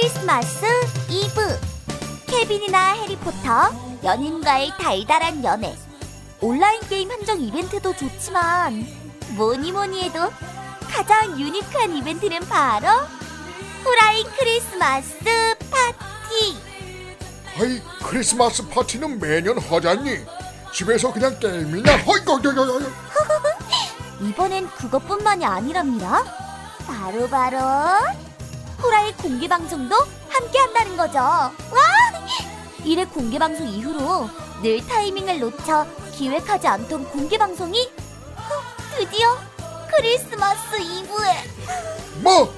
크리스마스 이브. 케빈이나 해리포터, 연인과의 달달한 연애, 온라인 게임 한정 이벤트도 좋지만 뭐니뭐니 해도 가장 유니크한 이벤트는 바로 후라이 크리스마스 파티. 아이, 크리스마스 파티는 매년 하잖니. 집에서 그냥 게임이나 허이거. 이번엔 그것뿐만이 아니랍니다. 바로 후라이 공개방송도 함께한다는 거죠. 와! 이래 공개방송 이후로 늘 타이밍을 놓쳐 기획하지 않던 공개방송이 드디어 크리스마스 이브에. 뭐?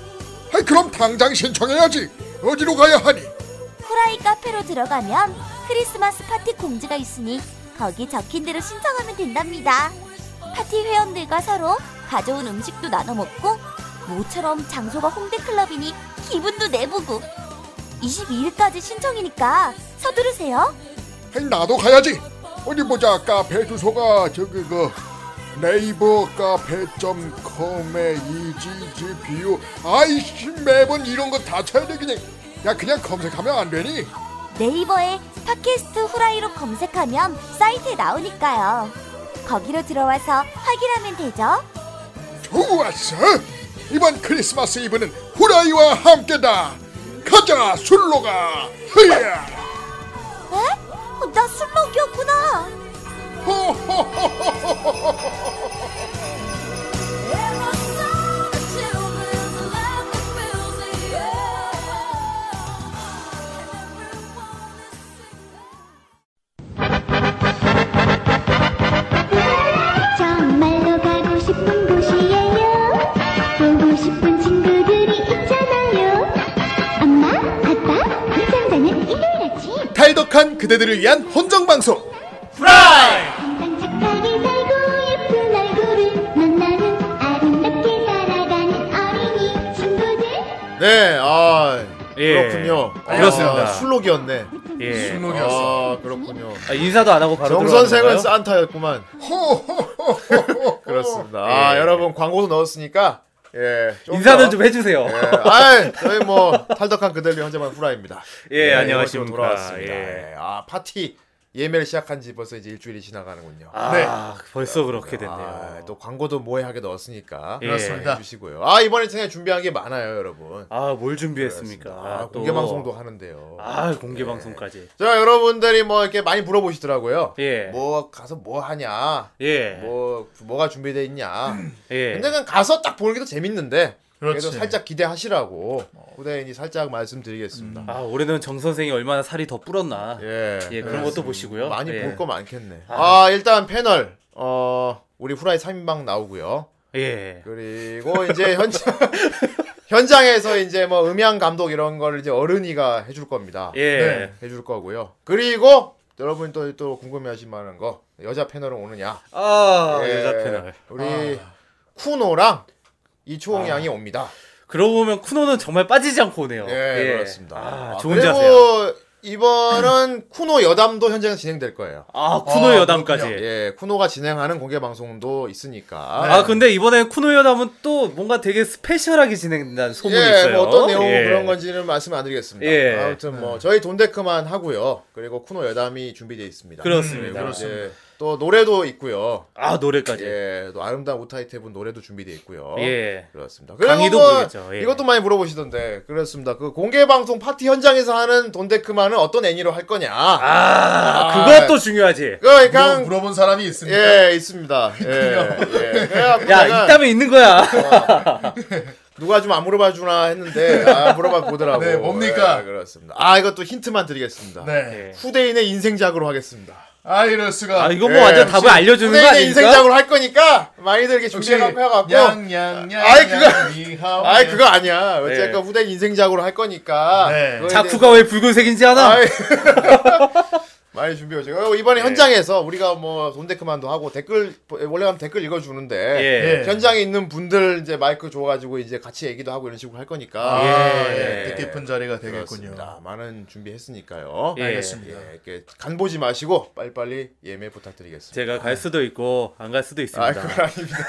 아이, 그럼 당장 신청해야지. 어디로 가야 하니? 후라이 카페로 들어가면 크리스마스 파티 공지가 있으니 거기 적힌 대로 신청하면 된답니다. 파티 회원들과 서로 가져온 음식도 나눠 먹고, 모처럼 장소가 홍대클럽이니 기분도 내보고. 22일까지 신청이니까 서두르세요. 아니, 나도 가야지. 어디 보자. 카페 주소가 저기 그 네이버 카페.com에 이지지뷰. 아이씨, 매번 이런 거 다 쳐야 돼. 그냥 검색하면 안 되니? 네이버에 팟캐스트 후라이로 검색하면 사이트에 나오니까요. 거기로 들어와서 확인하면 되죠. 좋았어. 이번 크리스마스 이브는 후라이와 함께다. 가자, 술로가. 흐야. 에? 나 술먹이었구나. 탈덕한 그대들을 위한 헌정방송 후라이. 네, 그렇군요. 그렇습니다. 술록이었네. 술록이었어. 그렇군요. 인사도 안 하고 바로 정선생은 산타였구만. 그렇습니다. 아, 여러분 광고도 넣었으니까 좀 인사는 좀 해주세요. 저희 탈덕한 그들의 현재만 후라이입니다. 안녕하십니까. 돌아왔습니다. 파티 예매를 시작한 지 벌써 이제 일주일이 지나가는군요. 벌써 그렇게 됐네요. 또 광고도 모해하게 넣었으니까 해주시고요. 이번에 제가 준비한 게 많아요, 여러분. 뭘 준비했습니까? 공개 방송도 하는데요. 공개 방송까지. 자, 여러분들이 이렇게 많이 물어보시더라고요. 가서 뭐 하냐? 뭐가 준비돼 있냐? 근데 그냥 가서 딱 보는 게 더 재밌는데. 그래도 살짝 기대하시라고 후대인이 살짝 말씀드리겠습니다. 올해는 정 선생이 얼마나 살이 더 불었나. 그런 것도 보시고요. 많이 볼 거 많겠네. 일단 패널 우리 후라이 3인방 나오고요. 그리고 이제 현장에서 이제 음향 감독 이런 거를 이제 어른이가 해줄 겁니다. 해줄 거고요. 그리고 여러분 또 궁금해하실 만한 거, 여자 패널은 오느냐? 여자 패널 우리 쿠노랑 이초홍 양이 옵니다. 그러고 보면 쿠노는 정말 빠지지 않고 오네요. 그렇습니다. 좋은 자세요. 그리고 이번은 쿠노 여담도 현장에서 진행될 거예요. 쿠노 여담까지. 그렇군요. 쿠노가 진행하는 공개 방송도 있으니까. 근데 이번에 쿠노 여담은 또 뭔가 되게 스페셜하게 진행된다는 소문이 있어요. 어떤 내용 그런 건지는 말씀 안 드리겠습니다. 아무튼 저희 돈데크만 하고요. 그리고 쿠노 여담이 준비되어 있습니다. 그렇습니다. 또 노래도 있고요. 노래까지. 또 아름다운 우타이테분 노래도 준비되어 있고요. 그렇습니다. 강의도 보겠죠. 이것도 많이 물어보시던데. 그렇습니다. 그 공개 방송 파티 현장에서 하는 돈데크만은 어떤 애니로 할 거냐? 그것도 중요하지. 그러니까 물어본 사람이 있습니다. 있습니다. 야, 있다면 있는 거야. 누가 좀 안 물어봐 주나 했는데 물어봐 보더라고. 네, 뭡니까? 그렇습니다. 이것도 힌트만 드리겠습니다. 후대인의 인생작으로 하겠습니다. 이럴 수가. 이건 완전 답을 알려주는 거 아닙니까? 인생작으로 할 거니까 많이들 이렇게 준비해갖고 해갖고. 그거 아니야. 어쨌든 후대인 인생작으로 할 거니까. 자쿠가 왜 붉은색인지 아나? 많이 준비해오세요. 이번에 현장에서 우리가 돈데크만도 하고 댓글 원래 하면 댓글 읽어주는데 현장에 있는 분들 이제 마이크 줘가지고 이제 같이 얘기도 하고 이런 식으로 할 거니까 뜻깊은 자리가 되겠군요. 많은 준비했으니까요. 알겠습니다. 간보지 마시고 빨리빨리 예매 부탁드리겠습니다. 제가 갈 수도 있고 안 갈 수도 있습니다. 그건 아닙니다.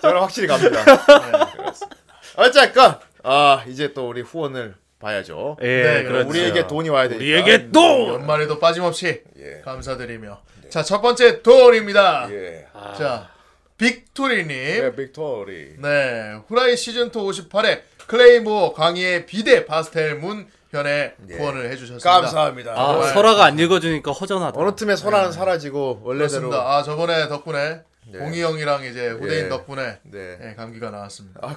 저는 확실히 갑니다. 그렇습니다. 어쨌건 아 이제 또 우리 후원을 봐야죠. 예, 네, 그렇죠. 우리에게 돈이 와야 되니까. 우리에게 돈! 연말에도 빠짐없이 예. 감사드리며. 네. 자, 첫 번째 돈입니다. 예. 아. 자, 빅토리님. 네, 빅토리. 네, 후라이 시즌2 58회 클레이모 강의의 비대 파스텔 문 편에 후원을 예. 해주셨습니다. 감사합니다. 아, 네. 설화가 안 읽어주니까 허전하다. 어느 틈에 설화는 네. 사라지고 원래대로. 아, 저번에 덕분에. 네. 봉이 형이랑 이제 후대인 예. 덕분에 네. 예, 감기가 나왔습니다. 아,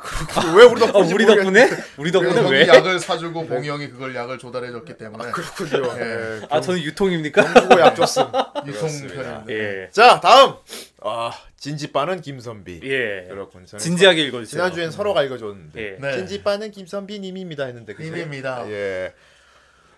왜 우리 덕분에? 우리 덕분에? 우리 덕분에 왜? 약을 사주고 봉이 형이 그걸 약을 조달해줬기 때문에. 아, 그렇군요. 예, 아, 저는 유통입니까? 주고 약 줬음. 유통편입니다. 예. 자, 다음. 아, 진지빠는 김선비. 예. 그렇군. 진지하게 읽어주세요. 지난주엔 서로가 읽어줬는데. 예. 네. 진지빠는 김선비님입니다 했는데. 그치? 님입니다. 예.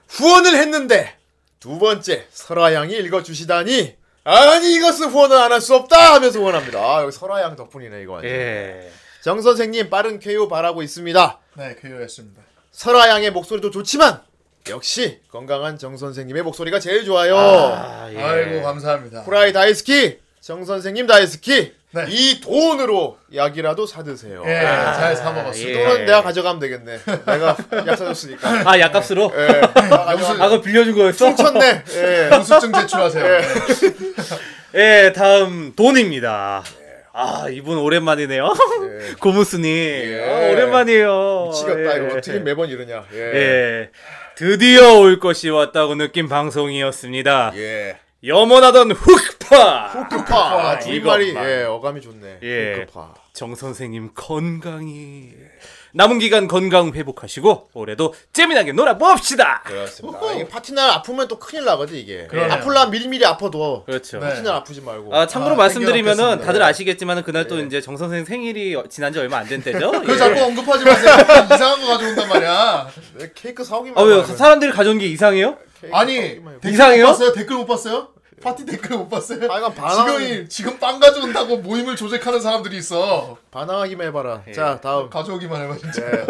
후원을 했는데 두 번째 설아 양이 읽어주시다니. 아니 이것은 후원을 안 할 수 없다 하면서 후원합니다. 아, 여기 설아양 덕분이네 이거 완전. 예. 정 선생님 빠른 쾌유 바라고 있습니다. 네, 쾌유했습니다. 설아양의 목소리도 좋지만 역시 건강한 정 선생님의 목소리가 제일 좋아요. 아, 예. 아이고 감사합니다. 후라이 다이스키 정 선생님 다이스키. 네. 이 돈으로 약이라도 사드세요. 예, 아, 잘 사먹었어. 돈은 예. 내가 가져가면 되겠네. 내가 약 사줬으니까. 아, 약값으로? 예. 예. 아, 그거 빌려준 거였어? 충천네. 예. 영수증 제출하세요. 예. 예, 다음 돈입니다. 예. 아, 이분 오랜만이네요. 예. 고무스님. 예. 아, 오랜만이에요. 미치겠다. 예. 이거 어떻게 매번 이러냐. 예. 예. 드디어 올 것이 왔다고 느낀 방송이었습니다. 예. 염원하던 흑파! 흑파! 뒷말이, 예, 어감이 좋네. 예. 흑파. 정선생님 건강히. 예. 남은 기간 건강 회복하시고, 올해도 재미나게 놀아봅시다! 그렇습니다. 이게 파티날 아프면 또 큰일 나거든, 이게. 그러네요. 아플라 미리미리 아파도. 그렇죠. 네. 파티날 아프지 말고. 아, 참고로 아, 말씀드리면은, 다들 아시겠지만은, 그날 또 예. 이제 정선생 생일이 지난 지 얼마 안 된 때죠? 그걸 예. 자꾸 언급하지 마세요. 이상한 거 가져온단 말이야. 케이크 사오기만 해. 아, 왜요? 사람들이 가져온 게 이상해요? 아니 이상해요? 봤어요? 댓글 못 봤어요? 파티 댓글 못 봤어요? 지금 빵 가져온다고 모임을 조직하는 사람들이 있어. 반항하기만 해봐라. 예. 자 다음 가져오기만 해봐 진짜. 예.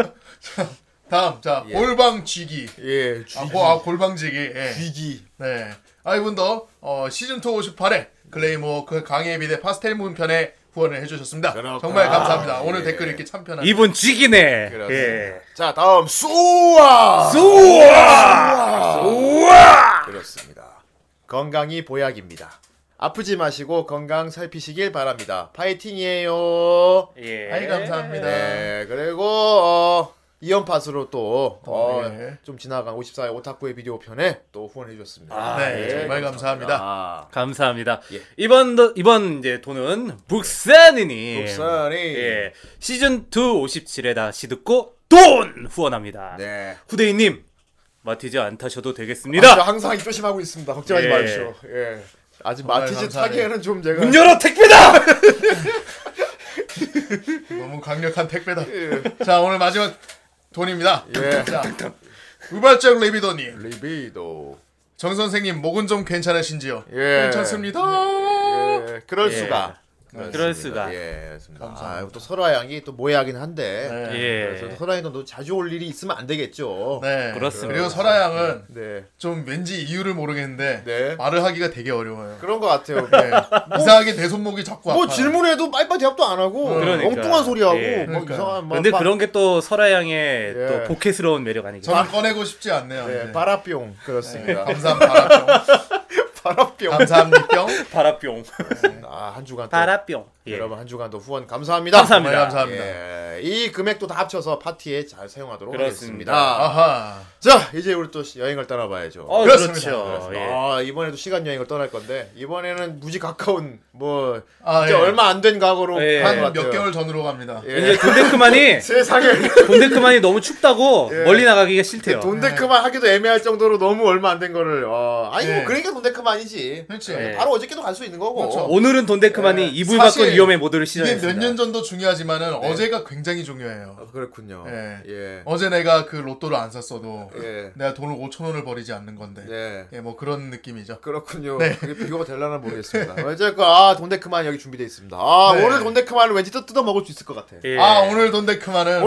자 다음 자 예. 골방쥐기. 예. 쥐기. 아 골방쥐기. 예. 쥐기. 네. 아 이분도 시즌 2 58회 클레이모 그 강의 비대 파스텔 문 편에 후원을 해주셨습니다. 그렇구나. 정말 감사합니다. 아, 오늘 예. 댓글 읽기 참 편하네요. 이분 쥐기네. 예. 자 다음 쏘아. 그렇습니다. 건강이 보약입니다. 아프지 마시고 건강 살피시길 바랍니다. 파이팅이에요. 예. 아이 감사합니다. 네. 그리고 이연팟으로 또 좀 지나간 54회 오타쿠의 비디오 편에 또 후원해 주셨습니다. 아, 네, 예, 정말 감사합니다. 아, 감사합니다. 예. 이번 이제 돈은 북산이니. 북산이. 예. 시즌 2 57에 다시 듣고 돈 후원합니다. 네. 후대인님 마티즈 안 타셔도 되겠습니다. 아, 저 항상 조심하고 있습니다. 걱정하지 예. 마십시오. 예. 아직 마티즈 타기에는 좀 제가 문 열어 택배다. 너무 강력한 택배다. 예. 자 오늘 마지막. 돈입니다. 예. 자, 우발적 리비도님. 리비도. 정 선생님 목은 좀 괜찮으신지요? 예. 괜찮습니다. 예. 그럴 예. 수가. 그럴 수가. 예. 감사합니다. 아, 또 설화 양이 또 모해하긴 한데. 네. 예. 설화 양도 자주 올 일이 있으면 안 되겠죠. 네. 그렇습니다. 그리고 설화 양은 네. 좀 왠지 이유를 모르겠는데 네. 말을 하기가 되게 어려워요. 그런 것 같아요. 네. 이상하게 내 손목이 자꾸 아파요. 뭐 질문해도 빨빨 대답도 안 하고 그러니까. 엉뚱한 소리 하고 예. 뭐 이상한 막. 근데 그런 게 또 설화 양의 예. 또 복해스러운 매력 아니겠어요? 저는 꺼내고 싶지 않네요. 예. 바라뿅. 그렇습니다. 예. 감사합니다. 바라뿅. 바라뿅. 감사합니다. 바라뿅. 아, 한 주간 또 바라뿅. 예. 여러분 한 주간 또 후원 감사합니다. 감사합니다. 감사합니다. 예. 이 금액도 다 합쳐서 파티에 잘 사용하도록 그렇습니다. 하겠습니다. 아하. 자, 이제 우리 또 여행을 떠나봐야죠. 어, 그렇죠. 예. 아, 이번에도 시간 여행을 떠날 건데 이번에는 무지 가까운 뭐 아, 이제 예. 얼마 안 된 과거로 예. 한 몇 개월 전으로 갑니다. 예. 이제 돈데크만이 세상에 돈데크만이 너무 춥다고 예. 멀리 나가기가 싫대요. 돈데크만 하기도 애매할 정도로 너무 얼마 안 된 거를 아니 예. 뭐 그러니까 돈데크만 아니지. 그렇지. 예. 바로 어저께도 갈 수 있는 거고. 그렇죠. 오늘은 돈데크만이 예. 이불 밖은 위험의 모드를 시작했습니다. 이게 몇 년 전도 중요하지만은 네. 어제가 굉장히 중요해요. 아, 그렇군요. 예. 예. 어제 내가 그 로또를 안 샀어도 예. 내가 돈을 5,000원을 버리지 않는 건데. 예. 예. 뭐 그런 느낌이죠. 그렇군요. 네. 그게 비교가 될라나 모르겠습니다. 어쨌건 아, 돈데크만 여기 준비되어 있습니다. 아, 네. 오늘 돈데크만은 왠지 뜯어 먹을 수 있을 것 같아. 예. 아, 오늘 돈데크만은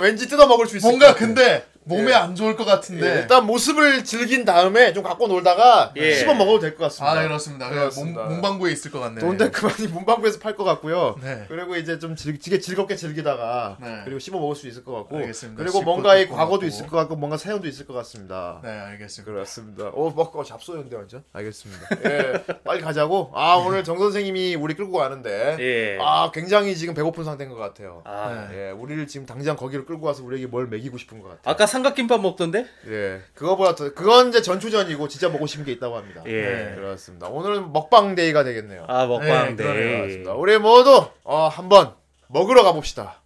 왠지 뜯어 먹을 수 있을 것 같아. 뭔가 근데 몸에 예. 안 좋을 것 같은데 예. 일단 모습을 즐긴 다음에 좀 갖고 놀다가 예. 씹어 먹어도 될 것 같습니다. 아 그렇습니다. 그렇습니다. 문방구에 있을 것 같네요. 돈데 그만이 문방구에서 팔 것 같고요. 네. 그리고 이제 좀 즐겁게 즐기다가 네. 그리고 씹어 먹을 수 있을 것 같고 알겠습니다. 그리고 뭔가의 과거도 같고. 있을 것 같고 뭔가 사연도 있을 것 같습니다. 네 알겠습니다. 그렇습니다. 오 먹고 잡소였는데 완전 알겠습니다. 예. 빨리 가자고. 아 오늘 정 선생님이 우리 끌고 가는데 예. 아 굉장히 지금 배고픈 상태인 것 같아요. 아. 예. 우리를 지금 당장 거기로 끌고 와서 우리에게 뭘 먹이고 싶은 것 같아요. 아까 삼각김밥 먹던데? 예. 그거보다 더, 그건 이제 전초전이고 진짜 먹고 싶은 게 있다고 합니다. 예. 네, 그렇습니다. 오늘은 먹방데이가 되겠네요. 아, 먹방데이. 네, 그렇습니다. 우리 모두 한번 먹으러 가봅시다.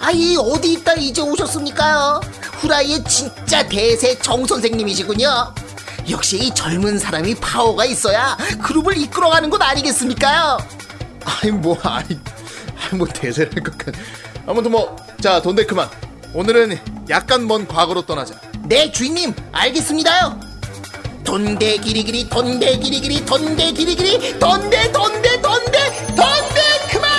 아이, 어디 있다 이제 오셨습니까요? 후라이의 진짜 대세 정선생님이시군요. 역시 이 젊은 사람이 파워가 있어야 그룹을 이끌어가는 것 아니겠습니까요? 아니 뭐 대세랄 것 같... 아무튼 뭐, 자, 돈데 그만. 오늘은 약간 먼 과거로 떠나자. 네 주인님 알겠습니다요. 돈데 기리기리 돈데 기리기리 돈데 기리기리 돈데 돈데 돈데 돈데 그만.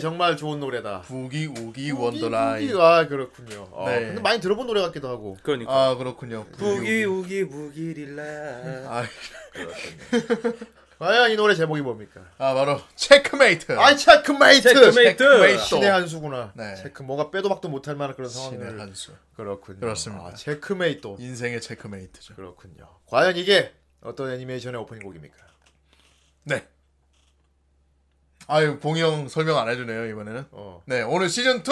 정말 좋은 노래다. 부기 우기 원더라이. 아 그렇군요. 아, 네. 근데 많이 들어본 노래 같기도 하고. 그러니까. 아 그렇군요. 부기 우기 무기릴라. 아 과연 이 노래 제목이 뭡니까? 아 바로 체크메이트. 아 체크메이트. 신의 한수구나. 네. 체크 뭐가 빼도 박도 못할 만한 그런 상황을. 신의 한수. 그렇군요. 그렇습니다. 아, 체크메이트. 인생의 체크메이트죠. 그렇군요. 과연 이게 어떤 애니메이션의 오프닝곡입니까? 네. 아유 봉이 형 설명 안 해주네요 이번에는. 네 오늘 시즌 2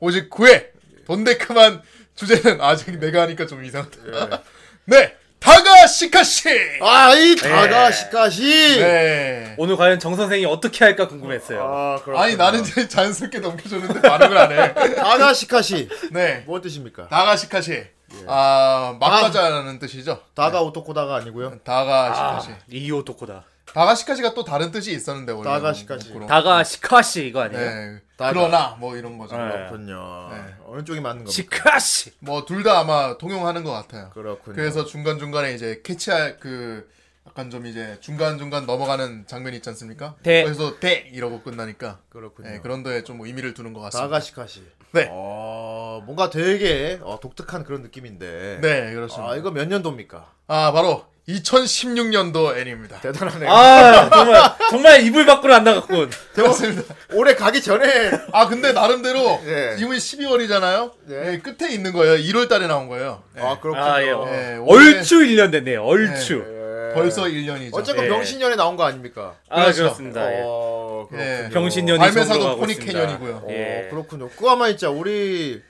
59회 돈데크만 주제는 아직 내가 하니까 좀 이상하다. 예. 네 다가시카시. 아 이 다가시카시. 네 오늘 과연 정 선생이 어떻게 할까 궁금했어요. 아, 아니 나는 이제 자연스럽게 넘겨줬는데 반응을 안 해. 다가시카시. 네 뭔 뜻입니까? 다가시카시. 예. 아 막바자라는 뜻이죠. 다가 오토코다가 아니고요. 다가시카시. 아, 이 오토코다. 다가시카시가 또 다른 뜻이 있었는데 원래 다가시카시 다가시카시 이거 아니에요? 네. 다가. 그러나 뭐 이런 거죠. 네. 그렇군요. 네. 어느 쪽이 맞는 겁니까? 시카시 뭐 둘 다 아마 통용하는 것 같아요. 그렇군요. 그래서 중간 중간에 이제 캐치할 그 약간 좀 이제 중간 중간 넘어가는 장면이 있지 않습니까? 대. 그래서 대 이러고 끝나니까 그렇군요. 네. 그런 데에 좀 의미를 두는 것 같습니다. 다가시카시. 네. 뭔가 되게 독특한 그런 느낌인데. 네 그렇습니다. 아 이거 몇 년도입니까? 아 바로. 2016년도 애니입니다. 대단하네요. 아 정말 이불 밖으로 안 나갔군. 대박입니다. 올해 가기 전에 아 근데 나름대로 예. 이분이 12월이잖아요. 예. 예, 끝에 있는 거예요. 1월달에 나온 거예요. 예. 아 그렇군요. 아, 예. 예, 얼추 1년 됐네요. 얼추. 예. 벌써 1년이죠. 어쨌건 예. 병신년에 나온 거 아닙니까? 아 그렇죠. 그렇습니다. 예. 병신년이 발매사도 포니캐년이고요. 예. 그렇군요. 그거 아마 진짜 우리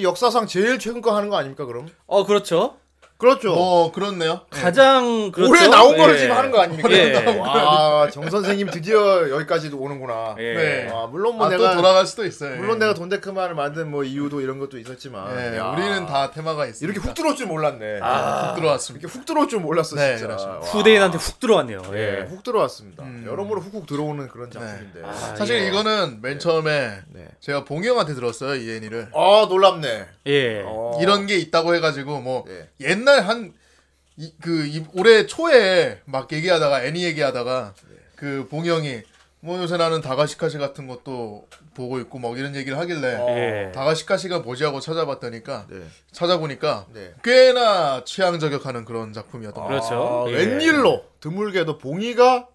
역사상 제일 최근 거 하는 거 아닙니까 그럼? 그렇죠. 그렇죠. 그렇네요. 가장 네. 그렇죠. 올해 나온 거를 예. 지금 하는 거 아닙니까? 예. 아, 정 선생님 드디어 여기까지도 오는구나. 예. 네. 아, 물론 뭐 내가 또 돌아갈 수도 있어요. 물론 예. 내가 돈데크만을 만든 뭐 이유도 이런 것도 있었지만 예. 우리는 다 테마가 있어. 이렇게 훅 들어올 줄 몰랐네. 훅 들어왔습니다. 이렇게 훅 들어올 줄 몰랐어 네. 진짜. 후대인한테 훅 들어왔네요. 예. 훅 들어왔습니다. 여러모로 훅훅 들어오는 그런 작품인데. 네. 아, 사실 예. 이거는 맨 처음에 네. 제가 봉이 형한테 들었어요 이 애니를. 아 놀랍네. 예. 이런 게 있다고 해가지고 뭐 예. 옛날 올해 초에 막 얘기하다가 애니 얘기하다가 그 봉이 형이 뭐 요새 나는 다가시카시 같은 것도 보고 있고 막 이런 얘기를 하길래 네. 다가시카시가 뭐지 하고 찾아봤더니까 네. 찾아보니까 네. 꽤나 취향 저격하는 그런 작품이었던 것 같아요. 그렇죠. 예. 웬일로 드물게도 봉이가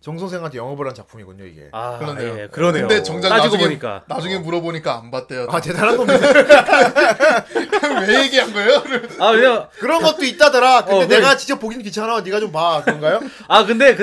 정선생한테 영업을 한 작품이군요 이게. 아, 그러네요. 예, 그러네요. 근데 정작 나중에 물어보니까 안 봤대요. 아 대단한 겁니다. 왜 얘기한 거예요? 아 왜요? 그런 것도 있다더라. 근데 내가 직접 보긴 귀찮아. 네가 좀 봐. 그런가요? 아 근데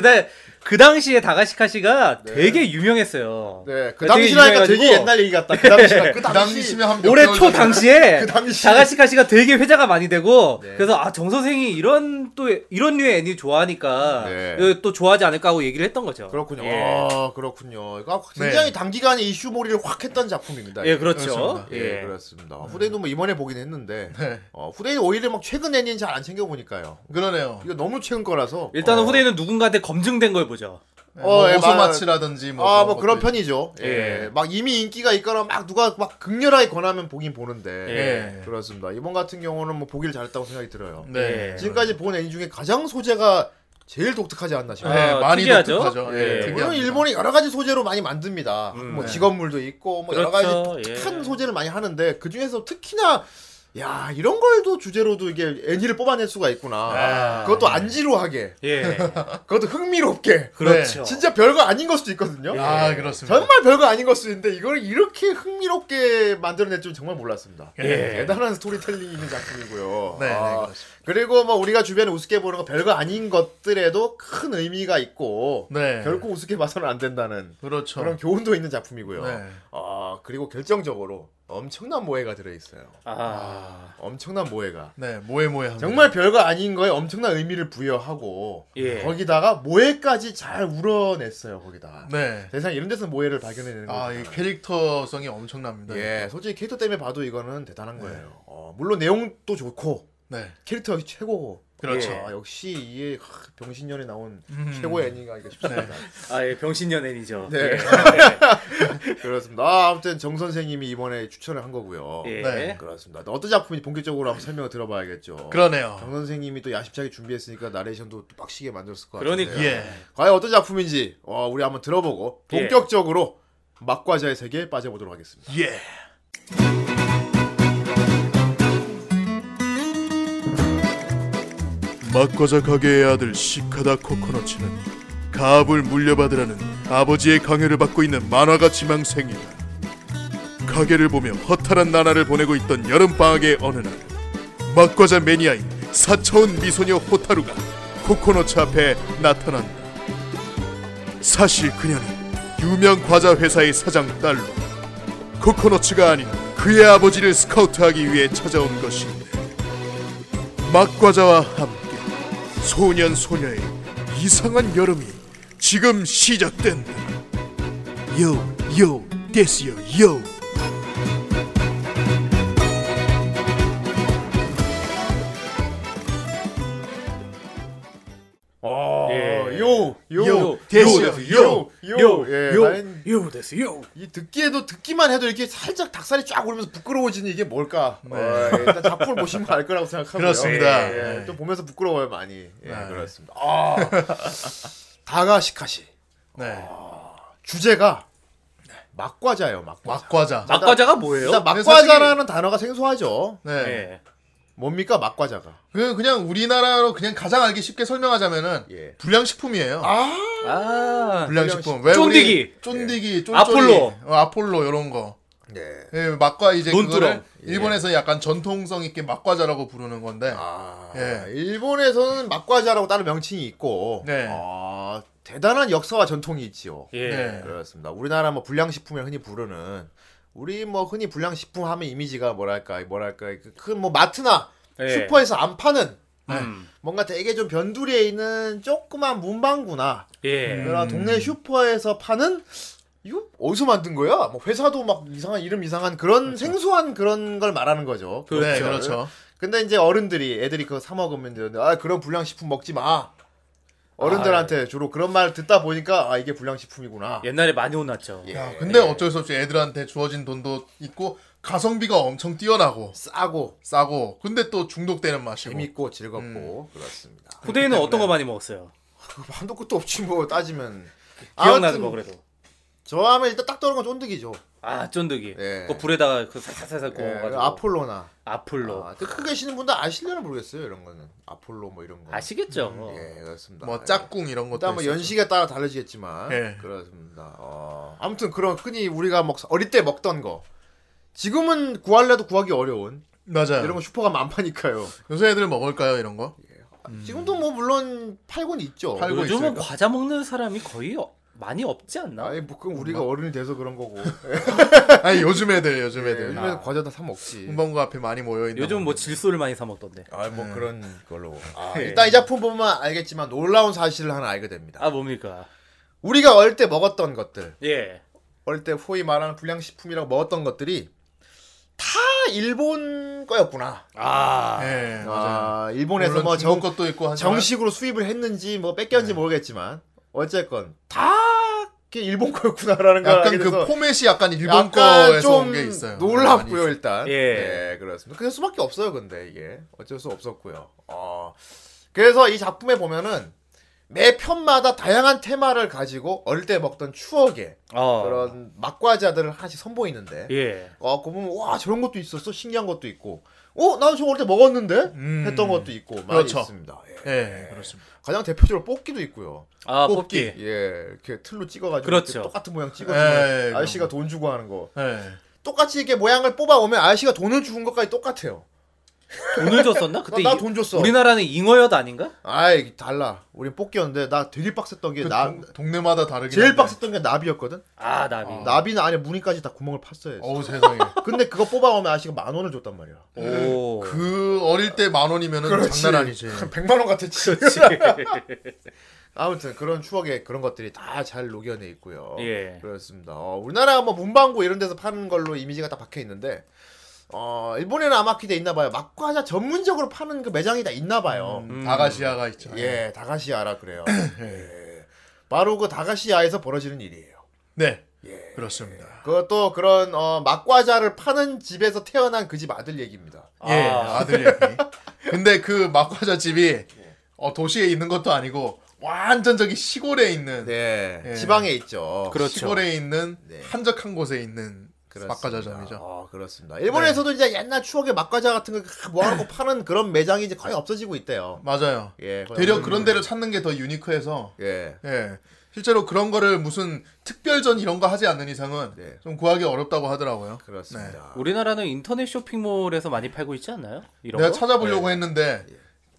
그 당시에 다가시카시가 네. 되게 유명했어요. 네. 그 당시라니까 되게 옛날 얘기 같다. 그 당시라. 그 당시면 한 올해 초 당시에 다가시카시가 되게 회자가 많이 되고 네. 그래서 아, 정 선생이 이런 류의 애니 좋아하니까 네. 또 좋아하지 않을까 하고 얘기를 했던 거죠. 그렇군요. 예. 아, 그렇군요. 굉장히 네. 단기간에 이슈몰이를 확 했던 작품입니다. 예, 그렇죠. 예, 그렇습니다. 예. 후대인도 뭐 이번에 보긴 했는데 네. 후대인 오히려 막 최근 애니는 잘 안 챙겨 보니까요. 그러네요. 이거 너무 최근 거라서 일단은 후대인은 누군가한테 검증된 걸 보죠. 오소마치라든지 뭐 그런 편이죠. 예. 예. 막 이미 인기가 있거나 막 누가 막 극렬하게 권하면 보긴 보는데. 예. 그렇습니다. 이번 같은 경우는 뭐 보기를 잘했다고 생각이 들어요. 네. 지금까지 본 애니 중에 가장 소재가 제일 독특하지 않나 싶어요. 네, 많이 특이하죠? 독특하죠. 예. 예. 물론 일본이 여러 가지 소재로 많이 만듭니다. 뭐 직업물도 있고 뭐 그렇죠. 여러 가지 특한 예. 소재를 많이 하는데 그 중에서 특히나 야 이런 걸도 주제로도 이게 애니를 뽑아낼 수가 있구나. 아, 그것도 안 지루하게. 예. 그것도 흥미롭게. 그렇죠. 진짜 별거 아닌 걸 수도 있거든요. 예. 아 그렇습니다. 정말 별거 아닌 걸 수도 있는데 이걸 이렇게 흥미롭게 만들어낼 줄 정말 몰랐습니다. 예. 대단한 스토리텔링이 있는 작품이고요. 네. 아, 그리고 뭐 우리가 주변에 우습게 보는 거 별거 아닌 것들에도 큰 의미가 있고 네. 결코 우습게 봐서는 안 된다는 그렇죠. 그런 교훈도 있는 작품이고요. 네. 아 그리고 결정적으로. 엄청난 모해가 들어있어요. 엄청난 모해가. 네, 모해합니다. 정말 별거 아닌 거에 엄청난 의미를 부여하고 예. 거기다가 모해까지 잘 우러냈어요. 거기다. 네. 세상에 이런 데서 모해를 발견해내는 거예요. 아, 이 캐릭터성이 엄청납니다. 예, 솔직히 캐릭터 때문에 봐도 이거는 대단한 네. 거예요. 물론 내용도 좋고 네. 캐릭터 역시 최고고 그렇죠. 예, 역시 이 병신년에 나온 최고의 애니가 아닐까 싶습니다. 아, 예, 병신년 애니죠. 네. 네. 그렇습니다. 아, 아무튼 정 선생님이 이번에 추천을 한 거고요. 예. 네, 그렇습니다. 어떤 작품인지 본격적으로 한번 설명을 들어봐야겠죠. 그러네요. 정 선생님이 또 야심차게 준비했으니까 나레이션도 또 빡시게 만들었을 것 같은데요. 그러니까 예. 과연 어떤 작품인지 우리 한번 들어보고 본격적으로 예. 막과자의 세계에 빠져보도록 하겠습니다. 예. 막과자 가게의 아들 시카다 코코넛츠는 가압을 물려받으라는 아버지의 강요를 받고 있는 만화가 지망생이다. 가게를 보며 허탈한 나날을 보내고 있던 여름방학의 어느 날, 막과자 매니아인 사차원 미소녀 호타루가 코코넛츠 앞에 나타난다. 사실 그녀는 유명 과자 회사의 사장 딸로 코코넛츠가 아닌 그의 아버지를 스카우트하기 위해 찾아온 것인데, 막과자와 함께 소년 소녀의 이상한 여름이 지금 시작된다. Yo, yo, this yo, yo. 요요 듣기에도 듣기만 해도 이렇게 살짝 닭살이 쫙 오르면서 부끄러워지는 이게 뭘까? 네. 일단 작품을 보시면 알 거라고 생각하고요. 그렇습니다. 예, 예. 또 보면서 부끄러워요 많이. 예, 아, 그렇습니다. 아, 다가시카시. 네. 아, 주제가 막과자예요. 막과자. 막과자가 뭐예요? 일단 막과자라는 단어가 생소하죠. 네. 네. 뭡니까 막과자가? 그냥 우리나라로 그냥 가장 알기 쉽게 설명하자면은 예. 불량식품이에요. 아, 불량식품. 왜 쫀디기, 쫀디기, 예. 아폴로, 아폴로 이런 거. 네. 예, 막과 이제 그거를 일본에서 예. 약간 전통성 있게 막과자라고 부르는 건데. 아, 예. 일본에서는 막과자라고 다른 명칭이 있고. 네. 아, 대단한 역사와 전통이 있지요. 예. 네. 그렇습니다. 우리나라 뭐 불량식품을 흔히 부르는. 우리 뭐 흔히 불량식품 하면 이미지가 뭐랄까 큰 뭐 마트나 예. 슈퍼에서 안 파는 뭔가 되게 좀 변두리에 있는 조그만 문방구나 예. 그런 동네 슈퍼에서 파는 이거 어디서 만든 거야? 뭐 회사도 막 이상한 이름 이상한 그런 그렇죠. 생소한 그런 걸 말하는 거죠. 그렇죠. 네, 그렇죠. 근데 이제 어른들이 애들이 그거 사 먹으면 되는데 아 그런 불량식품 먹지 마. 어른들한테 주로 그런 말 듣다 보니까 아 이게 불량식품이구나. 옛날에 많이 혼났죠. 예. 야, 근데 어쩔 수 없이 애들한테 주어진 돈도 있고 가성비가 엄청 뛰어나고 싸고 근데 또 중독되는 맛이고 재밌고 즐겁고 그렇습니다. 후대인은 어떤 거 많이 먹었어요? 한도 끝도 없지 뭐 따지면. 기억나는 거 그래도. 저 하면 일단 딱 떠오르는 건 쫀득이죠. 아 쫀득이. 예. 그 불에다가 그 살살 구워가지고. 예. 아폴로. 아, 크게 계시는 분들 아실려나 모르겠어요 이런 거는. 아폴로 뭐 이런 거. 아시겠죠. 예, 그렇습니다. 뭐 짝꿍 이런 것도. 뭐 연식에 따라 다르지겠지만. 예. 그렇습니다. 아무튼 그런 흔히 우리가 어릴 때 먹던 거. 지금은 구할래도 구하기 어려운. 맞아요. 이런 거 슈퍼 가면 안 파니까요. 요새 애들 먹을까요 이런 거? 예. 지금도 뭐 물론 팔곤 있죠. 팔고 요즘은 있을까? 과자 먹는 사람이 거의 많이 없지 않나? 아니 뭐 그럼 우리가 어른이 돼서 그런 거고. 아니 요즘 애들. 예, 요즘에 과자 다 사 먹지. 문방구 앞에 많이 모여 있는. 요즘 뭐 질소를 많이 사 먹던데. 아 뭐 그런 걸로. 아, 예. 일단 이 작품 보면 알겠지만 놀라운 사실을 하나 알게 됩니다. 아 뭡니까? 우리가 어릴 때 먹었던 것들. 예. 어릴 때 소위 말하는 불량식품이라고 먹었던 것들이 다 일본 거였구나. 아, 예, 맞아요. 일본에서 뭐 중국 것도 있고 정식으로 수입을 했는지 뭐 뺏겼는지 예. 모르겠지만. 어쨌건 다 일본 거였구나라는 거 약간 그 포맷이 약간 일본 거에서 온 게 있어요. 놀랍고요 일단. 예. 예, 그렇습니다. 그럴 수밖에 없어요 근데 이게 어쩔 수 없었고요. 그래서 이 작품에 보면은 매 편마다 다양한 테마를 가지고 어릴 때 먹던 추억의 그런 막과자들을 하나씩 선보이는데. 예. 그거 보면 와 저런 것도 있었어 신기한 것도 있고. 나도 저거 어릴 때 먹었는데? 했던 것도 있고 많이 그렇죠. 있습니다. 예. 예, 그렇습니다. 가장 대표적으로 뽑기도 있고요. 아, 뽑기. 예, 이렇게 틀로 찍어가지고 그렇죠. 똑같은 모양 찍어주면 아저씨가 돈 주고 하는 거. 예. 똑같이 이렇게 모양을 뽑아오면 아저씨가 돈을 주는 것까지 똑같아요. 돈을 줬었나? 그때 나 돈 줬어. 우리나라는 잉어엿 아닌가? 아이 달라. 우린 뽑기였는데 나 되게 빡셌던 게 동네마다 다르긴 제일 한데. 빡셌던 게 나비였거든? 아 나비. 나비는 안에 무늬까지 다 구멍을 팠어요. 어우 세상에. 근데 그거 뽑아오면 아저씨가 10,000원을 줬단 말이야. 오. 그 어릴 때 10,000원이면은 그렇지. 장난 아니지. 100만 원 같았지. 그렇지. 아무튼 그런 추억의 그런 것들이 다 잘 녹여내 있고요. 예. 그렇습니다. 우리나라 뭐 문방구 이런 데서 파는 걸로 이미지가 다 박혀 있는데. 일본에는 아마키대 있나봐요. 막과자 전문적으로 파는 그 매장이 다 있나봐요. 다가시야가 있죠. 예, 다가시야라 그래요. 예. 바로 그 다가시야에서 벌어지는 일이에요. 네. 예. 그렇습니다. 그것도 그런 막과자를 파는 집에서 태어난 그 집 아들 얘기입니다. 예, 아들 얘기. 근데 그 막과자 집이 도시에 있는 것도 아니고 완전 저기 시골에 있는, 네, 예, 지방에 있죠. 그렇죠. 시골에 있는, 네, 한적한 곳에 있는 막과자점이죠. 그렇습니다. 일본에서도, 네, 이제 옛날 추억의 막과자 같은 거 모아놓고 파는 그런 매장이 이제 거의 없어지고 있대요. 맞아요. 예, 대략 그런 데를 찾는 게 더 유니크해서, 예, 예, 실제로 그런 거를 무슨 특별전 이런 거 하지 않는 이상은, 네, 좀 구하기 어렵다고 하더라고요. 그렇습니다. 네. 우리나라는 인터넷 쇼핑몰에서 많이 팔고 있지 않나요? 이런 내가 거? 찾아보려고, 예, 했는데, 예,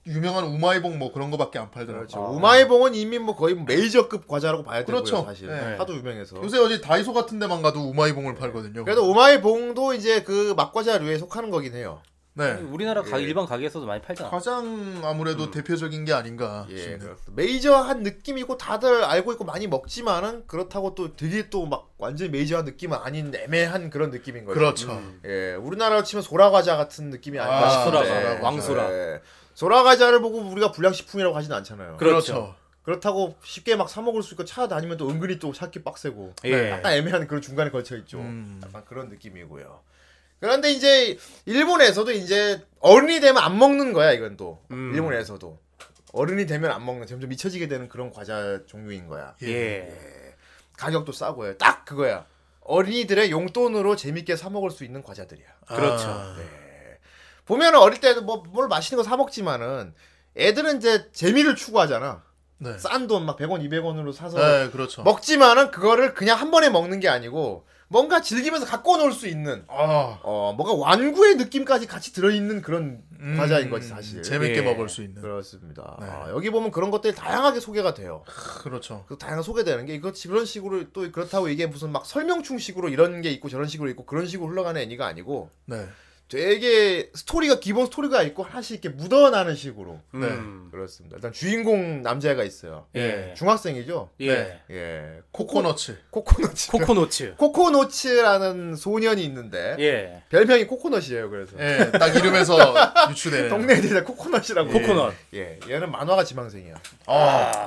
유명한 우마이봉 뭐 그런 거밖에 안 팔더라고요. 그렇죠. 우마이봉은 이미 뭐 거의 메이저급 과자라고 봐야 되고요. 그렇죠. 사실, 네, 하도 유명해서. 요새 어디 다이소 같은 데만 가도 우마이봉을, 네, 팔거든요. 그래도 우마이봉도 이제 그 막과자류에 속하는 거긴 해요. 네. 우리나라, 예, 일반 가게에서도 많이 팔잖아. 가장 아무래도 대표적인 게 아닌가 싶네요. 예, 메이저한 느낌이고 다들 알고 있고 많이 먹지만은 그렇다고 또 되게 또 막 완전히 메이저한 느낌은 아닌 애매한 그런 느낌인 거예요. 그렇죠. 예, 우리나라로 치면 소라 과자 같은 느낌이 아닌가 싶은데. 소라, 왕소라. 예. 소라 과자를 보고 우리가 불량식품이라고 하진 않잖아요. 그렇죠. 그렇다고 쉽게 막 사 먹을 수 있고 찾아다니면 또 은근히 또 찾기 빡세고, 예, 약간 애매한 그런 중간에 걸쳐 있죠. 약간 그런 느낌이고요. 그런데 이제 일본에서도 이제 어른이 되면 안 먹는 거야. 이건 또 일본에서도 어른이 되면 안 먹는, 점점 미쳐지게 되는 그런 과자 종류인 거야. 예. 예. 가격도 싸고요. 딱 그거야. 어린이들의 용돈으로 재밌게 사 먹을 수 있는 과자들이야. 그렇죠. 네. 보면은 어릴 때도 뭘 맛있는 거 사 먹지만은 애들은 이제 재미를 추구하잖아. 네. 싼 돈 막 100원, 200원으로 사서, 네, 그렇죠, 먹지만은 그거를 그냥 한 번에 먹는 게 아니고 뭔가 즐기면서 갖고 놀 수 있는, 뭔가 완구의 느낌까지 같이 들어있는 그런 과자인 거지, 사실. 재밌게, 예, 먹을 수 있는. 그렇습니다. 네. 여기 보면 그런 것들이 다양하게 소개가 돼요. 그렇죠. 다양하게 소개되는 게, 그런 식으로 또, 그렇다고 이게 무슨 막 설명충 식으로 이런 게 있고 저런 식으로 있고 그런 식으로 흘러가는 애니가 아니고, 네, 되게 스토리가, 기본 스토리가 있고 하나씩 이렇게 묻어나는 식으로. 네. 그렇습니다. 일단 주인공 남자애가 있어요. 예. 중학생이죠? 예. 예. 코코넛츠. 코코넛츠라는 소년이 있는데, 예, 별명이 코코넛이에요. 그래서, 예, 딱 이름에서 유추되는. 동네들이 코코넛이라고. 예. 코코넛. 예. 얘는 만화가 지망생이야.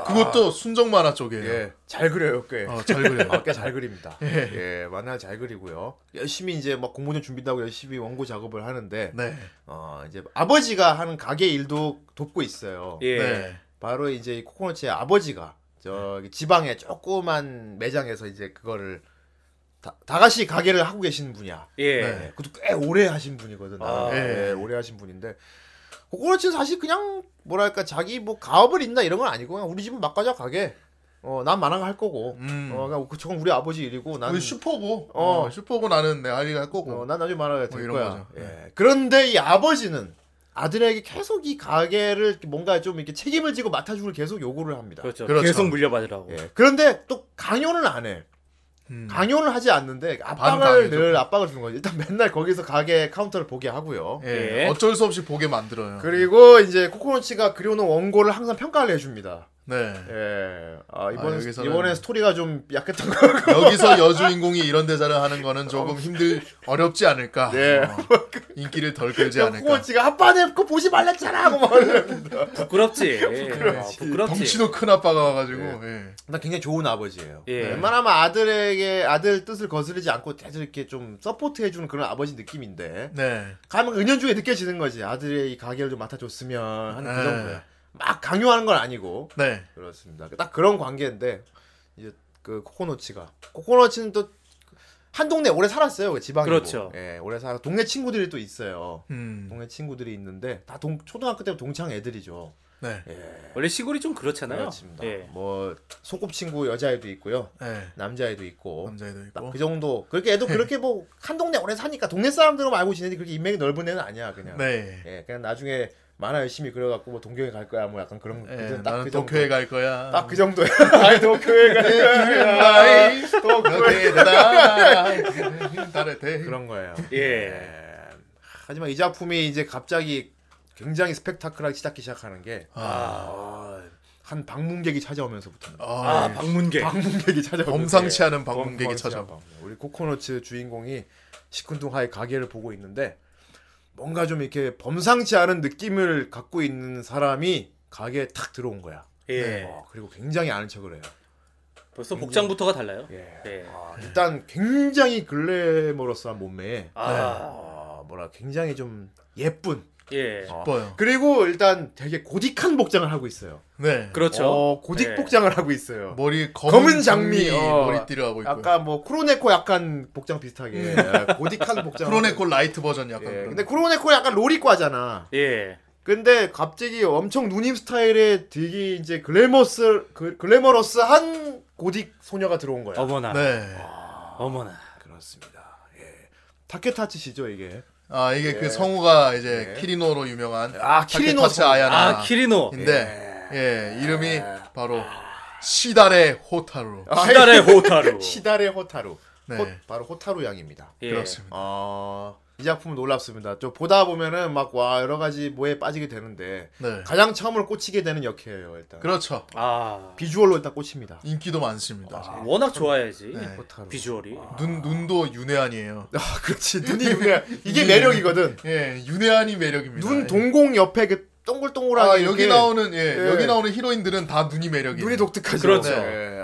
그것도 순정 만화 쪽이에요. 예. 잘 그려요, 꽤. 잘 그려요. 꽤 잘 그립니다. 예. 예. 만화 잘 그리고요. 열심히 이제 막 공모전 준비한다고 열심히 원고 작업 하는데, 네, 이제 아버지가 하는 가게 일도 돕고 있어요. 예. 네. 바로 이제 코코넛의 아버지가 저기 지방의 조그만 매장에서 이제 그거를 다가시 가게를 하고 계신 분이야. 예. 네. 그것도 꽤 오래 하신 분이거든. 예. 예. 오래 하신 분인데, 코코넛은 사실 그냥 뭐랄까 자기 뭐 가업을 잇나 이런 건 아니고 그냥 우리 집은 막과자 가게. 난 만화가 할 거고, 저건 우리 아버지 일이고, 난 우리 슈퍼고, 슈퍼고 나는 내 아이가 할 거고, 난 나중에 만화가 될 거야. 거죠. 예. 네. 그런데 이 아버지는 아들에게 계속 이 가게를 뭔가 좀 이렇게 책임을 지고 맡아주길 계속 요구를 합니다. 그렇죠. 그렇죠. 계속 물려받으라고. 예. 그런데 또 강요는 안 해. 강요는 하지 않는데 압박을 늘 압박을 주는 거죠. 일단 맨날 거기서 가게 카운터를 보게 하고요. 예. 어쩔 수 없이 보게 만들어요. 그리고 이제 코코넛치가 그려놓은 원고를 항상 평가를 해줍니다. 네. 예. 이번에 스토리가 좀 약했던 거. 여기서 여주인공이 이런 대사를 하는 거는 조금 어렵지 않을까. 네. 인기를 덜 끌지 않을까. 코코넛치가 아빠 내 거 보지 말랬잖아. 뭐 부끄럽지. 부끄럽지. 덩치도 큰 아빠가 와가지고. 예. 예. 나 굉장히 좋은 아버지예요. 예. 웬만하면 아들 뜻을 거스르지 않고 계속 이렇게 좀 서포트해주는 그런 아버지 느낌인데. 네. 가면 은연중에 느껴지는 거지. 아들의 이 가게를 좀 맡아줬으면 하는 그 정도야. 막 강요하는 건 아니고. 네. 그렇습니다. 딱 그런 관계인데, 이제 그 코코넛츠는 또 한 동네 오래 살았어요. 지방이고. 그렇죠. 예, 오래 살아. 동네 친구들이 또 있어요. 동네 친구들이 있는데 다 초등학교 때부터 동창 애들이죠. 네. 예. 원래 시골이 좀 그렇잖아요. 그렇습니다. 예. 뭐 소꿉친구 여자애도 있고요. 예. 남자애도 있고. 그 정도. 그렇게 애도 그렇게 뭐 한 동네 오래 사니까 동네 사람들만 알고 지내는데 그렇게 인맥이 넓은 애는 아니야, 그냥. 네. 예. 그냥 나중에 만화 열심히 그려갖고 뭐 동경에 갈 거야 뭐 약간 그런, 예, 나는 도쿄에 갈 거야 딱 그 정도야. 아니 도쿄에 갈 거야 도쿄에 그런 거예요. 예. 하지만 이 작품이 이제 갑자기 굉장히 스펙타클하게 시작하기 시작하는 게, 한 방문객이 찾아오면서부터입니다. 방문객이 찾아오면서 범상치 않은 방문객이 찾아와. 우리 코코넛츠 주인공이 시큰둥하게 가게를 보고 있는데 뭔가 좀 이렇게 범상치 않은 느낌을 갖고 있는 사람이 가게에 탁 들어온 거야. 예. 그리고 굉장히 아는 척을 해요. 벌써 굉장히... 복장부터가 달라요. 예. 예. 일단 굉장히 글래머러스한 몸매에 뭐라 굉장히 좀 예쁜. 예. 그리고 일단 되게 고딕한 복장을 하고 있어요. 네. 그렇죠. 고딕 네. 복장을 하고 있어요. 머리 검은 장미 머리띠를 하고 있고. 약간 뭐 쿠로네코 약간 복장 비슷하게 고딕한 복장. 쿠로네코 라이트 버전 약간. 예. 그런. 근데 쿠로네코 약간 로리과잖아. 예. 근데 갑자기 엄청 누님 스타일의 되게 이제 글래머러스한 고딕 소녀가 들어온 거야. 어머나. 네. 어머나. 그렇습니다. 예. 타케타치시죠 이게. 이게 예. 그 성우가 이제 예. 키리노로 유명한 키리노 아야나 키리노인데 예. 예 이름이 바로 시다레 호타루. 시다레 호타루. 시다레 호타루. 네. 바로 호타루 양입니다. 예. 그렇습니다. 이 작품은 놀랍습니다. 저 보다 보면은 막 와 여러 가지 뭐에 빠지게 되는데 네. 가장 처음으로 꽂히게 되는 역해예요 일단. 그렇죠. 비주얼로 일단 꽂힙니다. 인기도 많습니다. 워낙 좋아야지 네. 비주얼이. 눈도 윤회안이에요. 그렇지 눈이 윤회안. 이게 매력이거든. 예, 윤회안이 매력입니다. 눈 동공 옆에 그 동글동글한 여기 나오는 예, 예. 여기 나오는 히로인들은 다 눈이 매력이에요. 눈이 독특하죠. 그렇죠. 네.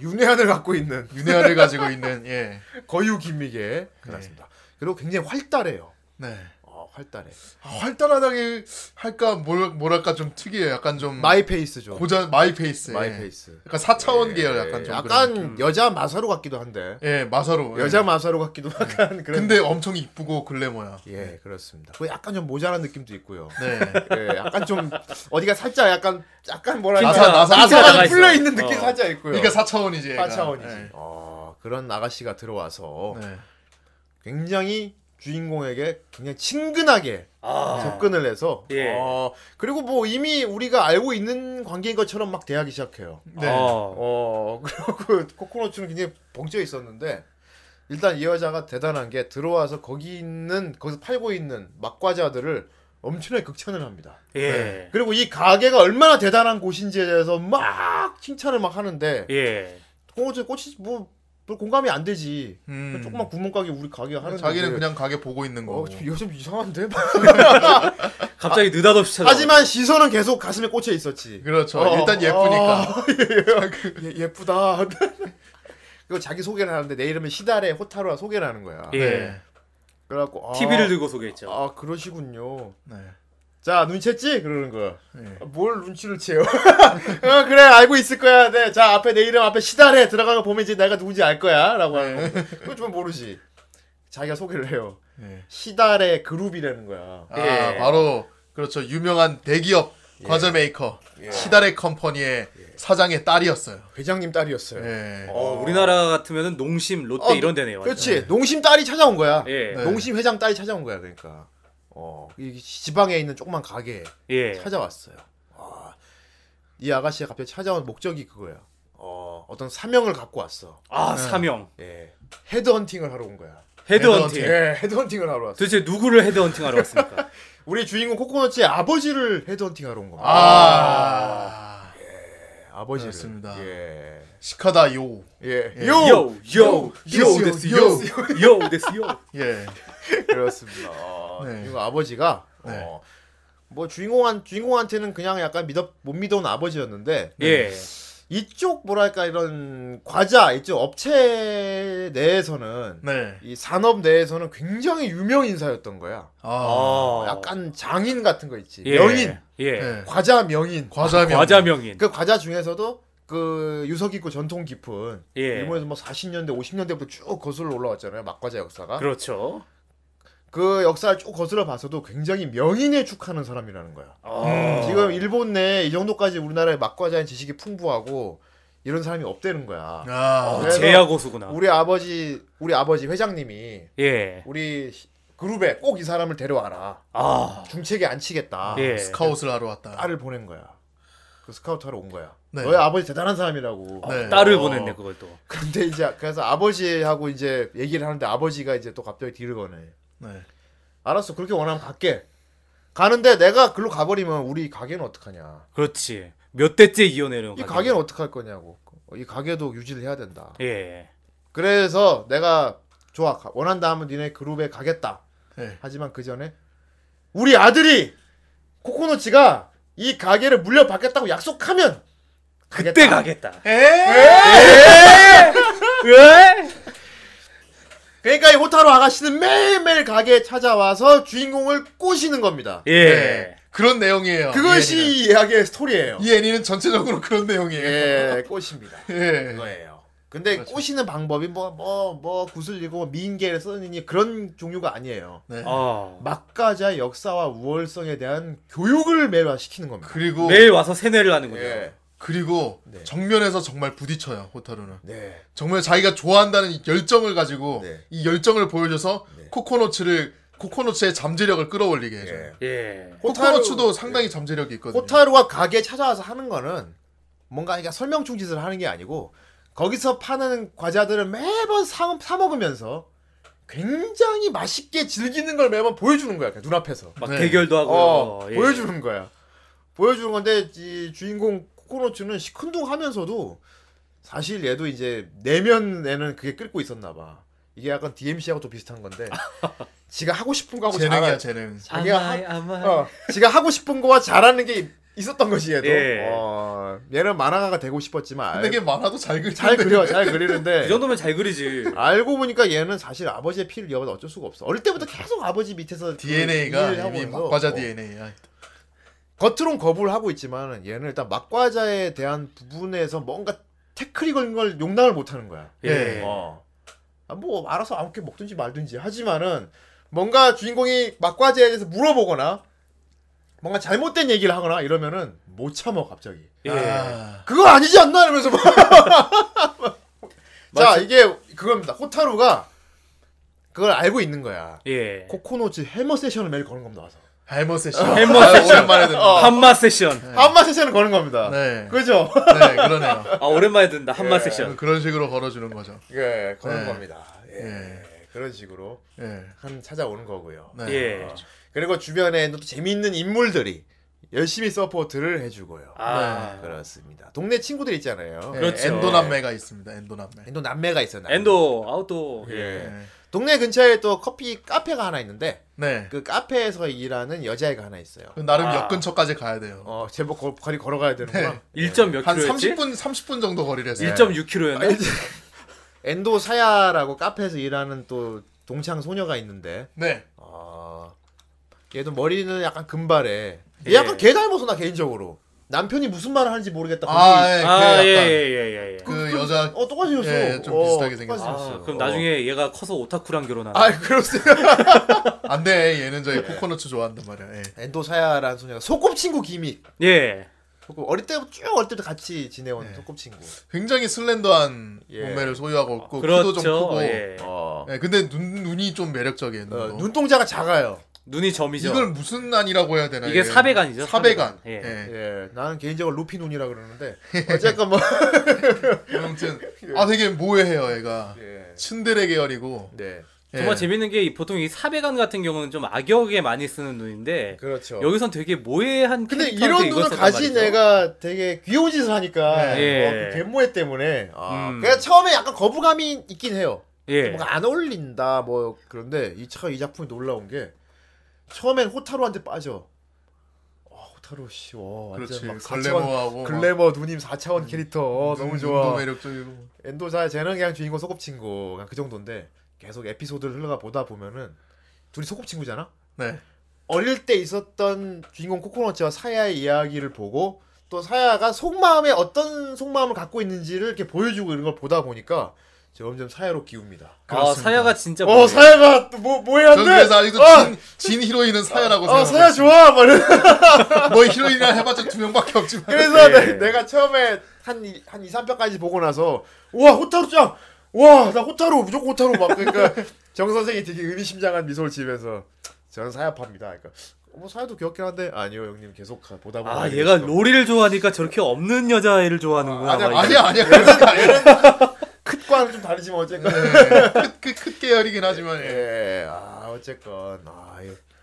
윤회안을 갖고 있는. 윤회안을 가지고 있는 예 거유 김미계 그렇습니다. 그리고 굉장히 활달해요. 네. 활달해. 활달하다기 할까 뭐랄까 좀 특이해요. 약간 좀 마이페이스죠. 고전 마이페이스. 마이페이스. 예. 약간 4차원 예. 계열 약간 좀. 약간 그런 여자 마사로 같기도 한데. 예, 마사로. 여자 예. 마사로 같기도 약간 그런. 근데 엄청 이쁘고 글래머야. 예, 그렇습니다. 그 약간 좀 모자란 느낌도 있고요. 네. 예, 약간 좀 어디가 살짝 약간 뭐랄까 나사가 풀려 있는 느낌 살짝 있고요. 그러니까 4차원이지. 4차원이지. 예. 그런 아가씨가 들어와서. 네. 굉장히 주인공에게 굉장히 친근하게 접근을 해서 예. 그리고 뭐 이미 우리가 알고 있는 관계인 것처럼 막 대하기 시작해요. 네. 그리고 코코넛츠는 굉장히 벙쪄 있었는데 일단 이 여자가 대단한 게 들어와서 거기서 팔고 있는 막과자들을 엄청나게 극찬을 합니다. 예. 네. 그리고 이 가게가 얼마나 대단한 곳인지에 대해서 막 칭찬을 막 하는데 예. 코코넛츠 꽃이 뭐 공감이 안 되지. 조그만 구멍가게 우리 가게 하는데 자기는 그냥 가게 보고 있는 거. 이거 좀 이상한데? 갑자기 느닷없이 찾아. 하지만 시선은 계속 가슴에 꽂혀 있었지. 그렇죠. 일단 예쁘니까. 예쁘다. 그리고 자기 소개를 하는데 내 이름은 시다레 호타루라 소개를 하는 거야. 예. 네. 그래갖고 TV를 들고 소개했죠. 그러시군요. 네. 자 눈치챘지? 그러는 거야. 네. 뭘 눈치를 채요? 그래 알고 있을 거야. 네. 자 앞에 내 이름 앞에 시다레 들어가고 보면 이제 내가 누군지 알 거야라고 하는 거. 그건 좀 모르지. 자기가 소개를 해요. 네. 시다레 그룹이라는 거야. 예. 바로 그렇죠 유명한 대기업 예. 과자 메이커 예. 시다레 컴퍼니의 예. 사장의 딸이었어요. 회장님 딸이었어요. 예. 우리나라 같으면은 농심, 롯데 이런 데네요. 그렇지. 예. 농심 딸이 찾아온 거야. 예. 네. 농심 회장 딸이 찾아온 거야. 그러니까. 이 지방에 있는 조그만 가게에 예. 찾아왔어요. 이 아가씨가 갑자기 찾아온 목적이 그거야. 어떤 사명을 갖고 왔어. 사명. 예. 헤드헌팅을 하러 온 거야. 헤드헌팅. 예, 헤드헌팅을 하러 왔어. 도대체 누구를 헤드헌팅하러 왔습니까? 우리 주인공 코코넛츠의 아버지를 헤드헌팅하러 온 겁니다. 예, 아버지였습니다. 예. 시카다 요. 예. 예. 요 데스 요. 예. 그렇습니다. 네. 이거 아버지가 네. 뭐 주인공한테는 그냥 약간 못 믿어온 아버지였는데 예. 이쪽 뭐랄까 이런 과자 이쪽 업체 내에서는 네. 이 산업 내에서는 굉장히 유명 인사였던 거야. 약간 장인 같은 거 있지. 예. 명인. 예. 과자 명인. 과자 명인. 그 과자 중에서도 그 유서 깊고 전통 깊은 예. 일본에서 뭐 40년대 50년대부터 쭉 거슬러 올라왔잖아요. 막과자 역사가. 그렇죠. 그 역사를 쭉 거슬러 봐서도 굉장히 명인에 축하는 사람이라는 거야. 지금 일본 내에 이 정도까지 우리나라의 막과자인 지식이 풍부하고 이런 사람이 없대는 거야. 제야 고수구나. 우리 아버지 회장님이 예. 우리 그룹에 꼭 이 사람을 데려와라. 중책에 안 치겠다. 예. 스카웃을 하러 왔다. 딸을 보낸 거야. 그 스카우트 하러 온 거야. 네. 너의 아버지 대단한 사람이라고. 네. 딸을 보냈네 그걸 또. 근데 이제 그래서 아버지하고 이제 얘기를 하는데 아버지가 이제 또 갑자기 뒤를 거네. 네. 알았어 그렇게 원하면 갈게. 가는데 내가 글로 가버리면 우리 가게는 어떡하냐. 그렇지. 몇 대째 이어내려고. 이 가게는 어떡할 거냐고. 이 가게도 유지를 해야 된다. 예. 그래서 내가 좋아 원한다 하면 니네 그룹에 가겠다. 예. 하지만 그 전에 우리 아들이 코코넛츠가 이 가게를 물려받겠다고 약속하면 가겠다. 그때 가겠다. 왜? 그러니까 이 호타루 아가씨는 매일매일 가게에 찾아와서 주인공을 꼬시는 겁니다. 예. 네. 그런 내용이에요. 그것이 이 이야기의 스토리예요. 이 애니는 전체적으로 그런 내용이에요. 예, 꼬십니다. 예. 그거예요. 근데 그렇죠. 꼬시는 방법이 구슬리고 미인계를 써느니 그런 종류가 아니에요. 네. 막가자 역사와 우월성에 대한 교육을 매일 와서 시키는 겁니다. 그리고 매일 와서 세뇌를 하는 거죠. 예. 그리고 네. 정면에서 정말 부딪혀요. 호타루는 네. 정말 자기가 좋아한다는 이 열정을 가지고 네. 이 열정을 보여줘서 네. 코코넛츠의 잠재력을 끌어올리게 해줘요. 예. 예. 코코넛츠도 상당히 잠재력이 있거든요. 호타루가 가게에 찾아와서 하는 거는 뭔가 그러니까 설명충짓을 하는 게 아니고 거기서 파는 과자들을 매번 사 먹으면서 굉장히 맛있게 즐기는 걸 매번 보여주는 거야. 눈앞에서 막 네. 대결도 하고 예. 보여주는 거야. 보여주는 건데 이 주인공 코코넛츠는 시큰둥하면서도 사실 얘도 이제 내면에는 그게 끓고 있었나봐. 이게 약간 DMC하고 또 비슷한 건데 지가 하고 싶은 거하고 잘하는 재능. 지가 하고 싶은 거와 잘하는 게 있었던 것이 얘도. 예. 얘는 만화가가 되고 싶었지만 근데 걔 만화도 잘 그리는데 이 정도면 잘 그리지. 알고 보니까 얘는 사실 아버지의 피를 이어받아 어쩔 수가 없어. 어릴 때부터 계속 아버지 밑에서 DNA가 이미 막과자 DNA야. 겉으론 거부를 하고 있지만 얘는 일단 막과자에 대한 부분에서 뭔가 태클이 걸린 걸 용납을 못하는 거야. 예. 뭐 알아서 아무렇게 먹든지 말든지 하지만은 뭔가 주인공이 막과자에 대해서 물어보거나 뭔가 잘못된 얘기를 하거나 이러면은 못 참아 갑자기. 예. 그거 아니지 않나 이러면서 막. 자 이게 그겁니다. 호타루가 그걸 알고 있는 거야. 예. 코코넛츠 해머 세션을 매일 거는 겁니다. 와서. 해머 세션. 오랜만에 듣는다. 한마 세션. 네. 한마 세션을 거는 겁니다. 네. 그죠? 네, 그러네요. 아, 오랜만에 듣는다. 한마 세션. 그런 식으로 걸어주는 거죠. 예, 거는 겁니다. 예. 그런 식으로. 한 찾아오는 거고요. 네. 예. 그리고 주변에 또 재미있는 인물들이 열심히 서포트를 해주고요. 아. 네. 그렇습니다. 동네 친구들 있잖아요. 예. 그렇죠. 엔도 남매가 있습니다. 엔도 남매가 있어요. 엔도, 아웃도. 예. 동네 근처에 또 커피 카페가 하나 있는데 네. 그 카페에서 일하는 여자애가 하나 있어요. 나름 역 근처까지 가야 돼요. 제법 거리 걸어가야 되는구나. 네. 1.몇 킬로였지? 한 30분 정도 거리래서. 1.6킬로였나? 엔도 사야라고 카페에서 일하는 또 동창 소녀가 있는데 네. 얘도 머리는 약간 금발에 얘 약간 걔 닮아서 나 개인적으로 남편이 무슨 말을 하는지 모르겠다. 예. 그 여자 똑같이 생겼어. 예, 좀 비슷하게 생겼어. 그럼 나중에 얘가 커서 오타쿠랑 결혼하나? 아, 그렇지. 안 돼. 얘는 저희 코코넛츠 좋아한단 말이야. 예. 엔도사야라는 소녀가 소꿉친구 기믹. 예. 어릴 때부터 같이 지내온 예. 소꿉친구. 굉장히 슬렌더한 몸매를 소유하고 있고 그렇죠. 키도 좀 크고. 예. 근데 눈이 좀 매력적이에요. 눈동자가 작아요. 눈이 점이죠. 이걸 무슨 난이라고 해야 되나? 이게 사배간이죠. 사배간. 예. 나는 개인적으로 루피 눈이라 그러는데 어쨌건 뭐 아무튼 아 되게 모해해요 얘가. 예. 츤데레 계열이고. 네. 예. 정말 재밌는 게 보통 이 사배간 같은 경우는 좀 악역에 많이 쓰는 눈인데. 그렇죠. 여기선 되게 모해한. 근데 이런 눈을 가진 애가 되게 귀여운 짓을 하니까. 예. 그 괴모해 때문에. 그러니까 처음에 약간 거부감이 있긴 해요. 예. 뭔가 안 어울린다 뭐 그런데 이 작품이 놀라운 게. 처음엔 호타루한테 빠져. 호타루 씨. 그렇지. 글래머하고 글래머 누님 4차원 캐릭터. 너무 좋아. 너무 매력적이고. 엔도사의 쟤는 그냥 주인공 소꿉친구. 그냥 그 정도인데 계속 에피소드를 흘러가 보다 보면은 둘이 소꿉친구잖아? 네. 어릴 때 있었던 주인공 코코넛츠와 사야의 이야기를 보고 또 사야가 속마음에 어떤 속마음을 갖고 있는지를 이렇게 보여주고 이런 걸 보다 보니까 점점 사야로 기웁니다. 그렇습니다. 사야가 진짜 뭐예요? 사야가 뭐 해야 돼? 그래서 아직도 진 히로인은 사야라고 생각해요. 사야 좋아! 말해. 뭐 히로인이라 해봤자 2명밖에 없지만 그래서 내가 처음에 한 2, 3편까지 보고 나서 우와 호타루 짱! 우와 나 호타루! 무조건 호타루! 막 그러니까 정선생이 되게 의미심장한 미소를 지으면서 저는 사야파입니다. 그러니까 뭐 사야도 귀엽긴 한데 아니요 형님 계속 보다 보면 얘가 로리를 좋아하니까 저렇게 없는 여자애를 좋아하는구나. 아니야 ክት과는 좀 다르지만 어쨌건 ክት 계열이긴 하지만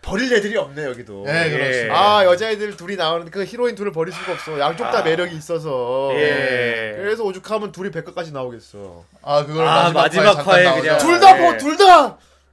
버릴 애들이 없네 여기도. 그렇습니다. 여자애들 둘이 나오는 그 히로인 둘을 버릴 수가 없어. 양쪽 다 매력이 있어서. 그래서 오죽하면 둘이 100화까지 나오겠어. 그걸 마지막 화에 그냥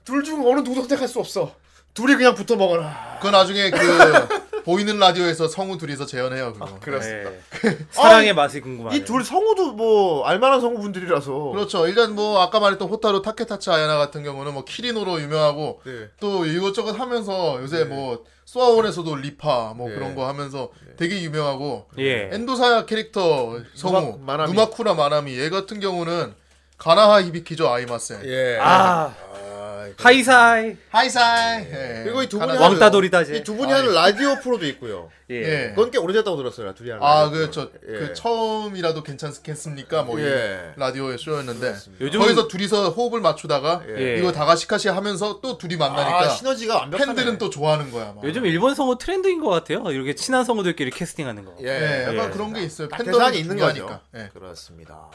둘 중 어느 누구도 선택할 수 없어. 둘이 그냥 붙어 먹어라. 그건 나중에 그 보이는 라디오에서 성우 둘이서 재현해요. 그거. 아, 그렇습니다. 네. 사랑의 맛이 궁금하네요. 이 둘 성우도 뭐 알만한 성우분들이라서. 그렇죠. 일단 뭐 아까 말했던 호타루 타케타치 아야나 같은 경우는 뭐 키리노로 유명하고 네. 또 이것저것 하면서 요새 네. 뭐 소아원에서도 리파 뭐 예. 그런 거 하면서 되게 유명하고 예. 엔도사야 캐릭터 성우 마나미. 누마쿠라 마나미 얘 같은 경우는 가나하 히비키죠 아이마센 예. 아, 아 하이사이 하이사이 예. 그리고 이 두 분이 왕따돌이다지 이 두 분이 하는 라디오 프로도 있고요 예. 그건 꽤 오래됐다고 들었어요 둘이 하는 아 그렇죠 예. 그 처음이라도 괜찮겠습니까 뭐 예. 라디오에 쇼였는데 요즘... 거기서 둘이서 호흡을 맞추다가 예. 이거 다가시카시 하면서 또 둘이 만나니까 아, 시너지가 완벽하네. 팬들은 또 좋아하는 거야 막. 요즘 일본 성우 트렌드인 것 같아요 이렇게 친한 성우들끼리 캐스팅하는 거 예. 예. 약간 예. 그런 게 있어요 팬덤이 있는 거니까 예. 그렇습니다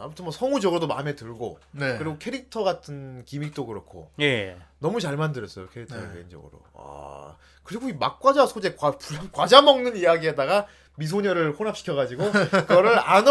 아무튼 뭐 성우적으로도 마음에 들고 네. 그리고 캐릭터 같은 기믹도 그렇고 예. 너무 잘 만들었어요 캐릭터 네. 개인적으로 아 그리고 이 막과자 소재 과자 먹는 이야기에다가 미소녀를 혼합시켜가지고 그거를 안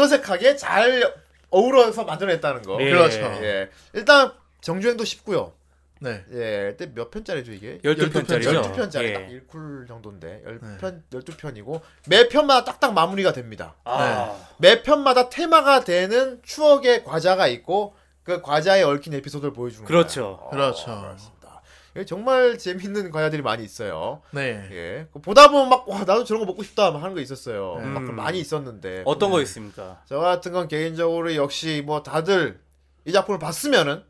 어색하게 잘 어우러서 만들어냈다는 거 예. 그렇죠 예. 일단 정주행도 쉽고요 네. 예. 그때 몇 편짜리죠 이게? 12편짜리죠 12편짜리 예. 딱 1쿨 정도인데 10편, 네. 12편이고 매 편마다 딱딱 마무리가 됩니다 아. 네. 매 편마다 테마가 되는 추억의 과자가 있고 그 과자에 얽힌 에피소드를 보여주는 그렇죠 거야. 그렇죠 그렇습니다. 예, 정말 재밌는 과자들이 많이 있어요 네. 예. 보다 보면 막 와, 나도 저런 거 먹고 싶다 하는 거 있었어요 네. 막 많이 있었는데 어떤 거 있습니까? 저 같은 건 개인적으로 역시 뭐 다들 이 작품을 봤으면은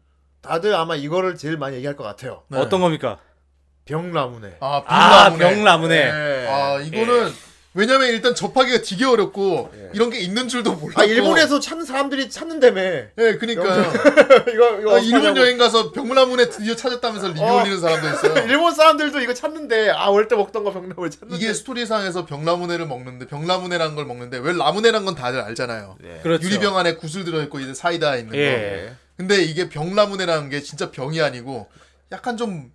다들 아마 이거를 제일 많이 얘기할 것 같아요. 네. 어떤 겁니까? 병라무네. 아, 병라무네. 예. 아, 이거는 예. 왜냐면 일단 접하기가 되게 어렵고 예. 이런 게 있는 줄도 몰랐고. 아, 일본에서 찾는 사람들이 찾는다며. 예, 그러니까 이거 아, 일본 여행 가서 병라무네 드디어 찾았다면서 리뷰 올리는 사람도 있어요. 일본 사람들도 이거 찾는데 아, 원래 때 먹던 거 병라무네 찾는데. 이게 스토리상에서 병라무네를 먹는데 병라무네라는 걸 먹는데 왜 라무네란 건 다들 알잖아요. 예. 그렇죠. 유리병 안에 구슬 들어 있고 이제 사이다 있는 예. 거. 근데 이게 병라무네라는 게 진짜 병이 아니고 약간 좀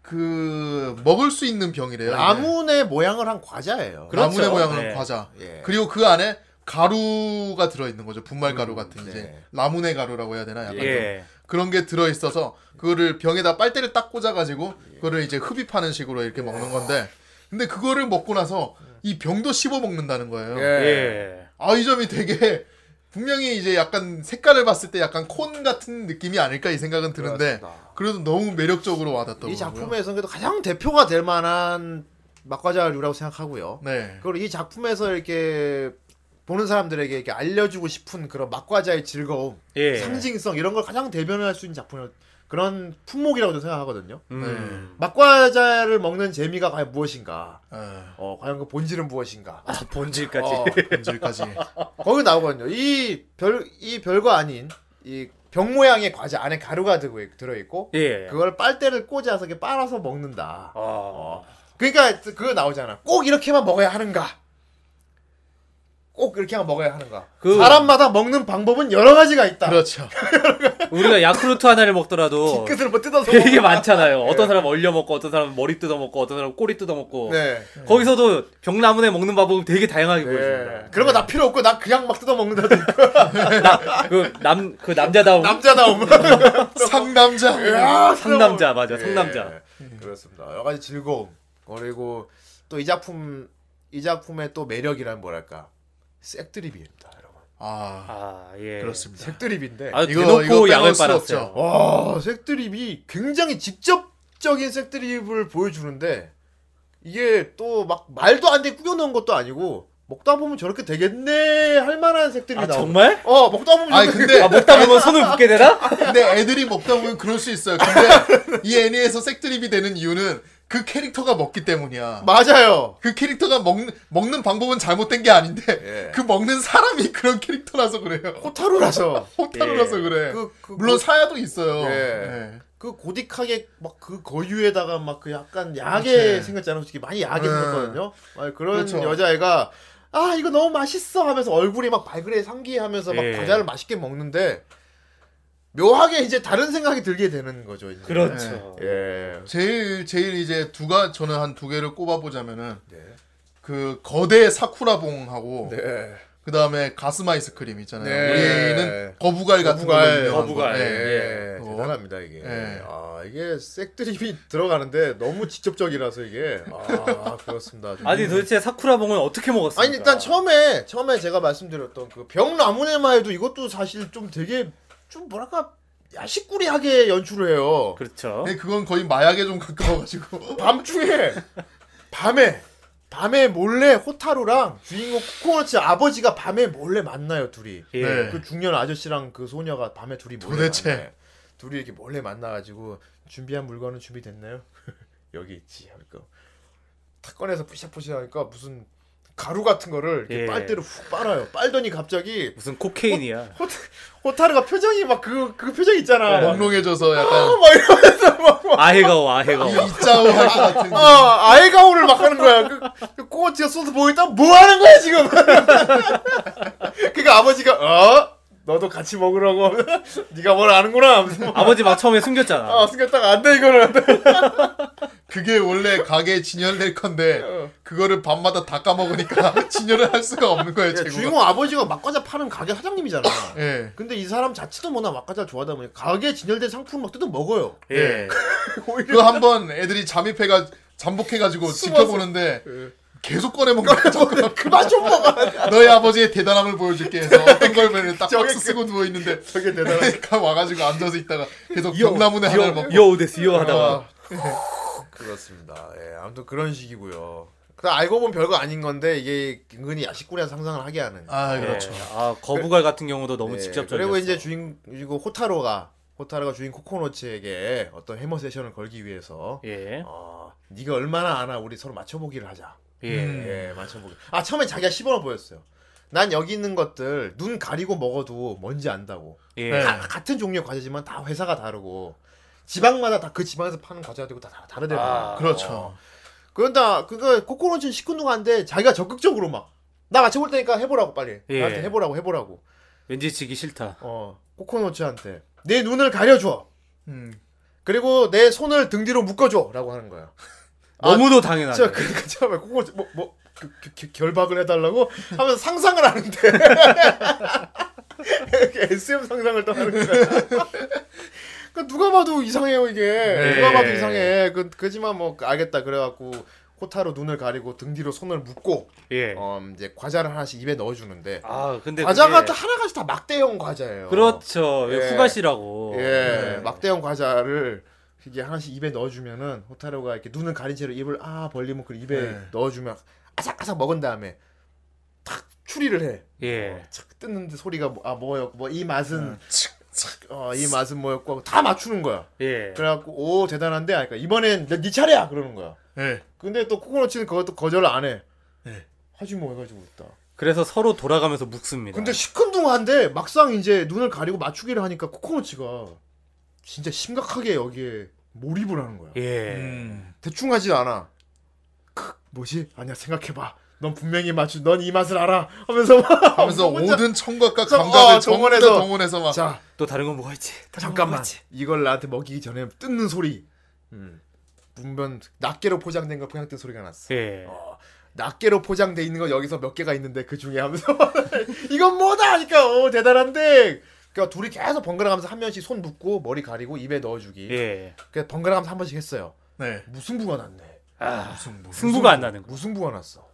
그 먹을 수 있는 병이래요. 라무네 모양을 한 과자예요. 그렇죠. 라무네 모양을 네. 한 과자. 예. 그리고 그 안에 가루가 들어있는 거죠. 분말 가루 같은 네. 이제 라무네 가루라고 해야 되나? 약간 예. 그런 게 들어있어서 그거를 병에다 빨대를 딱 꽂아가지고 그거를 이제 흡입하는 식으로 이렇게 먹는 건데 근데 그거를 먹고 나서 이 병도 씹어 먹는다는 거예요. 예. 아, 이 점이 되게 분명히 이제 약간 색깔을 봤을 때 약간 콘 같은 느낌이 아닐까 이 생각은 드는데 그렇습니다. 그래도 너무 매력적으로 와닿더라고요. 이 작품에서는 그래도 가장 대표가 될 만한 막과자류라고 생각하고요. 네. 그리고 이 작품에서 이렇게 보는 사람들에게 이렇게 알려주고 싶은 그런 막과자의 즐거움, 예. 상징성 이런 걸 가장 대변할 수 있는 작품을 그런 품목이라고 저는 생각하거든요. 막과자를 먹는 재미가 과연 무엇인가? 과연 그 본질은 무엇인가? 아, 본질까지. 본질까지. 거기 나오거든요. 이 별거 아닌 이 병 모양의 과자 안에 가루가 들어있고 예. 그걸 빨대를 꽂아서 이렇게 빨아서 먹는다. 그러니까 그거 나오잖아. 꼭 이렇게만 먹어야 하는가? 꼭 그렇게만 먹어야 하는가? 사람마다 먹는 방법은 여러 가지가 있다. 그렇죠. 우리가 야쿠르트 하나를 먹더라도 뒤끝을 뭐 뜯어서 되게 많잖아요. 네. 어떤 사람 얼려 먹고, 어떤 사람 머리 뜯어 먹고, 어떤 사람 꼬리 뜯어 먹고. 네. 거기서도 병라무네 먹는 방법은 되게 다양하게 네. 보여줍니다. 그런 거 나 필요 없고 나 그냥 막 뜯어 먹는다도. 그 남자다움. 남자다움. 상남자. 상남자 맞아. 네. 상남자. 그렇습니다. 여러 가지 즐거움. 그리고 또 이 작품의 또 매력이란 뭐랄까. 색드립입니다, 여러분. 아, 예. 그렇습니다. 색드립인데 이거 양을 빨았죠. 와, 색드립이 굉장히 직접적인 색드립을 보여주는데 이게 또 막 말도 안 되게 꾸겨 넣은 것도 아니고 먹다 보면 저렇게 되겠네 할 만한 색들이 나와. 정말? 먹다 보면. 아니 근데 먹다 보면 손을 붓게 되나? 근데 애들이 먹다 보면 그럴 수 있어요. 근데 이 애니에서 색드립이 되는 이유는. 그 캐릭터가 먹기 때문이야. 맞아요. 그 캐릭터가 먹는 방법은 잘못된 게 아닌데 예. 그 먹는 사람이 그런 캐릭터라서 그래요. 호타루라서 예. 그래. 물론 사야도 있어요. 예. 예. 그 고딕하게 막 그 거유에다가 막 그 약간 야하게 생겼잖아요. 솔직히 많이 야하게 생겼거든요. 예. 그런 그렇죠. 여자애가 아 이거 너무 맛있어 하면서 얼굴이 막 발그레 상기하면서 막 예. 과자를 맛있게 먹는데. 묘하게 이제 다른 생각이 들게 되는 거죠. 이제. 그렇죠. 예. 제일 이제 저는 한 두 개를 꼽아보자면은 네. 그 거대 사쿠라봉하고 네. 그 다음에 가슴 아이스크림 있잖아요. 네. 우리는 거북알 같은 거예요. 거북알. 예. 대단합니다 이게. 예. 아 이게 색드립이 들어가는데 너무 직접적이라서 이게. 아 그렇습니다. 아니 도대체 사쿠라봉은 어떻게 먹었습니까? 아니 일단 처음에 제가 말씀드렸던 그 병라무네만 해도 이것도 사실 좀 되게 좀 뭐랄까. 야식꾸리하게 연출을 해요. 그렇죠. 근데 그건 거의 마약에 좀 가까워가지고 밤중에 밤에 몰래 호타루랑 주인공 코코넛츠 아버지가 밤에 몰래 만나요 둘이. 예. 네. 그 중년 아저씨랑 그 소녀가 밤에 둘이 몰래 도대체 만나요. 둘이 이렇게 몰래 만나가지고 준비한 물건은 준비됐나요? 여기 있지. 그러니까 탁 꺼내서 푸시푸시하니까 무슨 가루 같은 거를 이렇게 예. 빨대로 훅 빨아요. 빨더니 갑자기 무슨 코케인이야. 호타루가 표정이 막 그 표정 있잖아. 몽롱해져서 약간 막 이러면서 막 아해가오. 이짜오 할 것 같은. 아해가오를 막 하는 거야. 그 꼬치가 쏟아 보이다. 뭐 하는 거야 지금? 그러니까 아버지가 너도 같이 먹으라고. 네가 뭘 아는구나. 아버지 막 처음에 숨겼잖아. 숨겼다가 안 돼 이거는. 안 돼. 그게 원래 가게에 진열될 건데 그거를 밤마다 다 까먹으니까 진열을 할 수가 없는 거예요. 주인공 아버지가 막과자 파는 가게 사장님이잖아. 예. 근데 이 사람 자체도 뭐나 막과자 좋아하다 보니까 가게에 진열된 상품 막 뜯어 먹어요. 예. 그 한 번 애들이 잠복해가지고 지켜보는데 계속 꺼내 먹는 거야. 그만 좀 먹어. 너희 아버지의 대단함을 보여줄게 해서 어떤 걸면은 딱 박스 쓰고 누워 있는데 저게 대단하니까 와가지고 앉아서 있다가 계속 병나무네 하나를 먹고 요데스요 하다가. 그렇습니다. 예, 아무튼 그런 식이고요. 그다 알고 보면 별거 아닌 건데 이게 은근히 야식꾼이라는 상상을 하게 하는. 아 그렇죠. 예. 아 거북알 같은 경우도 너무 예, 직접적이었어. 그리고 이제 주인공 호타루가 주인 코코넛츠에게 어떤 해머 세션을 걸기 위해서. 예. 네가 얼마나 아나 우리 서로 맞춰보기를 하자. 예. 예, 맞춰보기. 아 처음에 자기가 시범을 보였어요. 난 여기 있는 것들 눈 가리고 먹어도 뭔지 안다고. 예. 같은 종류의 과자지만 다 회사가 다르고. 지방마다 다 그 지방에서 파는 과자들고 다 다르대요. 그렇죠. 그런다 그거 코코넛은 식군누가한데 자기가 적극적으로 막 나 맞춰볼 테니까 해보라고 빨리. 예. 나한테 해보라고. 왠지 지기 싫다. 코코넛한테 내 눈을 가려줘. 그리고 내 손을 등 뒤로 묶어줘라고 하는 거야. 너무도 당연하네. 저 그러니까 잠깐만 코코넛 결박을 해달라고 하면서 상상을 하는데. 이렇게 SM 상상을 또 하는 거야. 누가 봐도 이상해요 이게. 네. 누가 봐도 이상해. 그지만 뭐 알겠다 그래갖고 호타루 눈을 가리고 등 뒤로 손을 묶고 예. 이제 과자를 하나씩 입에 넣어주는데. 아 근데 과자가 그게... 하나같이 다 막대형 과자예요. 그렇죠. 예. 후가시라고. 예. 예. 막대형 과자를 이게 하나씩 입에 넣어주면은 호타루가 이렇게 눈을 가린 채로 입을 벌리면 그 입에 예. 넣어주면 아삭아삭 먹은 다음에 탁 추리를 해. 예. 착 뜯는데 소리가 뭐였고 이 맛은. 이 맛은 뭐였고 하고 다 맞추는 거야. 예. 그래갖고 오 대단한데 그러니까 이번엔 네 차례야 그러는 거야. 예. 근데 또 코코넛은 그것도 거절을 안 해. 예. 하지 뭐 해가지고 있다. 그래서 서로 돌아가면서 묵습니다. 근데 시큰둥한데 막상 이제 눈을 가리고 맞추기를 하니까 코코넛이가 진짜 심각하게 여기에 몰입을 하는 거야. 예. 대충 하지 않아. 뭐지? 아니야 생각해봐. 넌 분명히 넌 이 맛을 알아 하면서 막 모든 청각과 감각을 동원해서 막 자, 또 다른 건 뭐가 있지? 잠깐만 이걸 나한테 먹이기 전에 뜯는 소리. 분명 낱개로 포장된 거 그냥 뜯는 소리가 났어. 예. 낱개로 포장돼 있는 거 여기서 몇 개가 있는데 그 중에 하면서 이건 뭐다 하니까 대단한데. 그러니까 둘이 계속 번갈아 가면서 한 명씩 손 묶고 머리 가리고 입에 넣어주기. 예. 그래서 번갈아 가면서 한 번씩 했어요. 네. 무승부가 났네. 승부가 안 나는 거. 무승부가 났어.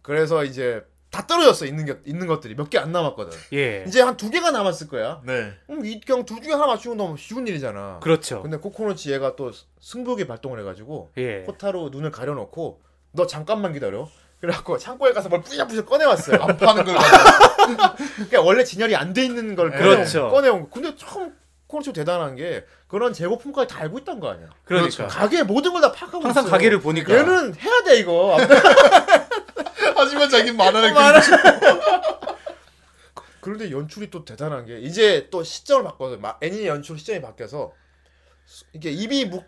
그래서 이제 다 떨어졌어. 있는 것들이 몇 개 안 남았거든. 예. 이제 한 2개가 남았을 거야. 네. 그럼 이 경우 2 중에 하나 맞추면 너무 쉬운 일이잖아. 그렇죠. 근데 코코넛이 얘가 또 승부욕이 발동을 해가지고 예. 호타루 눈을 가려놓고 너 잠깐만 기다려. 그래갖고 창고에 가서 뭘 뿌셔 꺼내왔어요. 안 파는 걸. 그러니까 원래 진열이 안 돼 있는 걸 그렇죠. 꺼내온 거. 근데 참 코코넛이 대단한 게 그런 재고품까지 다 알고 있단 거 아니야. 그러니까 가게 모든 걸 다 파악하고 항상 있어요. 가게를 보니까 얘는 해야 돼 이거. 하지만 자기는 만화를 그런데 연출이 또 대단한 게 이제 또 시점을 바꿔서 애니 연출 시점이 바뀌어서 이게 그러니까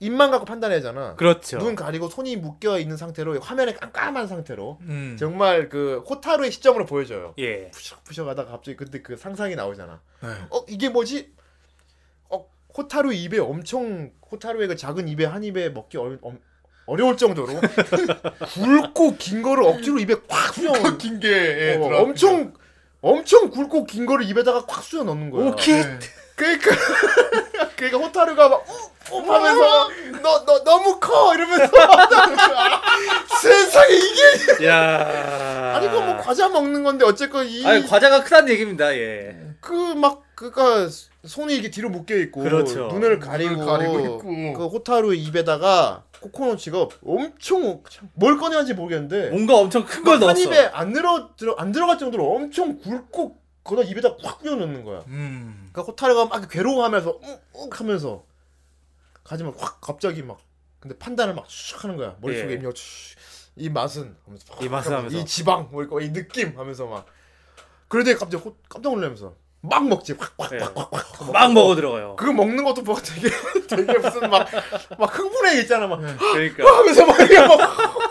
입만 갖고 판단하잖아. 그렇죠. 눈 가리고 손이 묶여 있는 상태로 화면에 깜깜한 상태로 정말 그 호타루의 시점으로 보여줘요. 예. 푸셔가다가 갑자기 근데 그 상상이 나오잖아. 에휴. 이게 뭐지? 호타루 입에 엄청 호타루의 그 작은 입에 한 입에 먹기 어려울 정도로 굵고 긴 거를 억지로 입에 콱 쑤여. 긴 게 예, 엄청 굵고 긴 거를 입에다가 콱 쑤여 넣는 거야. 오케이. 네. 그러니까 호타루가 막 하면서 너 너무 커 이러면서 세상에 이게 야 아니 그거 뭐 과자 먹는 건데 어쨌건 이 아니, 과자가 크다는 얘기입니다. 예. 그 막 그러니까 손이 이게 뒤로 묶여 있고 그렇죠. 눈을 가리고 있고 그 호타루의 입에다가 코코넛츠가 엄청 뭘 꺼내는지 모르겠는데 뭔가 엄청 큰 걸 넣었어. 한 입에 안 들어갈 정도로 엄청 굵고 그거 입에다 콱 끼워 넣는 거야. 그러니까 호타루가 막 괴로워하면서 하면서 가지만 확 갑자기 막 근데 판단을 막 슉 하는 거야. 머릿속에 예. 이 맛은 하면서 이 맛은 하면서 이 지방 뭐랄까 이 느낌 하면서 막 그러더니 갑자기 깜짝 놀라면서 막 먹지 막 먹어 들어가요. 그거 먹는 것도 뭐 되게 무슨 막 흥분해 있잖아 막 그러니까 하면서 막 이게 막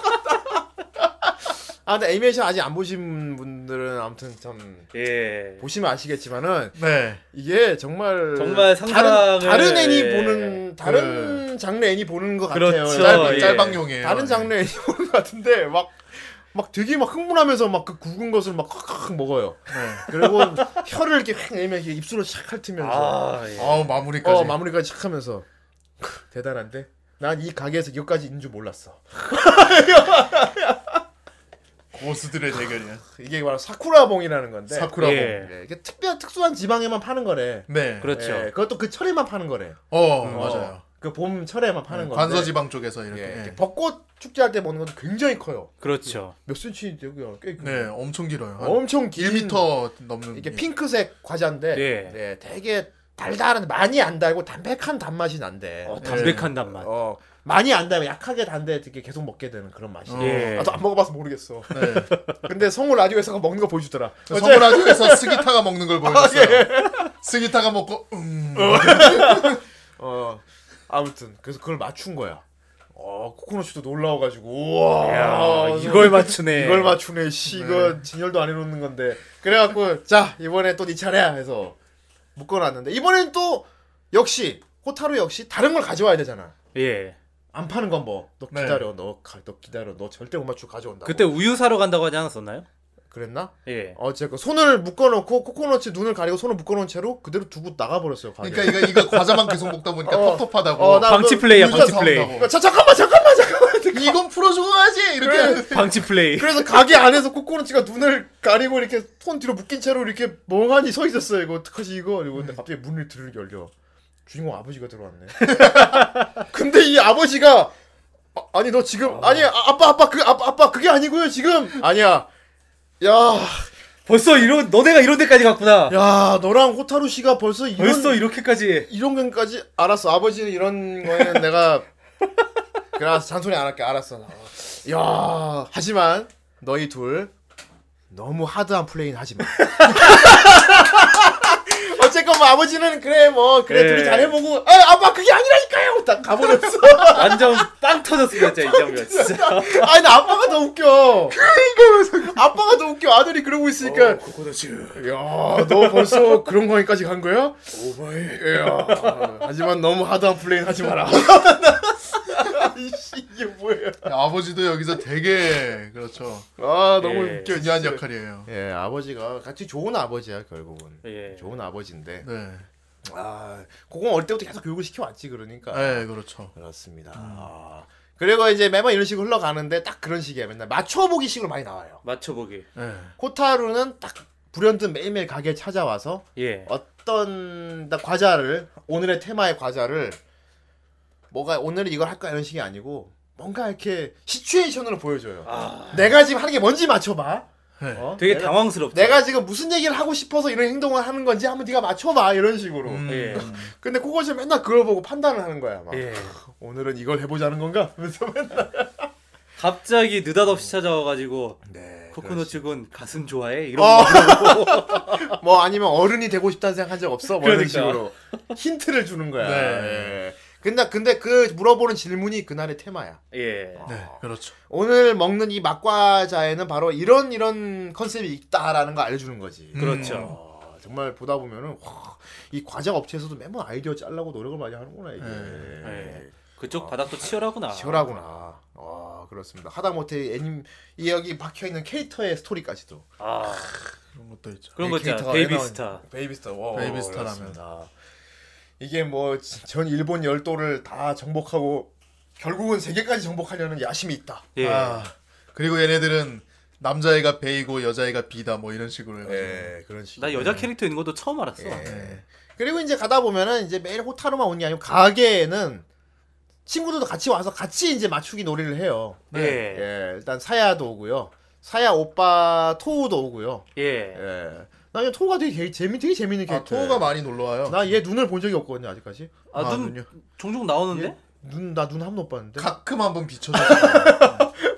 아 근데 애니메이션 아직 안 보신 분들은 아무튼 참 예. 보시면 아시겠지만은 네. 이게 정말 상상을 다른 애니 예. 보는 다른 장르 애니 보는 것 그렇죠. 같아요. 짤방용이에요. 다른 장르 애니 보는 것 같은데 막 되게 막 흥분하면서 막 그 굵은 것을 막 콱콱 먹어요. 네. 그리고 혀를 이렇게 확 내면 입술로 착 핥으면서 예. 마무리까지 착 하면서 대단한데 난 이 가게에서 여기까지 있는 줄 몰랐어. 고수들의 대결이야. 이게 바로 사쿠라봉이라는 건데. 사쿠라봉. 예. 이게 특수한 지방에만 파는 거래. 네, 그렇죠. 예. 그것도 그 철에만 파는 거래. 맞아요. 그 봄 철에만 파는 건데. 관서지방 쪽에서 이렇게. 예. 예. 벚꽃 축제할 때 먹는 것도 굉장히 커요. 그렇죠. 몇 cm 되고요. 꽤 네, 엄청 길어요. 엄청 긴. 1m 넘는. 이게 핑크색 과자인데, 예. 네, 되게 달달한 많이 안 달고 담백한 단맛이 난대. 담백한 예. 단맛. 많이 안 달고 약하게 단데 되게 계속 먹게 되는 그런 맛이에요. 예. 나도 안 먹어봐서 모르겠어. 네. 근데 성우 라디오에서 먹는 거 보여주더라. 성우 라디오에서 스기타가 먹는 걸 보여줬어요. 예. 스기타가 먹고 아무튼 그래서 그걸 맞춘 거야. 코코넛도 놀라워가지고 우와 이걸 맞추네. 씨 이거 진열도 안 해놓는 건데 그래갖고 자 이번에 또 네 차례야 해서 묶어놨는데 이번엔 또 역시 호타루 역시 다른 걸 가져와야 되잖아. 예. 안 파는 건 뭐 너 기다려. 네. 너 기다려. 너 절대 못 맞추고 가져온다고. 그때 우유 사러 간다고 하지 않았었나요? 그랬나? 예. 제가 손을 묶어놓고 코코넛이 눈을 가리고 손을 묶어놓은 채로 그대로 두고 나가버렸어요. 가게. 그러니까 이거 과자만 계속 먹다 보니까 텁텁하다고. 방치 플레이야. 방치 플레이. 그러니까, 잠깐만. 이건 풀어주고 가야지. 이렇게. 방치 플레이. 그래서 가게 안에서 코코넛이가 눈을 가리고 이렇게 손 뒤로 묶인 채로 이렇게 멍하니 서 있었어요. 이거 어떡하지 이거. 그리고 근데 갑자기 문을 들르게 열려. 주인공 아버지가 들어왔네. 근데 이 아버지가 아니 너 지금 아빠 그게 아니고요 지금 아니야. 야 벌써 이런 너네가 이런 데까지 갔구나. 야 너랑 호타루 씨가 벌써 이렇게까지 이런 건까지 알았어. 아버지는 이런 거는 내가 그냥 잔소리 안 할게. 알았어. 야 하지만 너희 둘 너무 하드한 플레이는 하지 마. 어쨌건 뭐 아버지는 그래 둘이 잘해보고 아빠 그게 아니라니까요 딱 가버렸어. 완전 빵 터졌습니다. 진짜 이 장면 진짜. 아니 나 아빠가 더 웃겨. 그러니까 아빠가 더 웃겨. 아들이 그러고 있으니까 코코넛츠 야 너 벌써 그런 거기까지 간 거야? 오마이 야 하지만 너무 하드한 플레이는 하지 마라. 이게 뭐야? 아버지도 여기서 되게 그렇죠. 너무 중요한 역할이에요. 예, 아버지가 같이 좋은 아버지야 결국은. 예. 좋은 아버지인데. 네. 그건 어릴 때부터 계속 교육을 시켜왔지 그러니까. 네, 그렇죠. 그렇습니다. 그리고 이제 매번 이런 식으로 흘러가는데 딱 그런 식이야. 맨날 맞춰보기 식으로 많이 나와요. 맞춰보기. 네. 호타루는 딱 불현듯 매일매일 가게에 찾아와서 예. 어떤 과자를 오늘의 테마의 과자를. 뭐가 오늘은 이걸 할까 이런 식이 아니고 뭔가 이렇게 시츄에이션으로 보여줘요. 내가 지금 하는 게 뭔지 맞춰봐. 네. 되게 당황스럽죠. 내가 지금 무슨 얘기를 하고 싶어서 이런 행동을 하는 건지 한번 네가 맞춰봐 이런 식으로. 예. 근데 코코넛이 맨날 그걸 보고 판단을 하는 거야. 막. 예. 오늘은 이걸 해보자는 건가? 그래서 맨날 갑자기 느닷없이 찾아와가지고 네, 코코넛은 가슴 좋아해? 이런 거 뭐 아니면 어른이 되고 싶다는 생각 한 적 없어? 뭐 그러니까. 이런 식으로 힌트를 주는 거야. 네. 예. 근데 그 물어보는 질문이 그날의 테마야. 예. 네, 그렇죠. 오늘 먹는 이 막과자에는 바로 이런 컨셉이 있다라는 거 알려주는 거지. 그렇죠. 정말 보다 보면은 이 과자 업체에서도 매번 아이디어 짜려고 노력을 많이 하는구나 이게. 예. 예. 그쪽 바닥도 치열하구나. 치열하구나. 아, 그렇습니다. 하다못해 애님 이 여기 박혀 있는 캐릭터의 스토리까지도. 아, 그런 것도 있죠. 그런 거 있잖아. 베이비스타. 베이비스타. 와, 베이비스타라면 이게 뭐 전 일본 열도를 다 정복하고 결국은 세계까지 정복하려는 야심이 있다. 예. 아, 그리고 얘네들은 남자애가 베이고 여자애가 비다 뭐 이런 식으로 해가지고. 예, 그런 식으로. 나 여자 캐릭터 있는 것도 처음 알았어. 예. 예. 그리고 이제 가다 보면은 이제 매일 호타루만 오는 게 아니고 가게에는 친구들도 같이 와서 같이 이제 맞추기 놀이를 해요. 예. 예. 일단 사야도 오고요. 사야 오빠 토우도 오고요. 예. 예. 나 얘 토우가 되게 재밌는 캐릭터. 아, 토우가 많이 놀러 와요. 나 얘 눈을 본 적이 없거든요, 아직까지. 아, 눈 종종 나오는데? 예? 나 눈 한 번 못 봤는데. 가끔 한 번 비춰줘.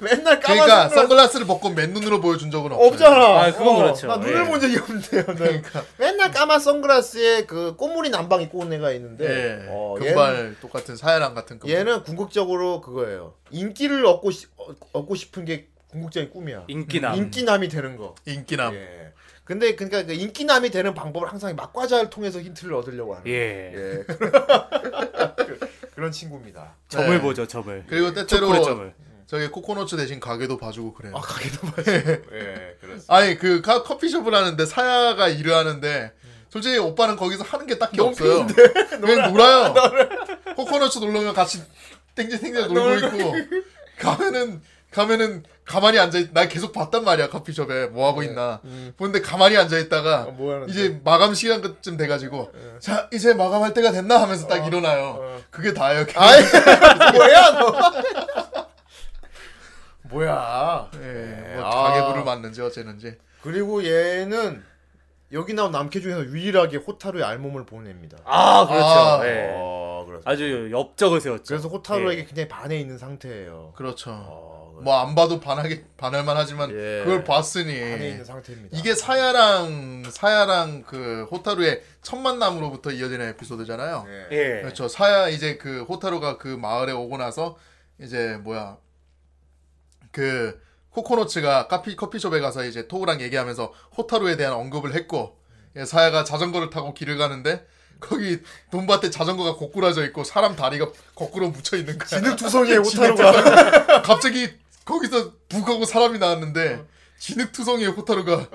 맨날 까만. 그러니까 선글라스를 벗고 맨눈으로 보여준 적은 없어요. 없잖아. 아, 그건 그렇죠. 나 눈을 본 적이 없는데요. 그러니까 맨날 까만 선글라스에 그 꽃무늬 남방 입고 온 애가 있는데. 예. 금발 얘는, 똑같은 사야랑 같은 금발. 얘는 궁극적으로 그거예요. 인기를 얻고 싶은 게 궁극적인 꿈이야. 인기남이 되는 거. 인기남. 예. 근데 그러니까 그 인기남이 되는 방법을 항상 막과자를 통해서 힌트를 얻으려고 하는. 예. 예. 그런 친구입니다. 점을 네. 보죠, 점을. 그리고 때때로 점을. 저기 코코넛츠 대신 가게도 봐주고 그래요. 아, 가게도 봐주고. 예, 그렇습니다. 아니 그 커피숍을 하는데 사야가 일을 하는데 솔직히 오빠는 거기서 하는 게 딱히 없어요. 그냥 놀아요. 코코넛츠 놀러면 같이 땡지땡지 놀고 있고 가면은 가만히 앉아있. 나 계속 봤단 말이야 커피숍에 뭐 하고 있나. 근데 가만히 앉아있다가 뭐 이제 마감 시간쯤 돼가지고 자 이제 마감할 때가 됐나 하면서 딱 일어나요. 그게 다예요. 아이 뭐야 너. 뭐야. 예, 뭐 가계부를 맞는지 어쨌는지. 그리고 얘는 여기 나온 남캐 중에서 유일하게 호타루의 알몸을 본 애입니다. 아, 그렇죠. 아, 예. 아주 업적을 세웠죠. 그래서 호타루에게 예. 굉장히 반해 있는 상태예요. 그렇죠. 뭐 안 봐도 반할만 하지만 예. 그걸 봤으니 반해 있는 상태입니다. 이게 사야랑 그 호타루의 첫 만남으로부터 이어지는 에피소드잖아요. 예. 예. 그렇죠. 사야 이제 그 호타루가 그 마을에 오고 나서 이제 뭐야 그 코코넛츠가 커피숍에 가서 이제 토우랑 얘기하면서 호타루에 대한 언급을 했고 사야가 자전거를 타고 길을 가는데 거기 돈밭에 자전거가 고꾸라져 있고 사람 다리가 거꾸로 묻혀 있는 거야. 진흙투성이에 호타루가 갑자기 거기서 북하고 사람이 나왔는데 진흙투성이에 호타루가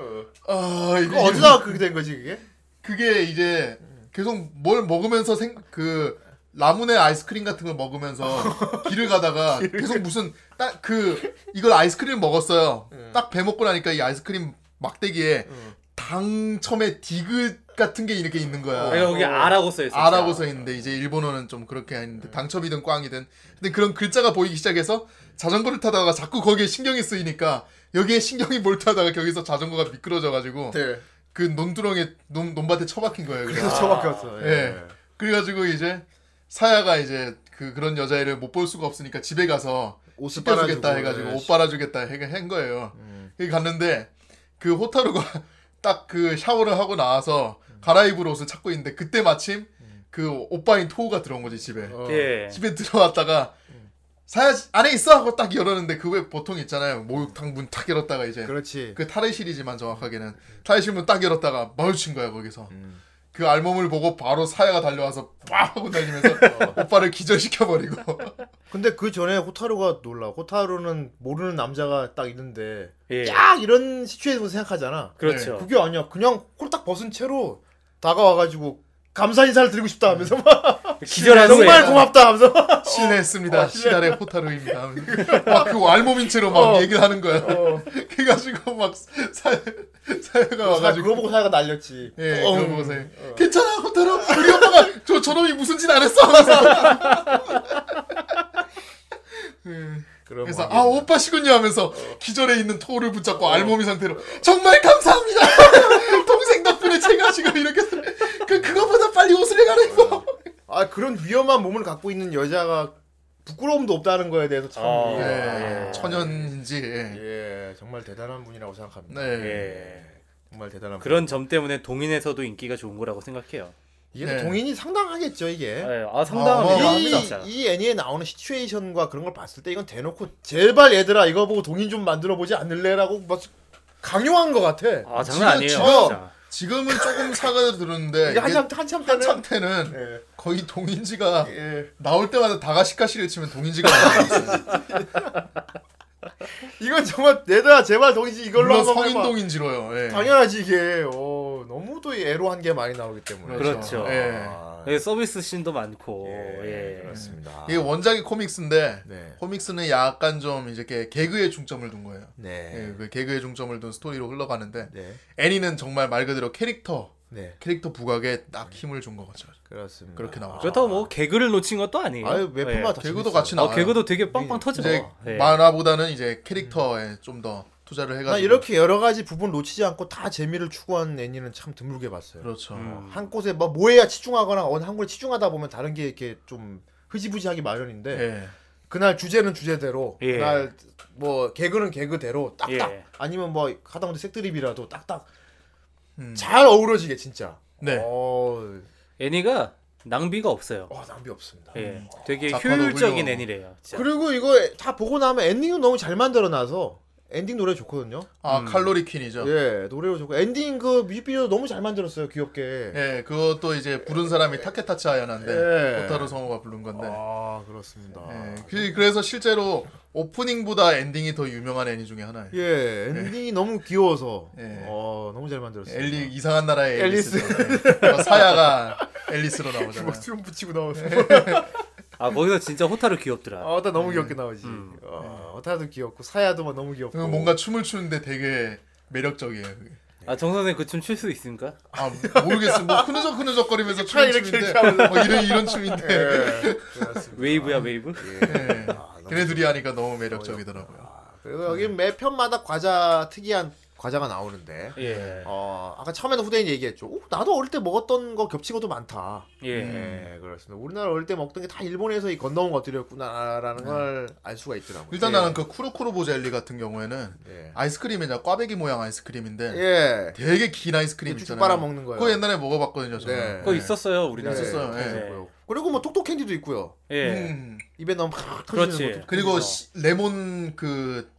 아 이거 어디다 그게 된 거지 그게? 그게 이제 계속 뭘 먹으면서 그 라무네 아이스크림 같은 걸 먹으면서 길을 가다가 계속 무슨 딱 그 이걸 아이스크림 먹었어요. 딱 배 먹고 나니까 이 아이스크림 막대기에 당첨에 디귿 같은 게 이렇게 있는 거야. 내가 거기 아라고 써 있어. 아라고 써 있는데 이제 일본어는 좀 그렇게 아닌데 당첨이든 꽝이든 근데 그런 글자가 보이기 시작해서 자전거를 타다가 자꾸 거기에 신경이 쓰이니까 여기에 신경이 몰두하다가 거기서 자전거가 미끄러져가지고 네. 그 논두렁에 논밭에 처박힌 거예요. 그래서 처박혔어. 예. 예. 그래가지고 이제 사야가 이제 그런 여자애를 못 볼 수가 없으니까 집에 가서 옷 빨아주겠다 해가지고 네. 옷 빨아주겠다 한 거예요. 여기 갔는데 그 호타루가 딱 그 샤워를 하고 나와서 갈아입을 옷을 찾고 있는데 그때 마침 그 오빠인 토우가 들어온 거지 집에. 예. 집에 들어왔다가 사야 안에 있어 하고 딱 열었는데 그 왜 보통 있잖아요 목욕탕 문 탁 열었다가 이제 그렇지. 그 탈의실이지만 정확하게는 탈의실 문 딱 열었다가 마주친 거야 거기서. 그 알몸을 보고 바로 사야가 달려와서 빡 하고 달리면서 오빠를 기절시켜버리고. 근데 그 전에 호타루가 놀라. 호타루는 모르는 남자가 딱 있는데 예. 야 이런 시추에이션 생각하잖아. 그렇죠. 네. 그게 아니야. 그냥 홀딱 벗은 채로 다가와가지고 감사 인사를 드리고 싶다 하면서 막 기절하는 정말 고맙다 하면서 실례했습니다. 시달의 호타루입니다. 막 그 알몸인 채로 막 얘기를 하는 거야. 그래가지고 막 사야가 와가지고 그거 보고 사야가 날렸지. 예, 그거 보고 사야. 괜찮아 호타루. 우리 엄마가 저놈이 무슨 짓 안 했어. 그래서 아 오빠시군요 하면서 기절해 있는 토를 붙잡고 알몸인 상태로 정말 감사합니다. 동생 덕분에 제가 지금 이렇게 그거보다 빨리 옷을 갈아입어. 아 그런 위험한 몸을 갖고 있는 여자가 부끄러움도 없다는 거에 대해서 참 천연인지 예 정말 대단한 분이라고 생각합니다. 네 예. 정말 대단한 그런 분. 점 때문에 동인에서도 인기가 좋은 거라고 생각해요. 이게 네. 동인이 상당하겠죠 이게. 네. 아 상당합니다. 이 애니에 나오는 시츄에이션과 그런 걸 봤을 때 이건 대놓고 제발 얘들아 이거 보고 동인 좀 만들어 보지 않을래라고 막 강요한 것 같아. 아 장난 아니에요. 지금은 조금 사과드렸는데 한참 때는 네. 거의 동인지가 예. 나올 때마다 다가시카시를 치면 동인지가 나왔어요. 이건 정말 내다 제발 동인지 이걸로 성인 동인지로요. 예. 당연하지 이게. 오, 너무도 애로한 게 많이 나오기 때문에 그렇죠. 예. 예, 서비스 씬도 많고 예, 예. 그렇습니다. 이게 원작이 코믹스인데 네. 코믹스는 약간 좀 이제 개그에 중점을 둔 거예요. 네. 예, 개그에 중점을 둔 스토리로 흘러가는데 네. 애니는 정말 말 그대로 캐릭터 네. 캐릭터 부각에 딱 힘을 준 거죠. 그렇습니다. 그렇게 나오죠. 그렇다고 뭐 개그를 놓친 것도 아니에요. 아유, 웹툰마다 예. 개그도 같이 나와요. 개그도 되게 빵빵 터지고 예. 만화보다는 이제 캐릭터에 좀 더 투자를 해가지고. 이렇게 여러 가지 부분 놓치지 않고 다 재미를 추구하는 애니는 참 드물게 봤어요. 그렇죠. 한 곳에 뭐 뭐해야 치중하거나 어느 한 곳에 치중하다 보면 다른 게 이렇게 좀 흐지부지하기 마련인데 예. 그날 주제는 주제대로 예. 그날 뭐 개그는 개그대로 딱딱 예. 아니면 뭐 하다못해 색드립이라도 딱딱 잘 어우러지게 진짜. 네. 애니가 낭비가 없어요. 낭비 없습니다. 예. 되게 효율적인 애니래요. 진짜. 그리고 이거 다 보고 나면 엔딩도 너무 잘 만들어놔서 엔딩 노래 좋거든요. 칼로리 퀸이죠. 예, 노래도 좋고 엔딩 그 뮤직비디오 너무 잘 만들었어요, 귀엽게. 예, 그것도 이제 부른 사람이 타케타치 아야나인데 예. 호타루 성우가 부른 건데. 아, 그렇습니다. 예, 그래서 실제로 오프닝보다 엔딩이 더 유명한 애니 중에 하나예요. 예, 엔딩이 예. 너무 귀여워서 예. 너무 잘 만들었어요. 엘리 이상한 나라의 앨리스. 사야가 앨리스로 나오잖아요. 막 수염 붙이고 나오세요. 아 거기서 진짜 호타루 귀엽더라. 나 너무 귀엽게 나오지. 호타루도 귀엽고 사야도 막 너무 귀엽고. 뭔가 춤을 추는데 되게 매력적이에요. 그게. 아 정선생 그 춤 출 수 있습니까? 모르겠어. 뭐 흐느적거리면서 추는 춤인데 이런 춤인데. 예, 웨이브야 웨이브? 예. 걔네들이 하니까 너무 매력적이더라고요. 그리고 여기 매 편마다 과자 특이한 과자가 나오는데 예. 아까 처음에는 후대인 얘기했죠. 나도 어릴 때 먹었던 거 겹치고도 많다. 예, 그렇습니다. 우리나라 어릴 때 먹던 게 다 일본에서 이 건너온 것들이었구나라는 걸 알 수가 있더라고요. 일단 예. 나는 그 쿠루쿠루보 젤리 같은 경우에는 예. 아이스크림이냐 꽈배기 모양 아이스크림인데 예. 되게 긴 아이스크림 있잖아요. 빨아 먹는 거예요. 그거 옛날에 먹어봤거든요. 저는. 네. 그거 있었어요. 우리나라에. 있었어요. 예. 예. 그리고 뭐 톡톡 캔디도 있고요. 예. 입에 넣으면 팍 터지는 것도. 그리고 레몬 그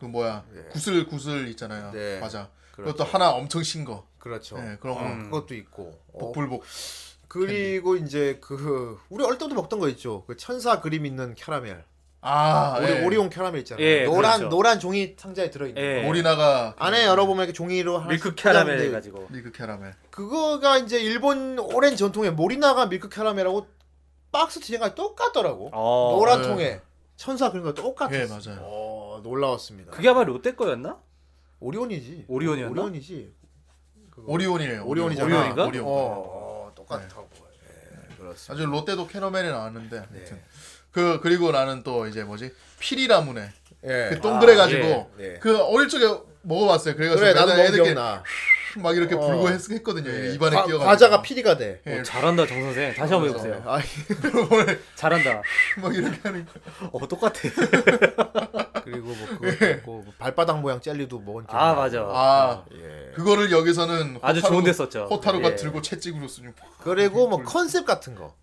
뭐야 예. 구슬 있잖아요. 네. 맞아. 그렇죠. 그것도 하나 엄청 신 거. 그렇죠. 네, 그런 그것도 있고. 복불복. 그리고 캔디. 이제 우리 어릴 때부터 먹던 거 있죠. 그 천사 그림 있는 캐러멜. 예. 오리온 캐러멜 있잖아요. 예, 노란 종이 상자에 들어 있는. 예. 오리나가 안에 열어보면 이렇게 종이로 하나 밀크 캐러멜 가지고. 밀크 캐러멜. 그거가 이제 일본 오랜 전통의 모리나가 밀크 캐러멜하고 박스 디자인이 똑같더라고. 노란 예. 통에 천사 그림 거 똑같았어. 예, 맞아요. 놀라웠습니다. 그게 아마 롯데 거였나? 오리온이지. 오리온이에요. 오리온이잖아. 오리온인가? 똑같다고. 예, 그렇습니다. 아주 롯데도 캐러멜이 나왔는데. 네. 그리고 나는 또 이제 피리라무네. 예. 그 동그래 가지고 예. 예. 그 어릴 적에 먹어봤어요. 그래가지고 그래, 나도 애들끼리 막 이렇게 불고 했거든요. 예. 입안에 끼어가지고. 과자가 피리가 돼. 예. 잘한다 정 선생. 다시 한번 해보세요. 잘한다. 막 이렇게 하는. 똑같아. 그리고 뭐 발바닥 모양 젤리도 먹은 기억이 나요. 맞아. 예. 그거를 여기서는 아주 좋은데 썼죠. 호타루가 예. 들고 채찍으로 쓰는. 그리고 뭐 컨셉 같은 거.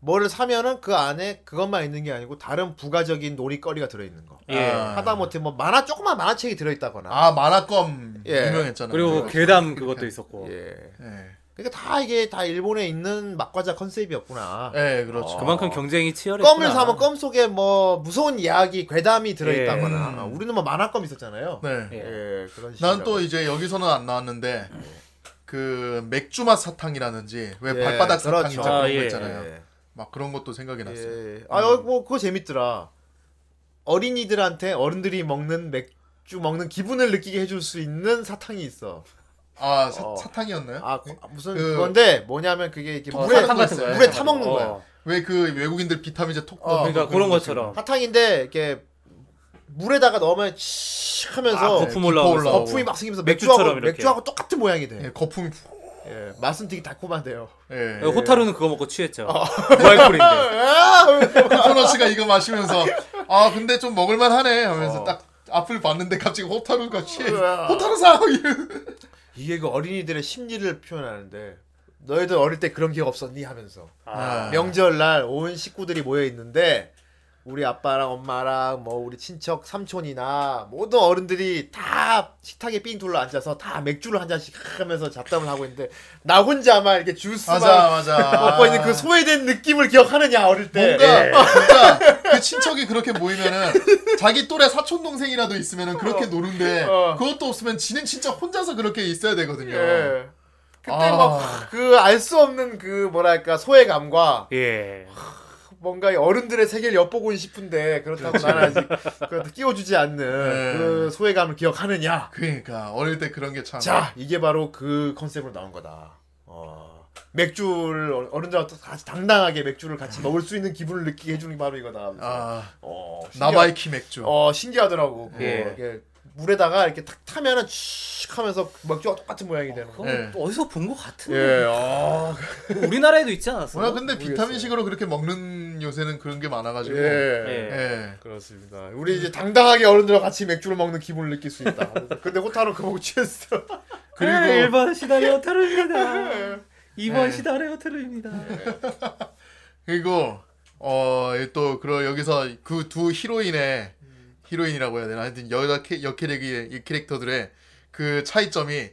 뭐를 사면은 그 안에 그것만 있는 게 아니고 다른 부가적인 놀이거리가 들어있는 거. 예. 하다못해 뭐 조그만 만화책이 들어있다거나. 만화껌 예. 유명했잖아요. 그리고 괴담 그것도 있었고. 예. 예. 그러니까 이게 다 일본에 있는 막과자 컨셉이었구나. 예, 그렇죠. 그만큼 경쟁이 치열했구나. 껌을 사면 껌 속에 뭐 무서운 이야기, 괴담이 들어있다거나. 예. 우리는 만화껌 있었잖아요. 네. 예. 예. 그런. 난 또 이제 여기서는 안 나왔는데 맥주맛 사탕이라든지 예. 발바닥 사탕이라든지 그런 거 있잖아요. 예. 막 그런 것도 생각이 났어요. 예. 그거 재밌더라. 어린이들한테 어른들이 먹는 맥주 먹는 기분을 느끼게 해줄 수 있는 사탕이 있어. 사탕이었나요? 무슨 건데 뭐냐면 그게 이렇게 물에 타 먹는 거야. 왜 그 외국인들 비타민제 톡 그러니까 그런 것처럼. 사탕인데 이렇게 물에다가 넣으면 씩 하면서 거품 올라오고 거품이 막 생기면서 맥주하고 똑같은 모양이 돼. 예, 거품이 예, 맛은 되게 달콤한데요. 예, 예. 호타루는 그거 먹고 취했죠. 무알콜인데. 코코넛츠가 이거 마시면서 근데 좀 먹을만 하네 하면서 딱 앞을 봤는데 갑자기 호타루가 취해. 호타루상. 이게 그 어린이들의 심리를 표현하는데 너희들 어릴 때 그런 기억 없었니 하면서 명절날 온 식구들이 모여 있는데 우리 아빠랑 엄마랑 뭐 우리 친척 삼촌이나 모든 어른들이 다 식탁에 삥 둘러 앉아서 다 맥주를 한 잔씩 하면서 잡담을 하고 있는데 나 혼자만 이렇게 주스만 먹고 있는 그 소외된 느낌을 기억하느냐 어릴 때. 뭔가 진짜 그 친척이 그렇게 모이면은 자기 또래 사촌 동생이라도 있으면은 그렇게 노는데 그것도 없으면 지는 진짜 혼자서 그렇게 있어야 되거든요. 예. 그때 막 그 알 수 없는 그 뭐랄까 소외감과. 예. 뭔가 어른들의 세계를 엿보고 싶은데 그렇다고 나는 아직 그것도 끼워주지 않는 그 소외감을 기억하느냐. 그러니까 어릴 때 그런 게 참. 자, 이게 바로 그 컨셉으로 나온 거다. 맥주를 어른들하고 같이 당당하게 맥주를 같이 먹을 수 있는 기분을 느끼게 해주는 게 바로 이거다. 나바이키 맥주. 신기하더라고. 예. 물에다가 이렇게 탁 타면은 슉 하면서 맥주가 똑같은 모양이 되는 거. 예. 어디서 본 것 같은데. 예. 우리나라에도 있지 않았어요? 뭐야, 근데 모르겠어요. 비타민식으로 그렇게 먹는 요새는 그런 게 많아가지고. 예. 예. 예. 그렇습니다. 우리 이제 당당하게 어른들과 같이 맥주를 먹는 기분을 느낄 수 있다. 근데 호타루 그 보고 취했어. 그리고 1번 시다레 호타루입니다. 2번 시다레 호타루입니다. 그리고 또 여기서 그 두 히로인이라고 해야 되나? 하여튼 여캐릭의 캐릭터들의 그 차이점이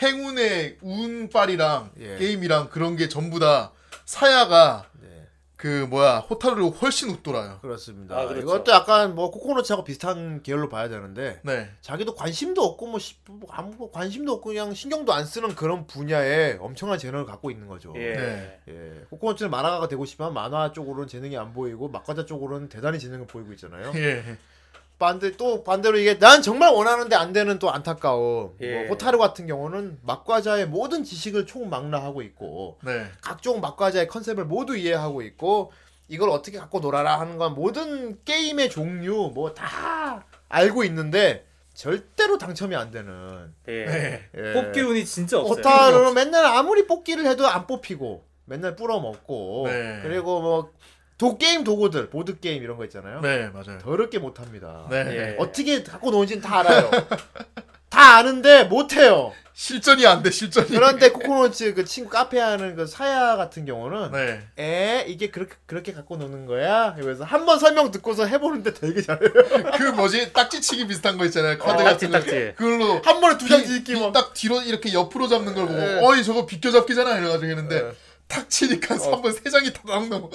행운의 운빨이랑 게임이랑 그런 게 전부 다 사야가 호타루를 훨씬 웃돌아요. 그렇습니다. 그렇죠. 이것도 약간 뭐 코코넛하고 비슷한 계열로 봐야 되는데 자기도 관심도 없고 아무 관심도 없고 그냥 신경도 안 쓰는 그런 분야에 엄청난 재능을 갖고 있는 거죠. 코코넛은 만화가가 되고 싶지만 만화 쪽으로는 재능이 안 보이고 막과자 쪽으로는 대단히 재능을 보이고 있잖아요. 반대로 이게 난 정말 원하는데 안 되는 또 안타까움. 호타루 같은 경우는 막과자의 모든 지식을 총망라하고 있고 각종 막과자의 컨셉을 모두 이해하고 있고 이걸 어떻게 갖고 놀아라 하는 건 모든 게임의 종류 뭐 다 알고 있는데 절대로 당첨이 안 되는. 뽑기 운이 진짜 없어요. 호타루는 맨날 아무리 뽑기를 해도 안 뽑히고 맨날 뿌려먹고 그리고 뭐 게임 도구들, 보드게임 이런 거 있잖아요. 맞아요. 더럽게 못합니다. 어떻게 갖고 노는지는 다 알아요. 다 아는데 못해요. 실전이 안 돼, 실전이. 그런데 코코넛츠 그 친구 카페 하는 그 사야 같은 경우는 이게 그렇게 갖고 노는 거야? 그래서 한번 설명 듣고서 해보는데 되게 잘해요. 그 딱지치기 비슷한 거 있잖아요. 카드 같은 딱지. 그걸로 한 번에 두 장지기 딱 뒤로 이렇게 옆으로 잡는 걸 보고 어이 저거 비껴잡기잖아 이래가지고 했는데 탁 치니까 3번 3장이 다 나온다고.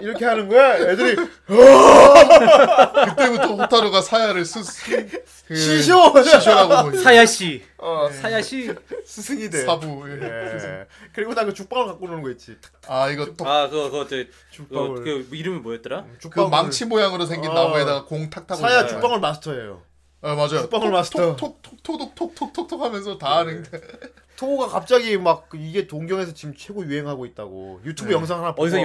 이렇게 하는 거야? 애들이 그때부터 호타루가 사야를 시쇼라고 사야씨 사야씨 스승이대 사부. 그리고 나 그 죽방을 갖고 노는 거 있지. 이거 죽방을 이름이 뭐였더라? 그 망치 모양으로 생긴 나무에다가 공 탁 타고 사야 죽방을 마스터예요. 맞아요. 죽방을 마스터 톡톡톡톡톡톡 하면서 다 하는데 토호가 갑자기 막 이게 동경에서 지금 최고 유행하고 있다고 유튜브 영상 하나 보고 유튜브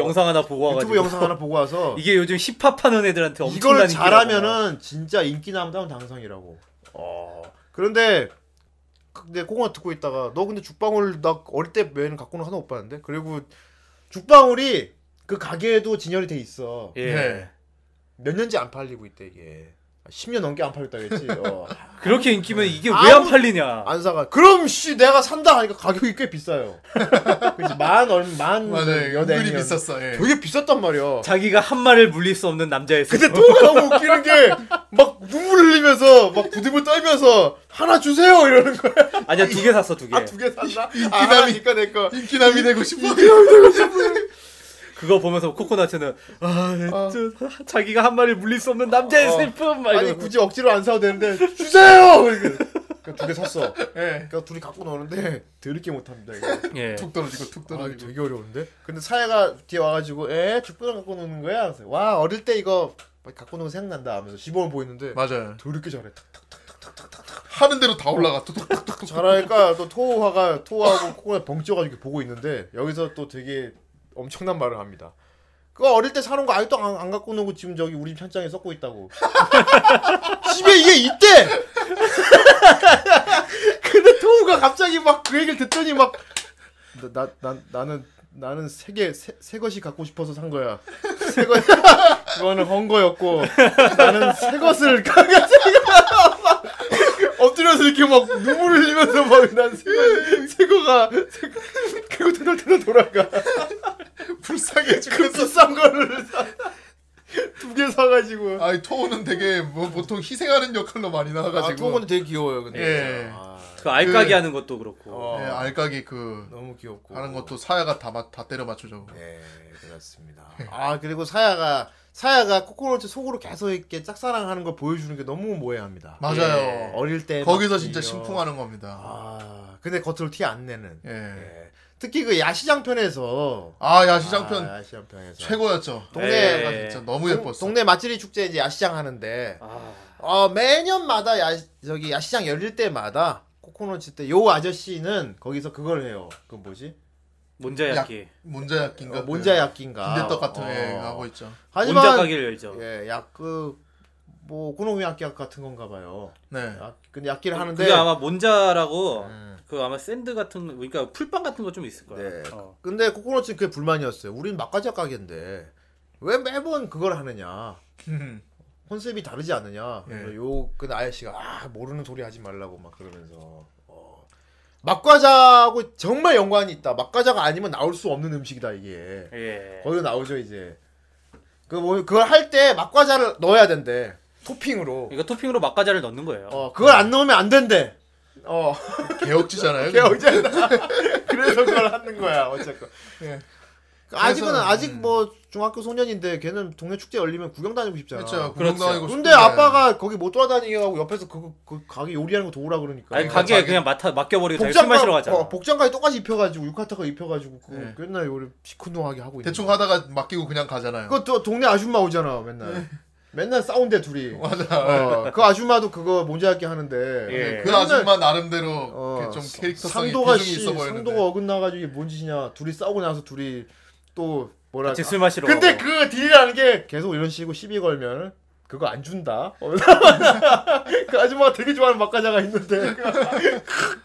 영상 하나 보고 와서 이게 요즘 힙합하는 애들한테 엄청난 인기라고. 이걸 잘하면은 진짜 인기 남다운 당상이라고. 근데 코코넛 듣고 있다가 너 근데 죽방울 나 어릴 때 맨 갖고는 하나 못 봤는데. 그리고 죽방울이 그 가게에도 진열이 돼 있어. 몇 년째 안 팔리고 있대. 이게 10년 넘게 안 팔렸다 그랬지. 그렇게 인기면 이게 왜 안 팔리냐? 안 사가. 그럼 내가 산다 하니까 가격이 꽤 비싸요. 그치, 은근히 비쌌어. 되게 비쌌단 말이야. 자기가 한 말을 물릴 수 없는 남자였어. 근데 또 너무 웃기는 게 막 눈물 흘리면서 막 부들부들 떨면서 하나 주세요 이러는 거야. 아니야, 두 개 샀어, 두 개. 두 개 샀나? 인기남이니까 내 거. 인기남이 되고 싶어. 그거 보면서 코코넛은 자기가 한 마리 물릴 수 없는 남자의 슬픔. 아니 굳이 억지로 안 사도 되는데 주세요. 그러니까 두 개 샀어. 그러니까 둘이 갖고 나오는데 더럽게 못합니다. 툭 떨어지고 툭 떨어지고. 되게 어려운데. 근데 사야가 뒤에 와가지고 죽방을 갖고 노는 거야. 와 어릴 때 이거 갖고 노는 생각난다 하면서 시범을 보이는데 맞아요. 더럽게 잘해. 탁탁탁탁탁탁탁 하는 대로 다 올라가. 툭툭툭 잘하니까 또 토하고 코코넛 벙쪄가지고 보고 있는데 여기서 또 되게 엄청난 말을 합니다. 그거 어릴 때 사놓은 거 아직도 안 갖고 노고 지금 저기 우리 집 현장에 썩고 있다고. 집에 이게 있대. 근데 토우가 갑자기 막 그 얘기를 듣더니 막 나는 새 것이 갖고 싶어서 산 거야. 새 것 그거는 헌거였고 나는 새 것을 엎드려서 이렇게 막 눈물을 흘리면서 막 난 새거가 그리고 터덜터덜 돌아가. 불쌍해 죽겠어. 그 비싼 거를 나와가지고. 아니 토우는 되게 뭐 보통 희생하는 역할로 많이 나와가지고. 아, 토우는 되게 귀여워요 근데. 예. 아, 그 알까기 하는 것도 그렇고. 예, 알까기 그 너무 귀엽고 하는 것도 사야가 다 때려 맞추죠. 예, 그렇습니다. 아 그리고 사야가 코코넛츠 속으로 계속 이렇게 짝사랑하는 걸 보여주는 게 너무 모해합니다. 맞아요. 예. 어릴 때 거기서 진짜 심쿵하는 겁니다. 아 근데 겉으로 티 안 내는. 예. 예. 특히 그 야시장 편에서 야시장 편에서 최고였죠. 동네가 진짜 너무 예뻤어. 동네 맛지리 축제 이제 야시장 하는데 매년마다 야시장 열릴 때마다 코코넛츠 때 요 아저씨는 거기서 그걸 해요. 그 뭐지? 몬자야끼인가 빈대떡 같은 애 하고 있죠. 하지만 몬자 가게를 열죠. 예, 뭐 그놈의 악기 같은 건가 봐요. 네. 근데 악기를 하는데 그게 아마 몬자라고 그 아마 샌드 같은 그러니까 풀빵 같은 거 좀 있을 거예요. 네. 근데 코코넛은 그게 불만이었어요. 우린 막가지 가게인데 왜 매번 그걸 하느냐? 컨셉이 다르지 않느냐? 네. 요 근데 아저씨가 모르는 소리 하지 말라고 막 그러면서 막과자하고 정말 연관이 있다. 막과자가 아니면 나올 수 없는 음식이다 이게. 예. 거기서 나오죠 이제. 그걸 할 때 막과자를 넣어야 된대. 토핑으로. 이거 토핑으로 막과자를 넣는 거예요. 그걸 안 넣으면 안 된대. 개혁지잖아요. 개혁지잖아. 그래서 그걸 하는 거야 어쨌건. 예. 아직은 아직 뭐 중학교 소년인데 걔는 동네 축제 열리면 구경 다니고 싶잖아. 그렇죠. 구경 다니고 싶은데. 근데 아빠가 거기 못 돌아다니게 하고 옆에서 그 가게 요리하는 거 도우라 그러니까. 아니 가게에 그냥 맡겨버리고 술 마시러 가잖아. 복장까지 똑같이 입혀가지고 유카타가 입혀가지고 그 맨날 요리 시큰둥하게 하고. 대충 하다가 맡기고 그냥 가잖아요. 그것도 동네 아줌마 오잖아 맨날. 맨날 싸운대 둘이. 맞아. 그 아줌마도 그거 몬자야끼 하는데. 예. 그 아줌마 나름대로 좀 캐릭터성이 비중이 있어 보이는데. 상도가 어긋나가지고 이게 뭔 짓이냐. 둘이 싸우고 나서 둘이 또 뭐랄까. 같이 술 마시러. 근데 그 딜이라는 게 계속 이런 식으로 시비 걸면 그거 안 준다. 그 아줌마가 되게 좋아하는 막과자가 있는데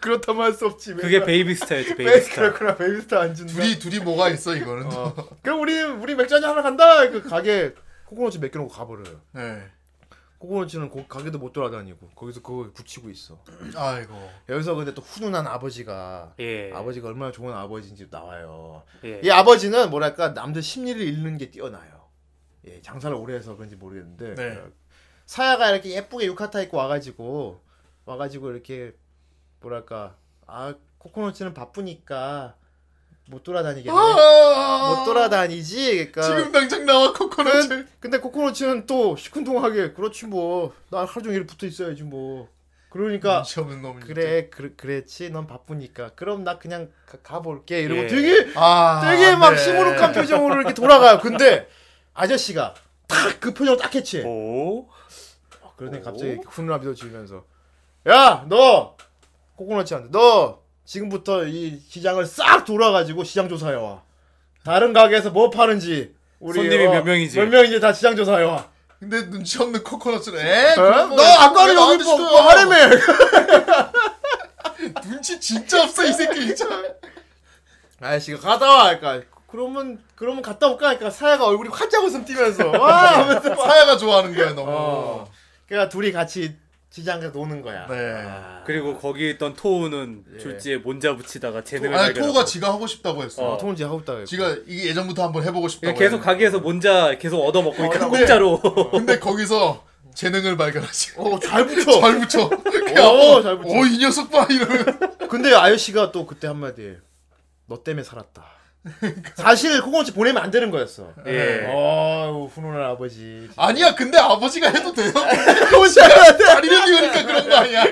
그렇다고 할 수 없지. 그게 베이비스타였지. 베이비스타. 그렇구나. 베이비스타 안 준다. 둘이 뭐가 있어 이거는. 그럼 우리 맥주 한잔 하러 간다. 그 가게. 코코넛츠 맡겨놓고 가버려요. 네. 코코넛츠는 가게도 못 돌아다니고 거기서 그거 굳히고 있어. 아이고. 여기서 근데 또 훈훈한 아버지가 아버지가 얼마나 좋은 아버지인지 나와요. 예. 이 아버지는 뭐랄까 남들 심리를 읽는 게 뛰어나요. 예, 장사를 오래 해서 그런지 모르겠는데 네. 사야가 이렇게 예쁘게 유카타 입고 와가지고 이렇게 뭐랄까 코코넛츠는 바쁘니까 못 돌아다니겠네. 못 돌아다니지. 그러니까 지금 당장 나와 코코넛츠. 근데 코코넛츠는 또 시큰둥하게 그렇지 뭐. 난 하루 종일 붙어 있어야지 뭐. 그러니까 그래 그랬지. 넌 바쁘니까. 그럼 나 그냥 가 볼게. 이러고 되게 막 시무룩한 표정으로 이렇게 돌아가요. 근데 아저씨가 딱 그 표정 딱 캐치해. 그런데 갑자기 훈훈하게 지면서 야, 너 코코넛츠한테 너 지금부터 이 시장을 싹 돌아가지고 시장 조사해 와. 다른 가게에서 뭐 파는지 우리 손님이 몇 명인지 다 시장 조사해 와. 근데 눈치 없는 코코넛은 너 아까는 여기 뭐 하래매. 눈치 진짜 없어 이 새끼 진짜. 아저씨가 가다 와. 그러니까 그러면 갔다 올까 하니까 사야가 얼굴이 활짝 웃음 띄면서 사야가 좋아하는 거야 너무. 그러니까 둘이 같이 시장에서 노는 거야. 네. 그리고 거기에 있던 토우는 졸지에 몬자 붙이다가 재능을 발견하고. 토우가 지가 하고 싶다고 했어. 토우는 지가 하고 싶다고 했어. 지가 이게 예전부터 한번 해보고 싶다고. 계속 가게에서 몬자 계속 얻어먹고 그러니까 공짜로. 근데 거기서 재능을 발견하지. 잘 붙여. 잘 붙여. 잘 붙여. 이 녀석 봐 이러면. 근데 아저씨가 또 그때 한마디. 너 때문에 살았다. 사실 코코넛츠 보내면 안 되는 거였어. 예. 훈훈한 아버지. 진짜. 아니야, 근데 아버지가 해도 돼요. 다리를 비우니까 그런 거 아니야.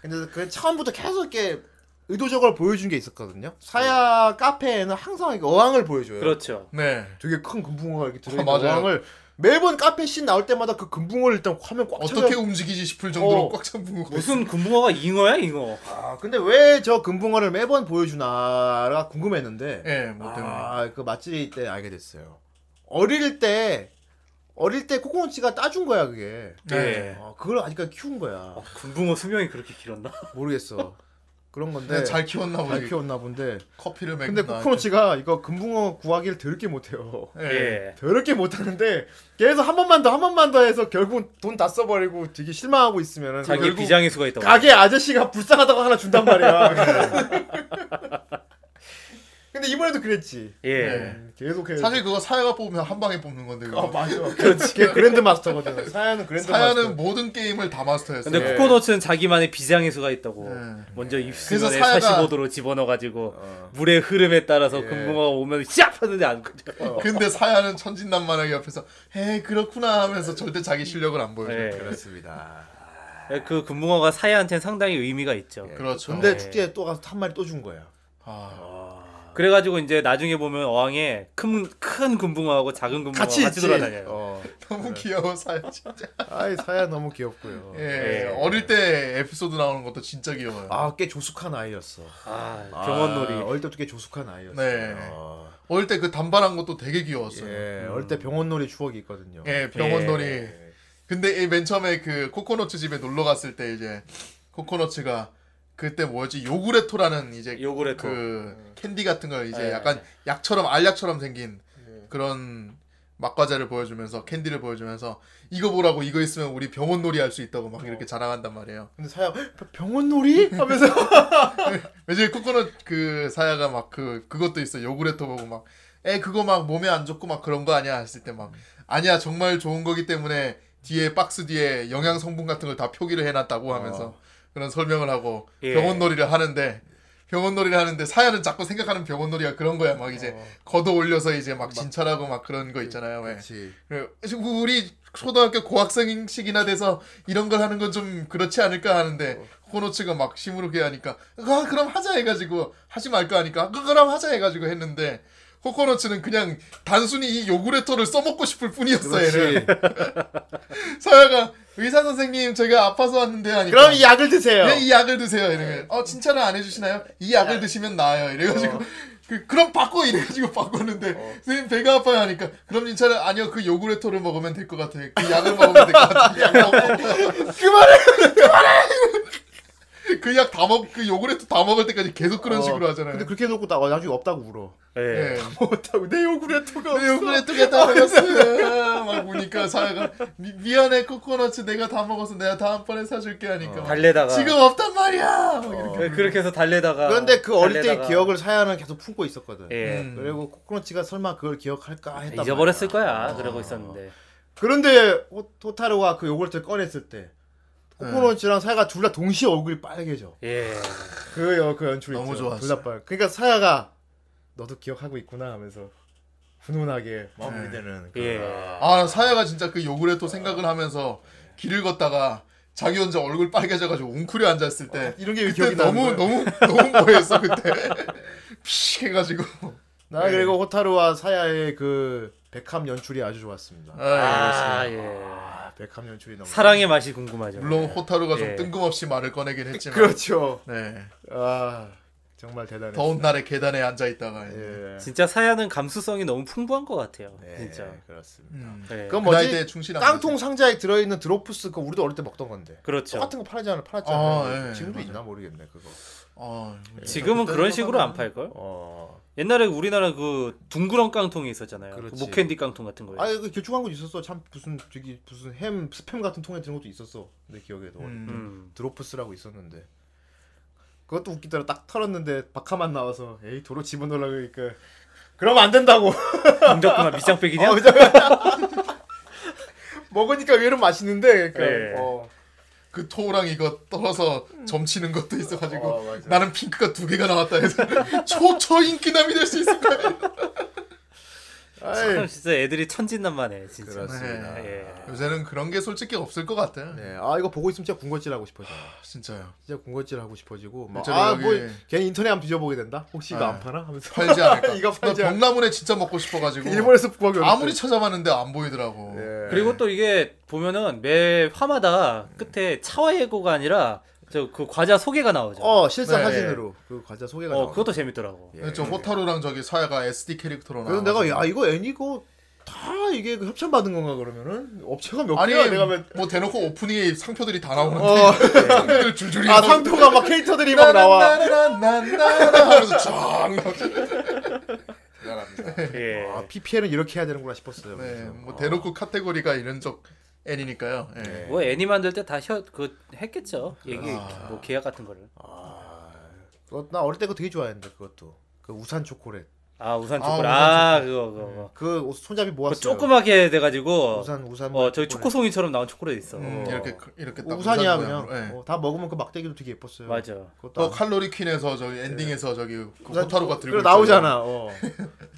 근데 그 처음부터 계속 이렇게 의도적으로 보여준 게 있었거든요. 사야 카페에는 항상 이렇게 어항을 보여줘요. 그렇죠. 네. 되게 큰 금붕어가 이렇게 들어있는 어항을 매번 카페 씬 나올 때마다 그 금붕어를 일단 화면 꽉 차요. 어떻게 움직이지 싶을 정도로 꽉 찬 붕어가. 무슨 금붕어가 잉어야 잉어. 근데 왜 저 금붕어를 매번 보여주나가 궁금했는데. 예, 뭐 때문에. 그 맛집이 때 알게 됐어요. 어릴 때 코코넛츠가 따준 거야 그게. 네. 그걸 아직까지 키운 거야. 금붕어 수명이 그렇게 길었나? 모르겠어. 그런 건데 잘 키웠나 보네. 잘 키웠나 본데 커피를 맥. 근데 코코넛츠가 이거 금붕어 구하기를 더럽게 못해요. 예. 더럽게 못하는데 계속 한 번만 더 해서 결국 돈 다 써버리고 되게 실망하고 있으면은 자기 비장의 수가 있다고. 가게 아저씨가 불쌍하다고 하나 준단 말이야. 근데 근데 이번에도 그랬지. 예. 네. 계속해서. 사실 그거 사야가 뽑으면 한 방에 뽑는 건데. 아 어, 맞아. 그렇지. 그랜드 마스터거든. 사야는 그랜드 마스터. 사야는 모든 게임을 다 마스터했어. 근데 예. 코코넛은 자기만의 비장의 수가 있다고. 예. 먼저 입수건에 45도로 집어넣어가지고 어. 물의 흐름에 따라서 예. 금붕어가 오면 샥 하는데 안 걸려. 어. 근데 사야는 천진난만하게 옆에서 에이 그렇구나 하면서 절대 자기 실력을 안 보여줘. 예. 그렇습니다. 그 금붕어가 사야한테는 상당히 의미가 있죠. 예. 그렇죠. 근데 예. 축제에 또 가서 한 마리 또 준 거예요. 아. 그래가지고 이제 나중에 보면 어항에 큰 금붕어하고 작은 금붕어가 같이 돌아다녀요. 어. 너무 귀여워 사야 진짜. 아이 사야 너무 귀엽고요. 예. 예. 어릴 때 에피소드 나오는 것도 진짜 귀여워요. 아 꽤 조숙한 아이였어. 아 병원놀이. 아, 어릴 때부터 꽤 조숙한 아이였어. 네. 아. 어릴 때 그 단발한 것도 되게 귀여웠어요. 예. 어릴 때 병원놀이 추억이 있거든요. 예. 병원놀이. 예. 근데 맨 처음에 그 코코넛츠 집에 놀러 갔을 때 이제 코코넛츠가 그때 뭐였지? 요구레토라는 이제 요구레토. 그 캔디 같은 걸 이제 네. 약간 약처럼 알약처럼 생긴 네. 그런 맛과자를 보여주면서 캔디를 보여주면서 이거 보라고 이거 있으면 우리 병원놀이 할 수 있다고 막 이렇게 자랑한단 말이에요. 근데 사야 병원놀이? 하면서 왜냐면 코코넛 그 사야가 막 그것도 있어. 요구레토 보고 막 에 그거 막 몸에 안 좋고 막 그런 거 아니야 했을 때 막 아니야 정말 좋은 거기 때문에 뒤에 박스 뒤에 영양 성분 같은 걸 다 표기를 해놨다고 하면서 그런 설명을 하고 예. 병원놀이를 하는데 사야는 자꾸 생각하는 병원놀이가 그런 거야 막 이제 걷어 올려서 이제 막 진찰하고 막 그런 거 있잖아요. 그치. 우리 초등학교 고학생식이나 돼서 이런 걸 하는 건 좀 그렇지 않을까 하는데 코노츠가 막 시무룩해 하니까 아 그럼 하자 해가지고 하지 말까 하니까 아, 그럼 하자 해가지고 했는데. 코코넛츠는 그냥 단순히 이 요구레토를 써먹고 싶을 뿐이었어 얘는. 사야가 의사 선생님 제가 아파서 왔는데 하니까 그럼 이 약을 드세요. 네, 이 약을 드세요 이러면 진찰을 안 해주시나요? 이 약을 드시면 나아요 이래가지고 그럼 바꿔 이래가지고 바꿨는데 선생님 배가 아파요 하니까 그럼 진찰을 아니요 그 요구레토를 먹으면 될 것 같아. 그 약을 먹으면 될 것 같아. 그만해. 그 약 다 그 요구레토 다 먹을 때까지 계속 그런 식으로 하잖아요. 근데 그렇게 해놓고 나중에 없다고 울어. 예. 다 먹었다고 내 요구레토가 없어. 내 요구레토가 다 먹었어. 막 우니까 사야가 미안해 코코넛츠 내가 다 먹어서 내가 다음번에 사줄게 하니까 달래다가 지금 없단 말이야. 그렇게 해서 달래다가 그런데 그 어릴 때의 기억을 사야는 계속 품고 있었거든. 예. 그리고 코코넛츠가 설마 그걸 기억할까 했단 말이야. 잊어버렸을 거야. 그러고 있었는데 그런데 호타루가 그 요구레토를 꺼냈을 때 코코넛츠랑 사야가 둘 다 동시에 얼굴이 빨개져. 예. 그 연출이 너무 좋았어. 둘 다 빨. 그러니까 사야가 너도 기억하고 있구나 하면서 훈훈하게 마무리되는. 예. 아 사야가 진짜 그 요구레토 생각을 하면서 길을 걷다가 자기 혼자 얼굴 빨개져가지고 웅크려 앉았을 때 이런 게 기억이 나는 거예요. 너무 뭐였어 그때. 피식 해가지고. 나 그리고 호타루와 사야의 그 백합 연출이 아주 좋았습니다. 백합 연출이 너무 사랑의 좋았어요. 맛이 궁금하죠. 물론 호타루가 좀 뜬금없이 말을 꺼내긴 했지만 그렇죠. 네. 아 정말 대단해. 더운 날에 계단에 앉아 있다가 진짜 사야는 감수성이 너무 풍부한 것 같아요. 네, 진짜 그렇습니다. 그건 뭐지? 깡통 거지? 상자에 들어있는 드로프스 그거 우리도 어릴 때 먹던 건데. 그렇죠. 똑같은 거 팔았잖아요. 지금도 있나 모르겠네 그거. 지금은 그런 식으로 안 팔걸? 옛날에 우리나라 그 둥그런 깡통이 있었잖아요. 그 목캔디 깡통 같은 거예요. 아, 그 교충한 거 있었어. 참 무슨 햄 스팸 같은 통에 드는 것도 있었어. 내 기억에도 드로프스라고 있었는데 그것도 웃기더라. 딱 털었는데 박하만 나와서 에이 도로 집어넣으려고 그러니까 그러면 안 된다고. 동작구나 밑장빼기냐? 먹으니까 의외로 맛있는데. 그러니까. 네. 그 토랑 이거 떨어서 점치는 것도 있어가지고 나는 핑크가 2개가 나왔다 해서 초초 인기남이 될 수 있을 거예요. 참 진짜 애들이 천진난만해 진짜. 그렇습니다. 네. 예. 요새는 그런 게 솔직히 없을 것 같아요. 네. 아 이거 보고 있으면 진짜 군것질 하고 싶어져요. 진짜요. 진짜 군것질 하고 싶어지고 여기... 뭐 괜히 인터넷 한번 뒤져보게 된다. 혹시 이거 안 파나 하면서 팔지 않을까. 이거 팔지 않을까. 병라무네 진짜 먹고 싶어가지고 일본에서 구하기 아무리 찾아봤는데 안 보이더라고. 예. 그리고 또 이게 보면은 매 화마다 끝에 차와예고가 아니라 저 그 과자 소개가 나오죠. 실사 사진으로 그 과자 소개가 나오죠. 그것도 재밌더라고. 저 호타루랑 저기 사야가 SD 캐릭터로 나와. 그래서 내가 이거 애니고 다 이게 그 협찬 받은 건가 그러면은 업체가 몇 개야 내가 뭐 대놓고 오프닝에 상표들이 다 나오는데 상표들 줄줄이 상표가 막 캐릭터들이 막 나와. 나나나나 하면서 쫙 대단합니다. 예. 아, PPL은 이렇게 해야 되는구나 싶었어요. 네. 뭐 대놓고 카테고리가 이런 적 애니니까요. 예. 뭐 애니 만들 때 다 했겠죠. 얘기 뭐 계약 같은 거를. 나 어릴 때 그거 되게 좋아했는데 그것도 그 우산 초콜릿. 아 우산 초콜릿. 아 그거 그 손잡이 모았어요. 조그맣게 돼가지고 우산 저기 초코송이처럼 나온 초콜릿 있어. 이렇게 딱 우산이야 그냥. 네. 다 먹으면 그 막대기도 되게 예뻤어요. 맞아. 또 칼로리 퀸에서 저기 엔딩에서 네. 저기 그 호타루가 들고 나오잖아.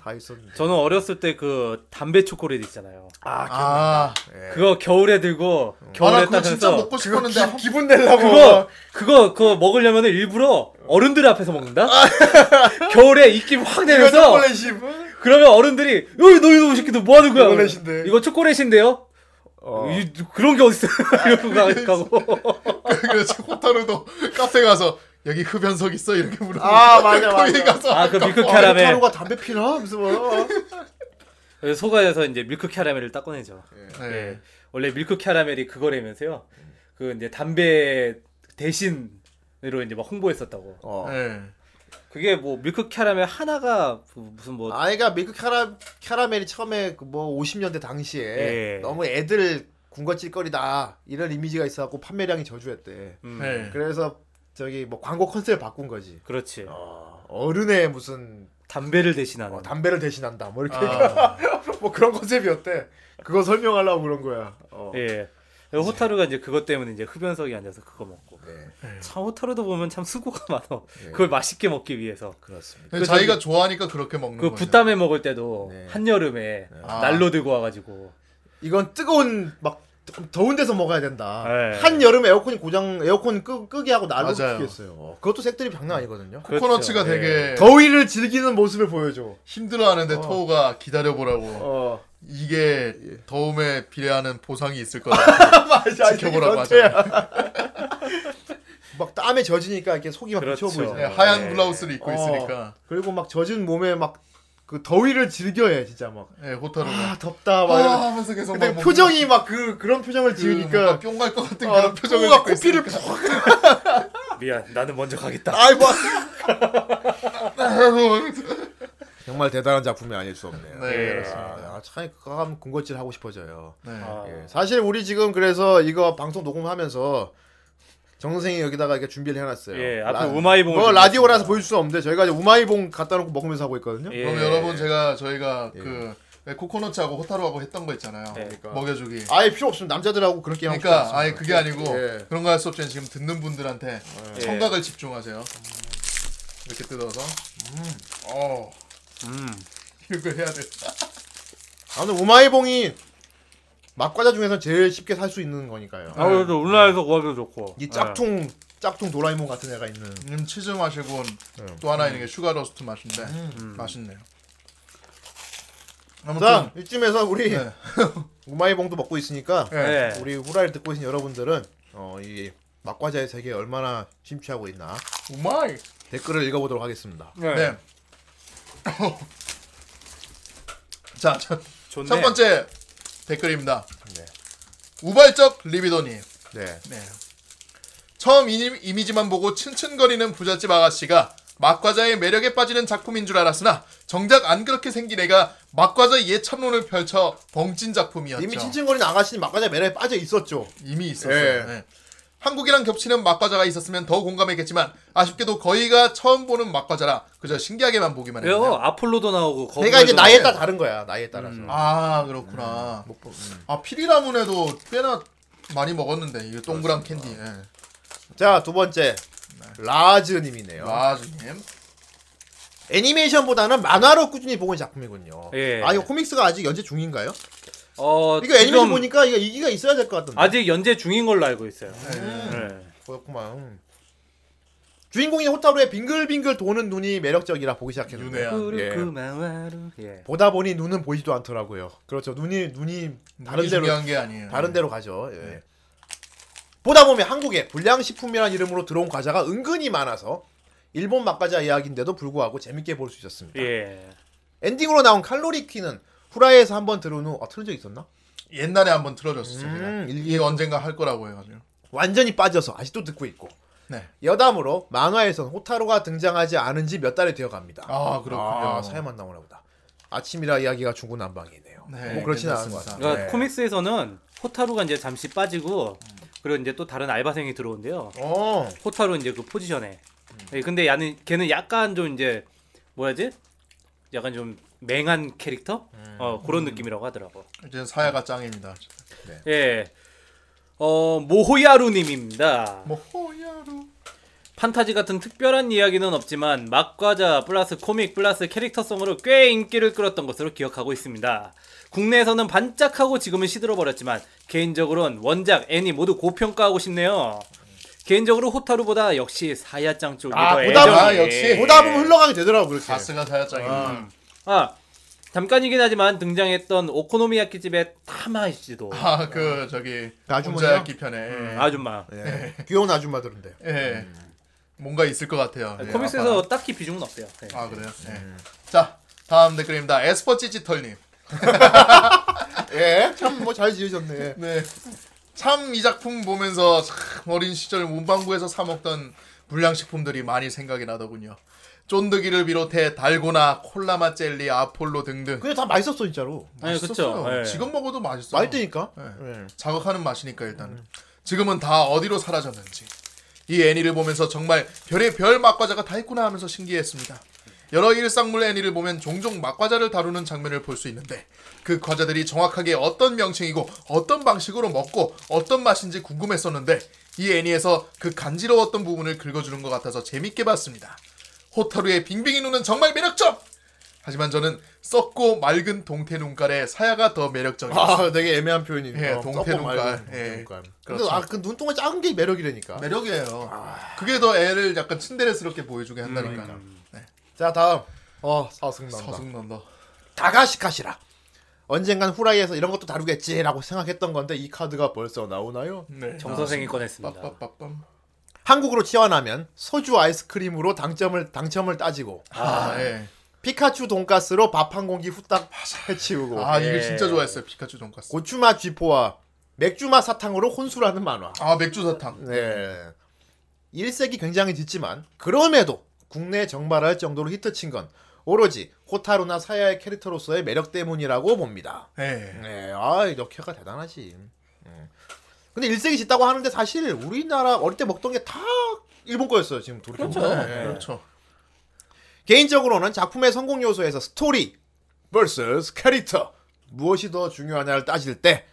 다 있었는데. 저는 어렸을 때 그 담배 초콜릿 있잖아요. 아 예. 그거 겨울에 들고 겨울에 딱 진짜 먹고 싶었는데 기분 내려고 그거 먹으려면 일부러 어른들 앞에서 먹는다. 겨울에 입김 확 내면서. 그러면 어른들이 너희 새끼들 뭐 하는 거야? 초콜릿인데. 이거 초콜릿인데요? 그런 게 어딨어? 이러고 가고. 그래서 호타루도 카페 가서 여기 흡연석 있어? 이렇게 물어보고. 아 맞아. 가서 그 밀크 캐러멜. 호타루가 담배 피나? 무슨 뭐야? 그래서 소가에서 이제 밀크 캐러멜을 딱 꺼내죠. 예. 원래 밀크 캐러멜이 그거라면서요. 그 이제 담배 대신으로 이제 막 홍보했었다고. 예. 그게 뭐 밀크 캐러멜 하나가 무슨 뭐 아이가 밀크 캐러멜이 처음에 뭐 50년대 당시에 예. 너무 애들 군것질거리다 이런 이미지가 있어갖고 판매량이 저조했대. 예. 그래서 저기 뭐 광고 컨셉을 바꾼 거지. 그렇지. 어른의 무슨 담배를 대신하는 담배를 대신한다 뭐 이렇게 뭐 그런 컨셉이었대. 그거 설명하려고 그런 거야. 예. 호타루가 이제 그것 때문에 이제 흡연석에 앉아서 그거 먹고. 네. 참 호타루도 보면 참 수고가 많아. 네. 그걸 맛있게 먹기 위해서. 그렇습니다. 자기가 좋아하니까 그렇게 먹는 거예요. 그 붓담에 먹을 때도 네. 한여름에 난로 들고 와가지고 이건 뜨거운 막 더운 데서 먹어야 된다. 네. 한여름에 에어컨 끄게 하고 난로 끄게 했어요. 그것도 색들이 장난 아니거든요. 코코넛츠가 그렇죠. 되게 네. 더위를 즐기는 모습을 보여줘. 힘들어하는데 토우가 기다려보라고. 이게 더움에 비례하는 보상이 있을 거다. 맞아. 지켜보라. 맞아. 막 땀에 젖으니까 이렇게 속이 막 비쳐 보이잖아. 네, 하얀 블라우스를 입고 있으니까. 그리고 막 젖은 몸에 막 그 더위를 즐겨해 진짜 막. 예, 네, 호타루가. 덥다. 막 하면서 계속. 근데 막 표정이 막 그런 표정을 지으니까 뿅 갈 것 같은 그런 표정을 입고 코피를 푹. 미안. 나는 먼저 가겠다. 아이고. 정말 대단한 작품이 아닐 수 없네요. 네, 그렇습니다. 참 그거 군것질 하고 싶어져요. 네. 예, 사실 우리 지금 그래서 이거 방송 녹음하면서 정선생이 여기다가 이렇게 준비를 해놨어요. 예, 앞에 우마이봉. 라디오라서 보여줄 수 없는데 저희가 이제 우마이봉 갖다 놓고 먹으면서 하고 있거든요. 예. 그럼 여러분 저희가 코코넛하고 호타루하고 했던 거 있잖아요. 예. 그러니까. 먹여주기. 아예 필요 없으면 남자들하고 그렇게 하면. 그러니까 아예 그게 아니고 그런 거 할 수 없지만 지금 듣는 분들한테 청각을 집중하세요. 이렇게 뜯어서. 이걸 해야 돼. 아무튼 우마이봉이 맛과자 중에서 제일 쉽게 살 수 있는 거니까요. 아 그래도 우리나라에서 구하기도 좋고. 이 짝퉁 도라에몽 같은 애가 있는. 치즈 맛이고 또 하나 있는 게 슈가 러스트 맛인데 맛있네요. 아무튼 자, 이쯤에서 우리 우마이봉도 먹고 있으니까 우리 후라이를 듣고 계신 여러분들은 이 맛과자의 세계에 얼마나 심취하고 있나 우마이 댓글을 읽어보도록 하겠습니다. 네. 자, 첫 번째 댓글입니다. 네. 우발적 리비도님. 네. 처음 이미지만 보고 츤츤거리는 부잣집 아가씨가 막과자의 매력에 빠지는 작품인 줄 알았으나 정작 안 그렇게 생긴 애가 막과자 예찬론을 펼쳐 벙찐 작품이었죠. 이미 츤츤거리는 아가씨는 막과자 매력에 빠져 있었죠. 이미 있었어요. 네. 한국이랑 겹치는 막과자가 있었으면 더 공감했겠지만 아쉽게도 거의가 처음 보는 막과자라 그저 신기하게만 보기만 했네요. 아폴로도 나오고 내가 이제 나이에 따라 다른 거야. 나이에 따라서. 아 그렇구나. 아 피리라문에도 꽤나 많이 먹었는데 이 동그란 캔디. 예. 자, 두 번째 라즈님이네요. 라즈님. 애니메이션보다는 만화로 꾸준히 보고 있는 작품이군요. 예. 아 이거 코믹스가 아직 연재 중인가요? 이거 애니메이션 보니까 이거 이기가 있어야 될 것 같던데. 아직 연재 중인 걸로 알고 있어요. 그렇구만. 주인공인 호타루의 빙글빙글 도는 눈이 매력적이라 보기 시작했는데요. 보다 보니 눈은 보이지도 않더라고요. 그렇죠. 눈이 다른 데로 중요한 게 아니에요. 다른 데로 가죠. 예. 보다 보면 한국에 불량식품이라는 이름으로 들어온 과자가 은근히 많아서 일본 막과자 이야기인데도 불구하고 재밌게 볼 수 있었습니다. 예. 엔딩으로 나온 칼로리 퀸은 후라이에서 한번 들은 후 틀은 적 있었나? 옛날에 한번 틀어줬어요. 이게 언젠가 할 거라고 해가지고 완전히 빠져서 아직도 듣고 있고. 네. 여담으로 만화에선 호타루가 등장하지 않은 지 몇 달이 되어갑니다. 아 그렇군요. 사야만 나오나 보다. 아침이라 이야기가 중구난방이네요. 네, 뭐 그렇지는 않은 것 같아요. 그러니까 코믹스에서는 호타루가 이제 잠시 빠지고 그리고 이제 또 다른 알바생이 들어온대요. 호타루 이제 그 포지션에. 근데 걔는 약간 좀 이제 뭐라지? 약간 좀 맹한 캐릭터? 그런 느낌이라고 하더라고. 이제 사야가 짱입니다. 네. 예. 모호야루 님입니다. 모호야루. 판타지 같은 특별한 이야기는 없지만 막과자 플러스 코믹 플러스 캐릭터성으로 꽤 인기를 끌었던 것으로 기억하고 있습니다. 국내에서는 반짝하고 지금은 시들어버렸지만 개인적으로는 원작, 애니 모두 고평가하고 싶네요. 개인적으로 호타루보다 역시 사야짱 쪽이 더 애정이. 역시 보다 보면 흘러가게 되더라고. 그렇게 가스가 사야짱입니다. 잠깐이긴 하지만 등장했던 오코노미야키 집의 타마이시도 그 저기 아줌마야키 편에 아줌마 귀여운 아줌마들인데 뭔가 있을 것 같아요. 코믹스에서 딱히 비중은 없대요. 그래요? 자, 다음 댓글입니다. 에스퍼찌찌털님. 참 뭐 잘 지으셨네. 네. 참 이 작품 보면서 참 어린 시절 문방구에서 사 먹던 불량식품들이 많이 생각이 나더군요. 쫀득이를 비롯해 달고나, 콜라맛 젤리, 아폴로 등등. 그게 다 맛있었어 진짜로. 맛있었어요. 그쵸. 지금 먹어도 맛있어. 맛있으니까. 자극하는 맛이니까 일단은. 지금은 다 어디로 사라졌는지. 이 애니를 보면서 정말 별의 별 막과자가 다 있구나 하면서 신기했습니다. 여러 일상물 애니를 보면 종종 막과자를 다루는 장면을 볼 수 있는데 그 과자들이 정확하게 어떤 명칭이고 어떤 방식으로 먹고 어떤 맛인지 궁금했었는데 이 애니에서 그 간지러웠던 부분을 긁어주는 것 같아서 재밌게 봤습니다. 호타루의 빙빙이 눈은 정말 매력적! 하지만 저는 썩고 맑은 동태 눈깔의 사야가 더 매력적이었어요. 되게 애매한 표현이네요. 동태 눈깔. 근데 그 눈동자 작은 게 매력이라니까. 매력이에요. 그게 더 애를 약간 츤데레스럽게 보여주게 한다니까. 자, 다음. 사승난다. 다가시카시라. 언젠간 후라이에서 이런 것도 다루겠지라고 생각했던 건데 이 카드가 벌써 나오나요? 네. 정선생이 꺼냈습니다. 한국으로 치환하면 소주 아이스크림으로 당첨을 따지고 피카츄 돈가스로 밥 한 공기 후딱 해치우고 이거 진짜 좋아했어요. 피카츄 돈가스. 고추맛 쥐포와 맥주맛 사탕으로 혼술하는 만화. 맥주 사탕. 일색이 굉장히 짙지만 그럼에도 국내에 정발할 정도로 히트친 건 오로지 호타루나 사야의 캐릭터로서의 매력 때문이라고 봅니다. 역효가 대단하지. 근데 일색이 짙다고 하는데 사실 우리나라 어릴 때 먹던 게 다 일본 거였어요. 지금 돌이켜보면. 그렇죠. 개인적으로는 작품의 성공 요소에서 스토리 vs 캐릭터 무엇이 더 중요하냐를 따질 때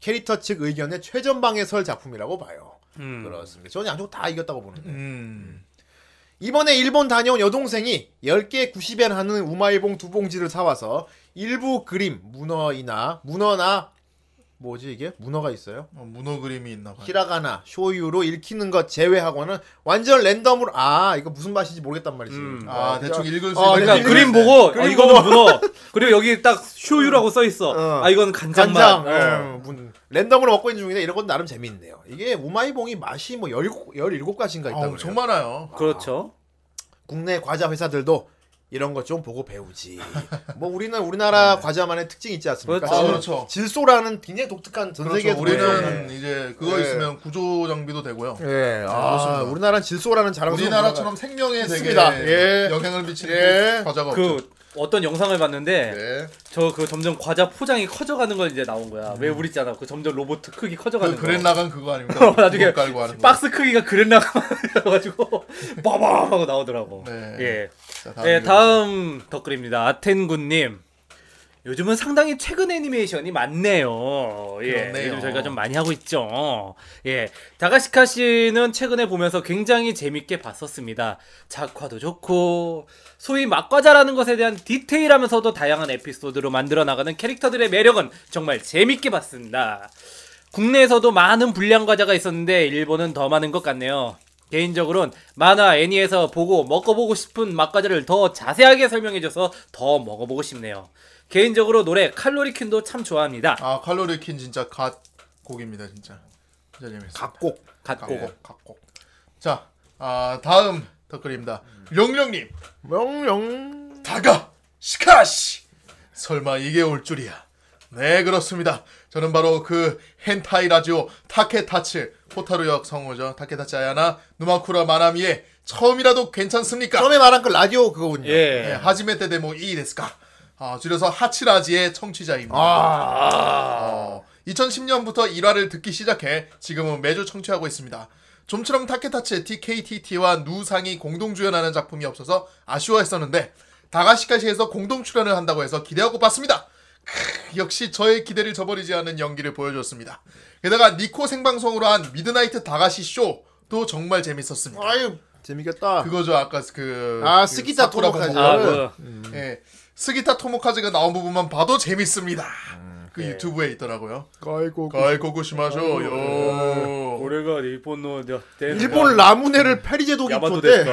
캐릭터 측 의견에 최전방에 설 작품이라고 봐요. 그렇습니다. 저는 양쪽 다 이겼다고 보는데. 이번에 일본 다녀온 여동생이 10개 90엔 하는 우마이봉 2봉지를 사와서 일부 그림, 문어나 뭐지 이게? 문어가 있어요? 문어 그림이 있나봐요. 히라가나, 쇼유로 읽히는 것 제외하고는 완전 랜덤으로 이거 무슨 맛인지 모르겠단 말이지. 대충 읽을 수 있는 그러니까 그림 보고 이거는 문어. 그리고 여기 딱 쇼유라고 써있어. 이건 간장 맛. 랜덤으로 먹고 있는 중인데 이런 건 나름 재미있네요. 이게 우마이봉이 맛이 뭐 17가지인가 있다고. 엄청 많아요. 그렇죠. 국내 과자 회사들도 이런 것 좀 보고 배우지. 뭐 우리는 우리나라 과자만의 특징이 있지 않습니까? 그렇죠. 질소라는 굉장히 독특한 전 세계 우리는 이제 그거 있으면 구조 장비도 되고요. 우리나라는 질소라는 자랑스러운 우리나라처럼 생명에 되게 영향을 미치는 과자가 없죠. 어떤 영상을 봤는데 저 그 점점 과자 포장이 커져가는 걸 이제 나온 거야. 왜 우리 있잖아. 그 점점 로봇 크기 커져가는 거. 그랜라간 그거 아닙니까? 나중에 박스 크기가 그랜라간이라가지고 빠밤 하고 나오더라고. 다음 댓글입니다. 아텐군님. 요즘은 상당히 최근 애니메이션이 많네요. 요즘 저희가 좀 많이 하고 있죠. 다가시카시는 최근에 보면서 굉장히 재밌게 봤었습니다. 작화도 좋고 소위 막과자라는 것에 대한 디테일하면서도 다양한 에피소드로 만들어 나가는 캐릭터들의 매력은 정말 재밌게 봤습니다. 국내에서도 많은 불량 과자가 있었는데 일본은 더 많은 것 같네요. 개인적으로는 만화 애니에서 보고 먹어보고 싶은 막과자를 더 자세하게 설명해줘서 더 먹어보고 싶네요. 개인적으로 노래 칼로리 퀸도 참 좋아합니다. 칼로리 퀸 진짜 갓곡입니다. 진짜 재밌습니다. 갓곡. 자, 다음 댓글입니다. 영령님. 영령. 다가시카시. 설마 이게 올 줄이야. 네, 그렇습니다. 저는 바로 그 헨타이 라디오 타케타츠 호타루 역 성우죠. 타케타츠 아야나 누마쿠라 마나미의 처음이라도 괜찮습니까? 처음에 말한 그 라디오 그거군요. 하지메 때 데모 이 데스까. 줄여서 하치라지의 청취자입니다. 2010년부터 1화를 듣기 시작해 지금은 매주 청취하고 있습니다. 좀처럼 타케타츠의 TKTT와 누상이 공동주연하는 작품이 없어서 아쉬워했었는데 다가시카시에서 공동 출연을 한다고 해서 기대하고 봤습니다. 역시 저의 기대를 저버리지 않은 연기를 보여줬습니다. 게다가 니코 생방송으로 한 미드나이트 다가시 쇼도 정말 재밌었습니다. 아유 재밌겠다. 그거죠. 아까 그 스기타 토모카즈. 예, 스기타 토모카즈가 나온 부분만 봐도 재밌습니다. 그 네. 유튜브에 있더라고요. 가이고구시마쇼요. 우리가 일본 라무네를 페리제독이 줬대.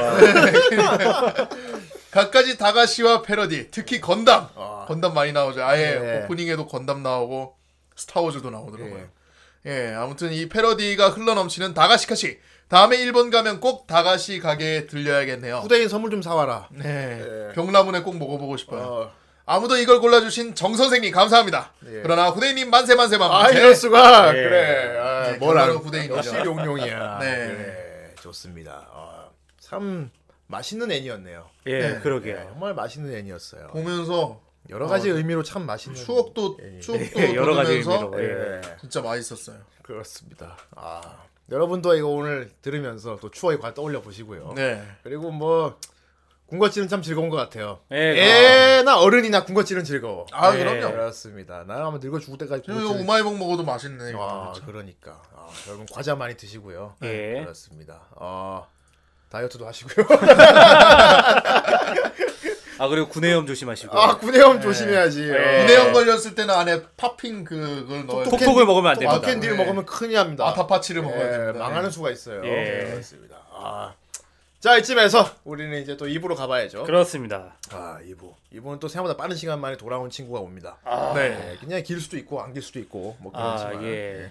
각가지 다가시와 패러디, 특히 건담. 건담 많이 나오죠. 아예 네. 오프닝에도 건담 나오고 스타워즈도 나오더라고요. 네. 예, 아무튼 이 패러디가 흘러넘치는 다가시카시. 다음에 일본 가면 꼭 다가시 가게에 들려야겠네요. 후대인 선물 좀 사와라. 네, 네. 병라무네 꼭 먹어보고 싶어요. 아무도 이걸 골라주신 정선생님 감사합니다. 예. 그러나 후대인님 만세 만세 만세. 아 이럴수가. 예. 그래. 아, 뭐라고 후대인이죠. 역시 용용이야. 네. 네. 좋습니다. 참 맛있는 애니였네요. 예 네. 그러게요. 네. 정말 맛있는 애니였어요. 보면서 여러 가지 의미로 참 맛있는 추억도 애니. 추억도 예. 여러 가지 의미로 예. 진짜 맛있었어요. 그렇습니다. 아 여러분도 이거 오늘 들으면서 또 추억이 떠올려 보시고요. 네. 그리고 뭐 군것질은 참 즐거운 것 같아요. 애나 어른이나 군것질은 즐거워. 아 네. 그럼요. 그렇습니다. 나 아마 늙어 죽을 때까지. 우마이봉 먹어도 맛있네. 아 그러니까. 아, 여러분 과자 많이 드시고요. 네. 그렇습니다. 다이어트도 하시고요. 아 그리고 구내염 조심하시고. 아 구내염 조심해야지. 네. 구내염 걸렸을 때는 안에 팝핑 그걸 넣어요. 톡톡을 먹으면 안 됩니다. 캔디를 먹으면 큰일 납니다. 아 다파치를 먹어야 됩니다. 망하는 수가 있어요. 예. 그렇습니다. 자 이쯤에서 우리는 이제 또 2부로 가봐야죠. 그렇습니다. 2부는 또 생각보다 빠른 시간 만에 돌아온 친구가 옵니다. 네. 그냥 길 수도 있고 안 길 수도 있고 뭐 그렇지만 예.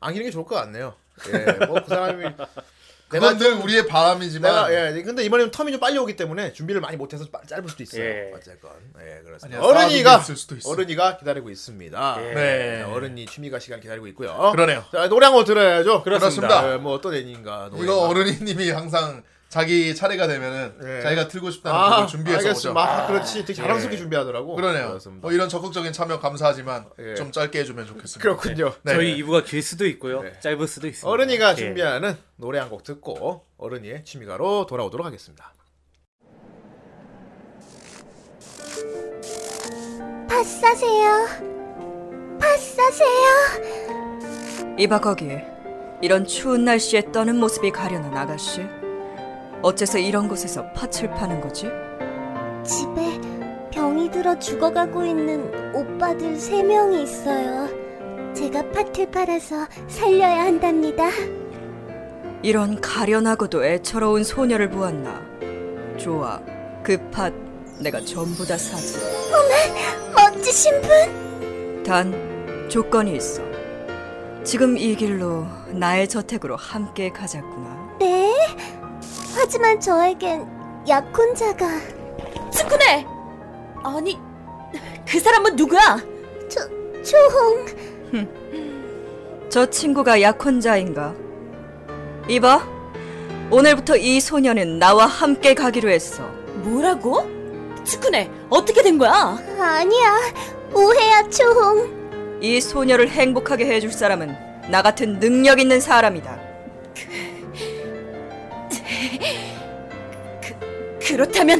안 기는 게 좋을 것 같네요. 예. 뭐 그 사람이 그건 늘 우리의 바람이지만 내가, 예. 근데 이번에는 텀이 좀 빨리 오기 때문에 준비를 많이 못해서 짧을 수도 있어요. 예. 어쨌건 예, 그렇습니다. 어른이가 기다리고 있습니다. 예. 네. 어른이 취미가 시간 기다리고 있고요. 그러네요. 자 노래 한 곡 들어야죠. 그렇습니다. 예, 뭐 어떤 애니인가 노래가. 이거 어른이님이 항상 자기 차례가 되면은 예. 자기가 틀고 싶다는 곡을 준비해서 오죠. 그렇지. 되게 자랑스럽게 예. 준비하더라고. 그러네요. 이런 적극적인 참여 감사하지만 예. 좀 짧게 해주면 좋겠습니다. 그렇군요. 네. 저희 2부가 길 수도 있고요. 네. 짧을 수도 있습니다. 어른이가 예. 준비하는 노래 한 곡 듣고 어른이의 취미가로 돌아오도록 하겠습니다. 팥 사세요. 팥 사세요. 이봐 거기. 이런 추운 날씨에 떠는 모습이 가려는 아가씨. 어째서 이런 곳에서 팥을 파는 거지? 집에 병이 들어 죽어가고 있는 오빠들 3명이 있어요. 제가 팥을 팔아서 살려야 한답니다. 이런 가련하고도 애처로운 소녀를 보았나. 좋아, 그 팥 내가 전부 다 사지. 어머, 멋지신 분! 단, 조건이 있어. 지금 이 길로 나의 저택으로 함께 가자꾸나. 네? 하지만 저에겐 약혼자가. 츠쿠네! 아니, 그 사람은 누구야? 초홍. 저 친구가 약혼자인가? 이봐, 오늘부터 이 소녀는 나와 함께 가기로 했어. 뭐라고? 츠쿠네, 어떻게 된 거야? 아니야, 오해야 초홍. 이 소녀를 행복하게 해줄 사람은 나 같은 능력 있는 사람이다. 그렇다면?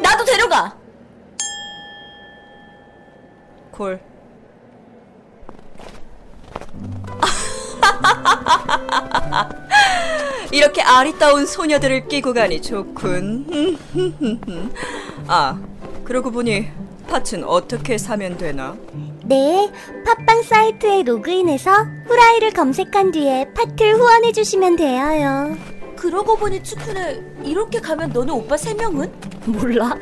나도 데려가! 콜. 이렇게 아리따운 소녀들을 끼고 가니 좋군. 아, 그러고 보니 팥은 어떻게 사면 되나? 네, 팥빵 사이트에 로그인해서 후라이를 검색한 뒤에 팥을 후원해주시면 돼요. 그러고 보니 츠쿠네, 이렇게 가면 너네 오빠 3명은? 몰라.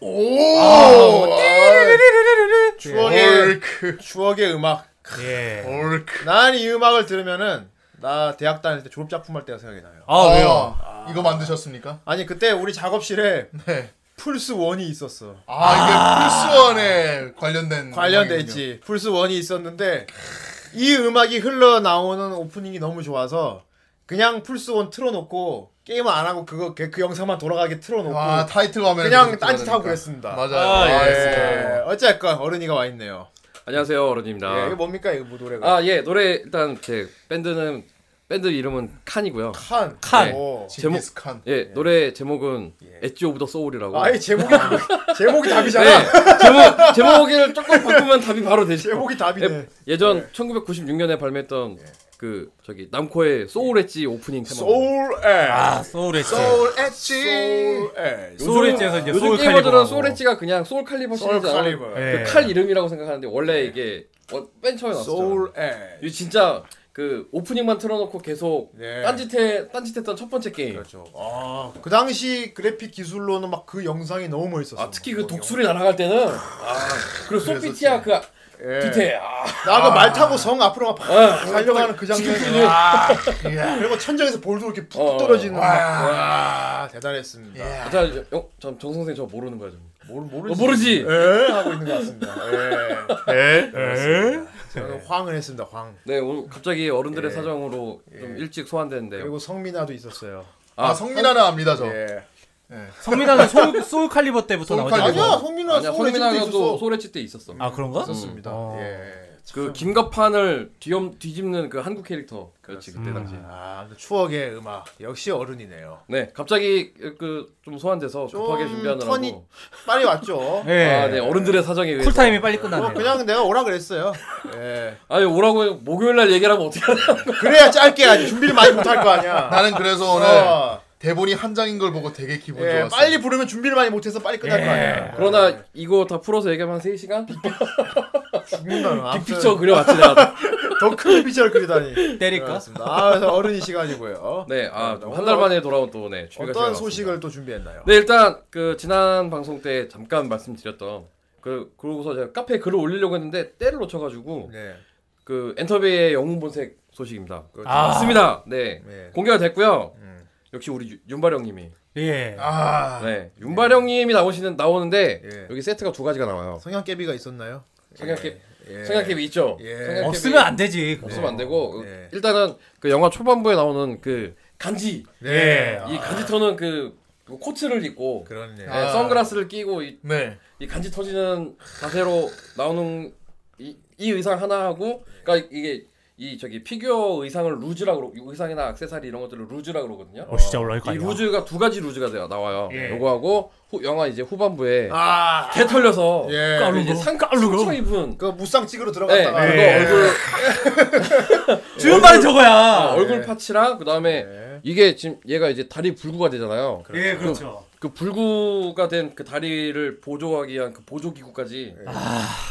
오! 아, 추억의, 추억의 음악. 예. 난 이 음악을 들으면은 나 대학 다닐 때 졸업 작품 할 때가 생각이 나요. 아, 아 왜요? 아. 이거 만드셨습니까? 아니 그때 우리 작업실에 네. 플스1이 있었어. 아 이게 플스1에 관련된 있지. 플스1이 있었는데 이 음악이 흘러나오는 오프닝이 너무 좋아서 그냥 플스1 틀어놓고 게임을 안 하고 그거 그 영상만 돌아가게 틀어놓고 아, 타이틀 화면에 그냥 딴짓하고 그랬습니다. 맞아요. 예. 어쨌건 어른이가 와 있네요. 안녕하세요, 어른입니다. 예, 이게 뭡니까 이거 뭐 노래가? 아 예, 노래 일단 제 밴드는 밴드 이름은 칸이고요. 칸. 네. 제목 칸. 예, 노래 제목은 엣지 오브 더 소울이라고. 아니 제목이 답이잖아. 네. 제목을 조금 바꾸면 답이 바로 되죠. 제목이 답이네. 예전 1996년에 발매했던. 그 저기 남코의 소울 엣지 오프닝 테마. 소울 엣지에서 이제 요즘 게이머들은 소울 엣지가 그냥 소울 칼리버 시리즈잖아. 그 칼 이름이라고 생각하는데 원래 이게 맨 처음에 나왔죠. 소울 엣지. 진짜 그 오프닝만 틀어놓고 계속 딴짓했던 첫 번째 게임. 그렇죠. 아, 그 당시 그래픽 기술로는 막 그 영상이 너무 멋있었어. 아, 특히 그 독수리 날아갈 때는. 아, 그리고 소피티아 그. 예. 디테일. 나가 말 타고 성 앞으로 막 달려가는 그 장면. 그리고 천장에서 볼도 이렇게 푹 떨어지는. 대단했습니다. 자, 정 선생 저 모르는 거야 좀. 모르지. 예. 하고 있는 것 같습니다. 예. 저는 황을 했습니다. 황. 네, 오늘 갑자기 어른들의 사정으로 좀 일찍 소환됐는데. 그리고 성민아도 있었어요. 아 성민아는 압니다 저. 네. 성민아는 소울 칼리버 때부터 나왔잖아요. 아니야, 성민아도 소울 엣지 때 있었어. 아 그런가? 있었습니다. 예. 그 김갑판을 뒤집는 그 한국 캐릭터. 그렇지 그때 당시. 아 추억의 음악. 역시 어른이네요. 네, 갑자기 그 좀 소환돼서 급하게 준비하느라고. 턴이 빨리 왔죠. 네. 아, 네, 어른들의 사정에 의해서. 쿨타임이 빨리 끝났네요. 그냥 내가 오라 그랬어요. 예. 아니 오라고 목요일 날 얘기를 하면 어떻게 하냐. 그래야 짧게 하지. 준비를 많이 못할 거 아니야. 나는 그래서 오늘. 대본이 한 장인 걸 보고 되게 기분 좋았어요. 빨리 부르면 준비를 많이 못해서 빨리 끝날 거 아니야. 그러나 이거 다 풀어서 얘기하면 한 3시간? 죽는다. 빅픽처 그려왔지 내가. 더 큰 빅픽처를 그리다니. 때릴까? 아, 그래서 어른이 시간이고요. 네, 아, 한 달 만에 돌아온 또 네, 취미가 어떤 소식을 또 준비했나요? 네, 일단 그 지난 방송 때 잠깐 말씀드렸던 그러고서 제가 카페에 글을 올리려고 했는데 때를 놓쳐가지고 그 엔터베이의 영웅 본색 소식입니다. 맞습니다. 네, 공개가 됐고요. 역시 우리 윤발형님이 예. 아. 네. 윤발형님이 나오는데 여기 세트가 두 가지가 나와요. 성향깨비가 있었나요? 성향깨비 있죠. 성향깨비 없으면 안 되지. 없으면 안 되고 일단은 그 영화 초반부에 나오는 그 간지. 네. 이 간지터는 그 코트를 입고 선글라스를 끼고 이 간지 터지는 자세로 나오는 이 의상 하나하고 그러니까 이게 이 저기 피규어 의상을 루즈라고 의상이나 액세서리 이런 것들을 루즈라고 그러거든요. 진짜 올라갈까요? 이 루즈가 두 가지 루즈가 나와요. 요거 하고 영화 이제 후반부에 개 털려서 이제 상처 입은 그 무쌍 찍으러 들어갔다가 얼굴 주연발이 저거야. 얼굴 파츠랑 그 다음에 이게 지금 얘가 이제 다리 불구가 되잖아요. 예 그렇죠. 그 불구가 된 그 다리를 보조하기 위한 그 보조 기구까지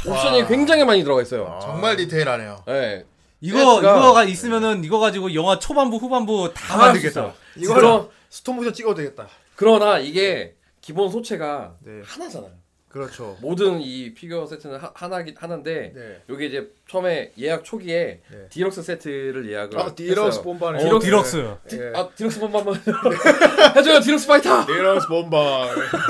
옵션이 굉장히 많이 들어가 있어요. 정말 디테일하네요. 네. 이거가 있으면은 이거 가지고 영화 초반부 후반부 다 만들겠다. 이거 스톱모션 찍어도 되겠다. 그러나 이게 기본 소체가 하나잖아요. 그렇죠. 모든 이 피규어 세트는 하나인데 여기 이제 처음에 예약 초기에 디럭스 세트를 예약을 했어요. 디럭스 본반. 디럭스 본반 해줘요. 디럭스 파이터. 디럭스 본반.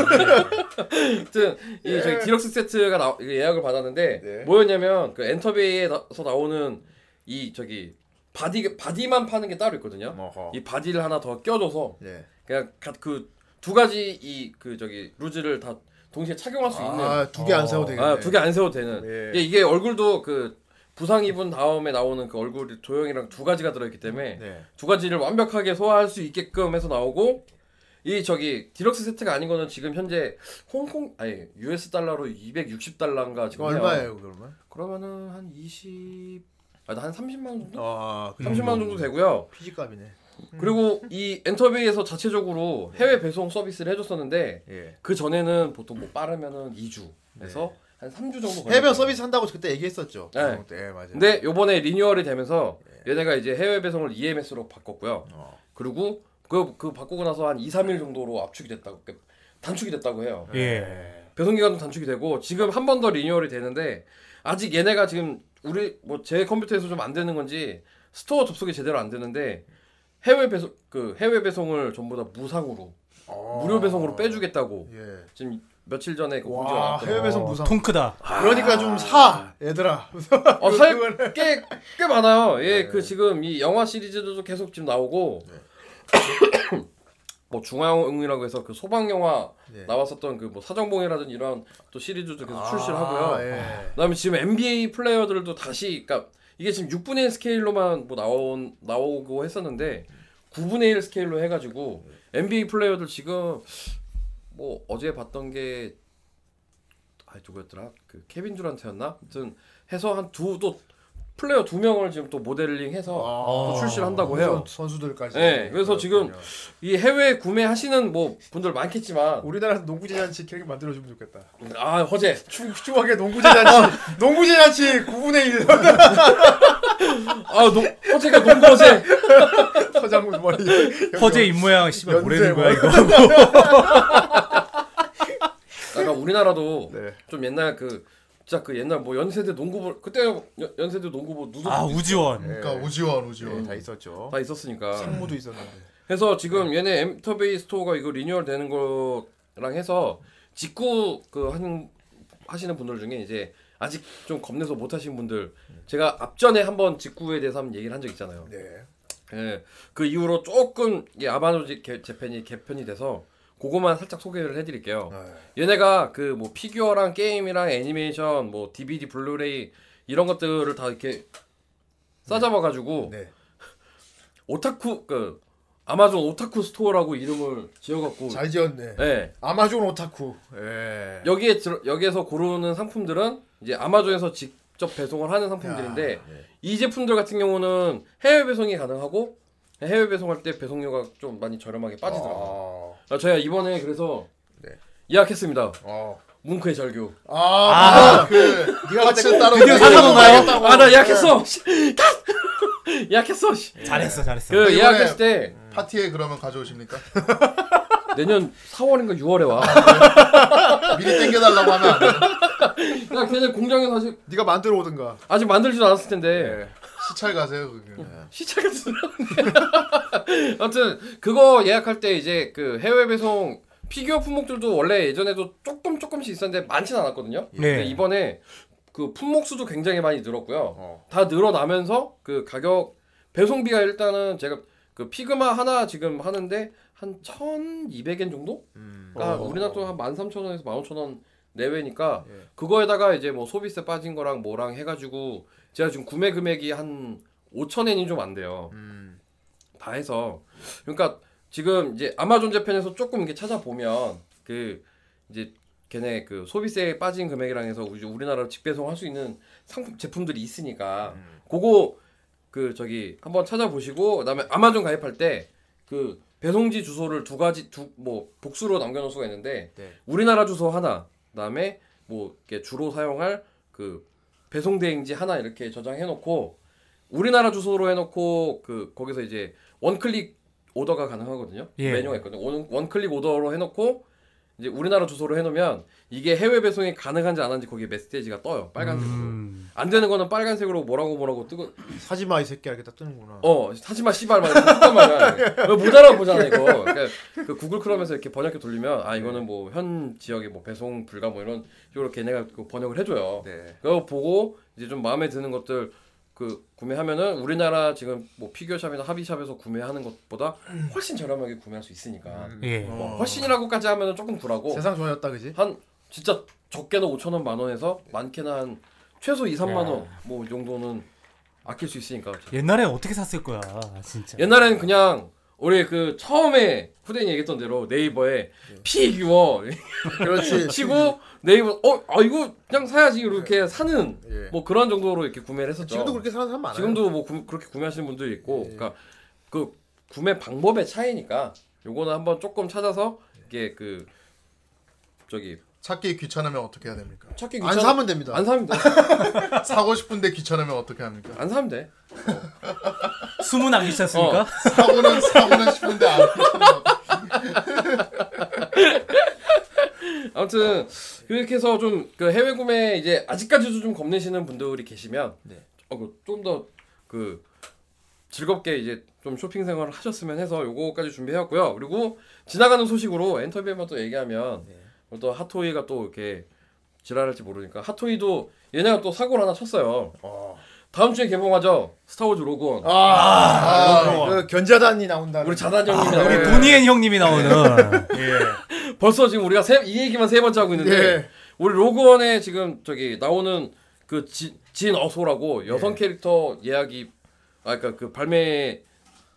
하여튼 이 저희 디럭스 세트가 예약을 받았는데 뭐였냐면 그 엔터베이에서 나오는 이 저기 바디만 파는 게 따로 있거든요. 어허. 이 바디를 하나 더 껴줘서 그냥 그 두 가지 이 그 저기 루즈를 다 동시에 착용할 수 있는. 두 개 안 세워도 되겠네. 두 개 안 세워도 되는. 이게 얼굴도 그 부상 입은 다음에 나오는 그 얼굴 조형이랑 두 가지가 들어있기 때문에 두 가지를 완벽하게 소화할 수 있게끔 해서 나오고 이 저기 디럭스 세트가 아닌 거는 지금 현재 US 달러로 260달러인가 지금 얼마예요 그러면? 그러면은 한 30만 원 정도? 30만 원 정도 되고요. 피지값이네. 그리고 이 엔터베이에서 자체적으로 해외 배송 서비스를 해줬었는데 그 전에는 보통 뭐 빠르면은 2주에서 한 3주 정도 걸려요. 해외 서비스 한다고 그때 얘기했었죠. 네. 맞아요. 근데 요번에 리뉴얼이 되면서 얘네가 이제 해외 배송을 EMS로 바꿨고요. 그리고 그 바꾸고 나서 한 2-3일 정도로 압축이 됐다고 단축이 됐다고 해요. 배송기간도 단축이 되고 지금 한 번 더 리뉴얼이 되는데 아직 얘네가 지금 우리 뭐 제 컴퓨터에서 좀 안 되는 건지 스토어 접속이 제대로 안 되는데 해외 배송 해외 배송을 전부 다 무상으로 무료 배송으로 빼주겠다고 예. 지금 며칠 전에 공지가 해외 배송 무상 통크다. 그러니까 좀 사 얘들아. 살 꽤 많아요. 예, 네. 그 지금 이 영화 시리즈도 계속 지금 나오고 네. 뭐 중화영웅이라고 해서 그 소방 영화 네. 나왔었던 그 뭐 사정봉이라든지 이런 또 시리즈도 계속 출시를 하고요. 네. 그다음에 지금 NBA 플레이어들도 다시 그러니까 이게 지금 6분의 1 스케일로만 뭐 나오고 했었는데 9분의 1 스케일로 해가지고 NBA 플레이어들 지금 뭐 어제 봤던 게 누구였더라? 그 케빈 듀란트였나? 아무튼 해서 한 또 플레이어 2명을 지금 또 모델링해서 또 출시를 한다고 해요. 선수들까지. 네, 그래서 지금 이 해외 구매하시는 뭐 분들 많겠지만 우리나라에서 농구재단치 캐릭터 만들어주면 좋겠다. 아 허재 추하게 농구재단치 농구재단치 9분의 1. 아, 허재가 농구 허재. 서장군 머리. 허재 입모양 씨발 뭐라는 거야 이거. 그러니까 우리나라도 네. 좀 옛날 그. 진짜 그 옛날 뭐 연세대 농구부 그때 연세대 농구부 누구 아 우지원 예. 그러니까 우지원 예, 다 있었죠 다 있었으니까 상무도 있었는데 그래서 지금 얘네 엔터베이 스토어가 이거 리뉴얼 되는 거랑 해서 직구 그 하시는 분들 중에 이제 아직 좀 겁내서 못 하신 분들 제가 앞전에 한번 직구에 대해서 한번 얘기를 한 적 있잖아요 네. 예, 그 이후로 조금 이 아바노지 재팬이 개편이 돼서 그거만 살짝 소개를 해드릴게요. 네. 얘네가 그 뭐 피규어랑 게임이랑 애니메이션, 뭐 DVD, 블루레이 이런 것들을 다 이렇게 싸잡아가지고 네. 오타쿠 그 아마존 오타쿠 스토어라고 이름을 지어갖고 잘 지었네. 네. 아마존 오타쿠. 예. 여기에서 고르는 상품들은 이제 아마존에서 직접 배송을 하는 상품들인데 야, 네. 이 제품들 같은 경우는 해외 배송이 가능하고. 해외 배송할 때 배송료가 좀 많이 저렴하게 빠지더라고요. 저희가 이번에 그래서 네. 예약했습니다. 뭉크의 절규. 네가 같이 따로 사는 건가요? 나 예약했어. 예약했어. 잘했어. 그 예약했을 때 파티에 그러면 가져오십니까? 내년 4월인가 6월에 와. 미리 땡겨달라고 하면 안 돼. 나 걔네 공장에서 아직 네가 만들어 오든가. 아직 만들지도 않았을 텐데. 네. 시찰 가세요 그게. 시찰 가세요. 아무튼 그거 예약할 때 이제 그 해외 배송 피규어 품목들도 원래 예전에도 조금씩 있었는데 많진 않았거든요. 네. 근데 이번에 그 품목 수도 굉장히 많이 늘었고요. 다 늘어나면서 그 가격 배송비가 일단은 제가 그 피그마 하나 지금 하는데 한 1,200엔 정도? 그러니까 우리나라 돈 한 13,000원에서 15,000원 내외니까 예. 그거에다가 이제 뭐 소비세 빠진 거랑 뭐랑 해가지고 제가 지금 구매 금액이 한 5,000엔이 좀 안 돼요. 다 해서 그러니까 지금 이제 아마존 재팬에서 조금 이렇게 찾아보면 그 이제 걔네 그 소비세에 빠진 금액이랑 해서 우리나라로 직배송할 수 있는 상품 제품들이 있으니까 그거 그 저기 한번 찾아보시고 그다음에 아마존 가입할 때 그 배송지 주소를 두 가지 뭐 복수로 남겨놓을 수가 있는데 네. 우리나라 주소 하나 그다음에 뭐 이렇게 주로 사용할 그 배송 대행지 하나 이렇게 저장해놓고 우리나라 주소로 해놓고 그 거기서 이제 원클릭 오더가 가능하거든요. 예. 메뉴가 있거든요. 원클릭 오더로 해놓고 이제 우리나라 주소로 해놓으면 이게 해외 배송이 가능한지 안 한지 거기에 메시지가 떠요. 빨간색으로 안 되는 거는 빨간색으로 뭐라고 뜨고 사지마 이 새끼야 이렇게 다 뜨는구나. 사지마 씨발 막 뜨단 말이야. 못 알아보잖아 이거. 그러니까 그 구글 크롬에서 이렇게 번역기 돌리면 아 이거는 뭐 현 지역에 뭐 배송 불가 뭐 이런 식으로 걔네가 번역을 해줘요. 네. 그거 보고 이제 좀 마음에 드는 것들 그 구매하면은 우리나라 지금 뭐 피규어샵이나 하비샵에서 구매하는 것보다 훨씬 저렴하게 구매할 수 있으니까 예. 훨씬이라고까지 하면은 조금 구라고 세상 좋아졌다 그지? 한 진짜 적게는 5,000원 10,000원에서 많게는 한 최소 2-3만 원 뭐 이 정도는 아낄 수 있으니까 옛날엔 어떻게 샀을 거야 진짜 옛날에는 그냥 우리 그 처음에 후대인이 얘기했던 대로 네이버에 피규어 그렇지 치고 네이버 이거 그냥 사야지 이렇게 사는 뭐 그런 정도로 이렇게 구매를 했었죠. 지금도 그렇게 사는 사람 많아요. 지금도 뭐 그렇게 구매하시는 분들이 있고 그러니까 그 구매 방법의 차이니까 요거는 한번 조금 찾아서 이게 그 저기 찾기 귀찮으면 어떻게 해야 됩니까? 안 사면 됩니다. 안 사면 돼. 사고 싶은데 귀찮으면 어떻게 합니까? 안 사면 돼. 숨은 안 귀찮습니까? 사고는 싶은데 안 귀찮아. 아무튼 이렇게 해서 좀 그 해외 구매 이제 아직까지도 좀 겁내시는 분들이 계시면 네. 좀 더 그 즐겁게 이제 좀 쇼핑 생활을 하셨으면 해서 요거까지 준비해왔고요. 그리고 지나가는 소식으로 엔터뷰에만 또 얘기하면 네. 또 핫토이가 또 이렇게 지랄할지 모르니까 핫토이도 얘네가 또 사고를 하나 쳤어요. 다음 주에 개봉하죠. 스타워즈 로그원. 그 견자단이 나온다. 우리 자단 형님이 우리 도니엔 형님이 나오는. 예. 벌써 지금 우리가 이 얘기만 세 번째 하고 있는데 예. 우리 로그원에 지금 저기 나오는 그 진 어소라고 여성 캐릭터 예. 예약이 그러니까 그 발매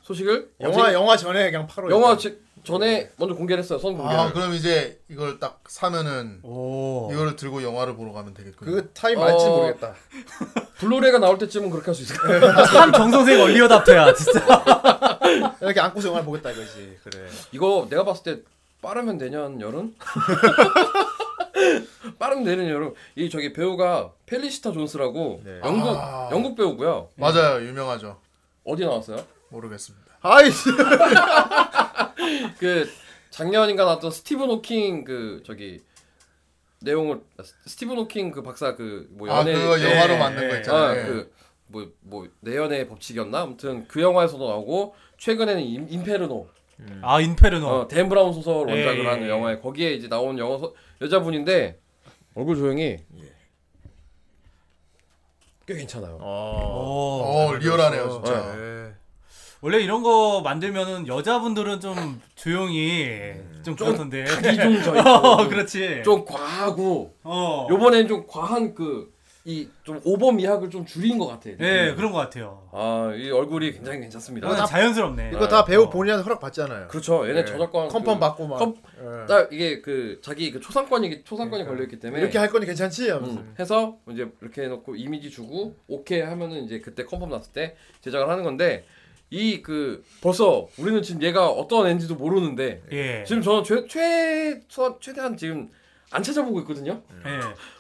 소식을 영화 전에 그냥 8월 영화 전에 먼저 공개를 했어요. 선 공개를. 그럼 이제 이걸 딱 사면은 이거를 들고 영화를 보러 가면 되겠군요. 그 타임 맞지 모르겠다. 블루레이가 나올 때쯤은 그렇게 할 수 있을 거예요. 참 정선생 얼리어답터야 진짜. 이렇게 안고서 영화를 보겠다 이거지. 그래. 이거 내가 봤을 때 빠르면 내년 여름? 빠르면 내년 여름. 이 저기 배우가 펠리시타 존스라고 네. 영국 배우고요. 맞아요. 유명하죠. 어디 나왔어요? 모르겠습니다. 아이씨. 그 작년인가 나왔던 스티븐 호킹 그 저기 내용을 스티븐 호킹 그 박사 그 뭐 연애 그거 영화로 만든 거 있잖아요. 그 뭐 내연의 법칙이었나? 아무튼 그 영화에서도 나오고 최근에는 인페르노. 인페르노. 댄 브라운 소설 원작을 하는 영화에 거기에 이제 나온 여자분인데 얼굴 조형이 꽤 괜찮아요. 리얼하네요, 진짜. 원래 이런 거 만들면은 여자분들은 좀 조용히 좀 그렇던데. 각이 좀 져 있고. 그렇지. 좀 과하고. 요번엔 좀 과한 좀 오범 이학을 좀 줄인 것 같아. 네, 그런 것 같아요. 이 얼굴이 굉장히 괜찮습니다. 이거 다 자연스럽네. 이거 다 배우 본인한테 허락 받잖아요. 그렇죠. 얘네 저작권 컨펌 받고 막. 딱 이게 자기 초상권이 걸려 있기 때문에 이렇게 할 거니 괜찮지? 하면서. 해서 이제 이렇게 해 놓고 이미지 주고 오케이 하면은 이제 그때 컨펌 났을 때 제작을 하는 건데 벌써 우리는 지금 얘가 어떤 애인지도 모르는데 지금 저는 최대한 지금 안 찾아보고 있거든요.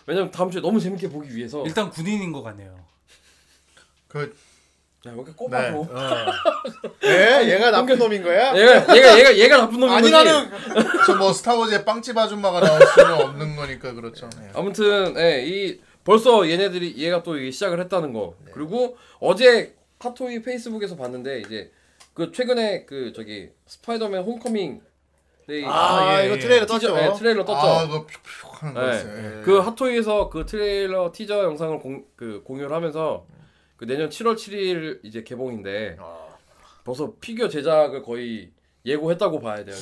왜냐면 다음 주에 너무 재밌게 보기 위해서. 일단 군인인 것 같네요. 야, 여기 꼽아줘. 얘가 나쁜 놈인 거야? 얘가 나쁜 놈인 거지. 아니 나는 저 스타워즈의 빵집 아줌마가 나올 수는 없는 거니까 그렇죠. 아무튼 벌써 얘가 또 시작을 했다는 거. 그리고 어제 카토이 페이스북에서 봤는데 이제 최근에 스파이더맨 홈커밍 이거 트레일러 떴죠. 트레일러 떴죠. 이거 퓨퓨 하는 거였어요. 핫토이에서 트레일러 티저 영상을 공유를 하면서 내년 7월 7일 이제 개봉인데 벌써 피규어 제작을 거의 예고했다고 봐야 돼요.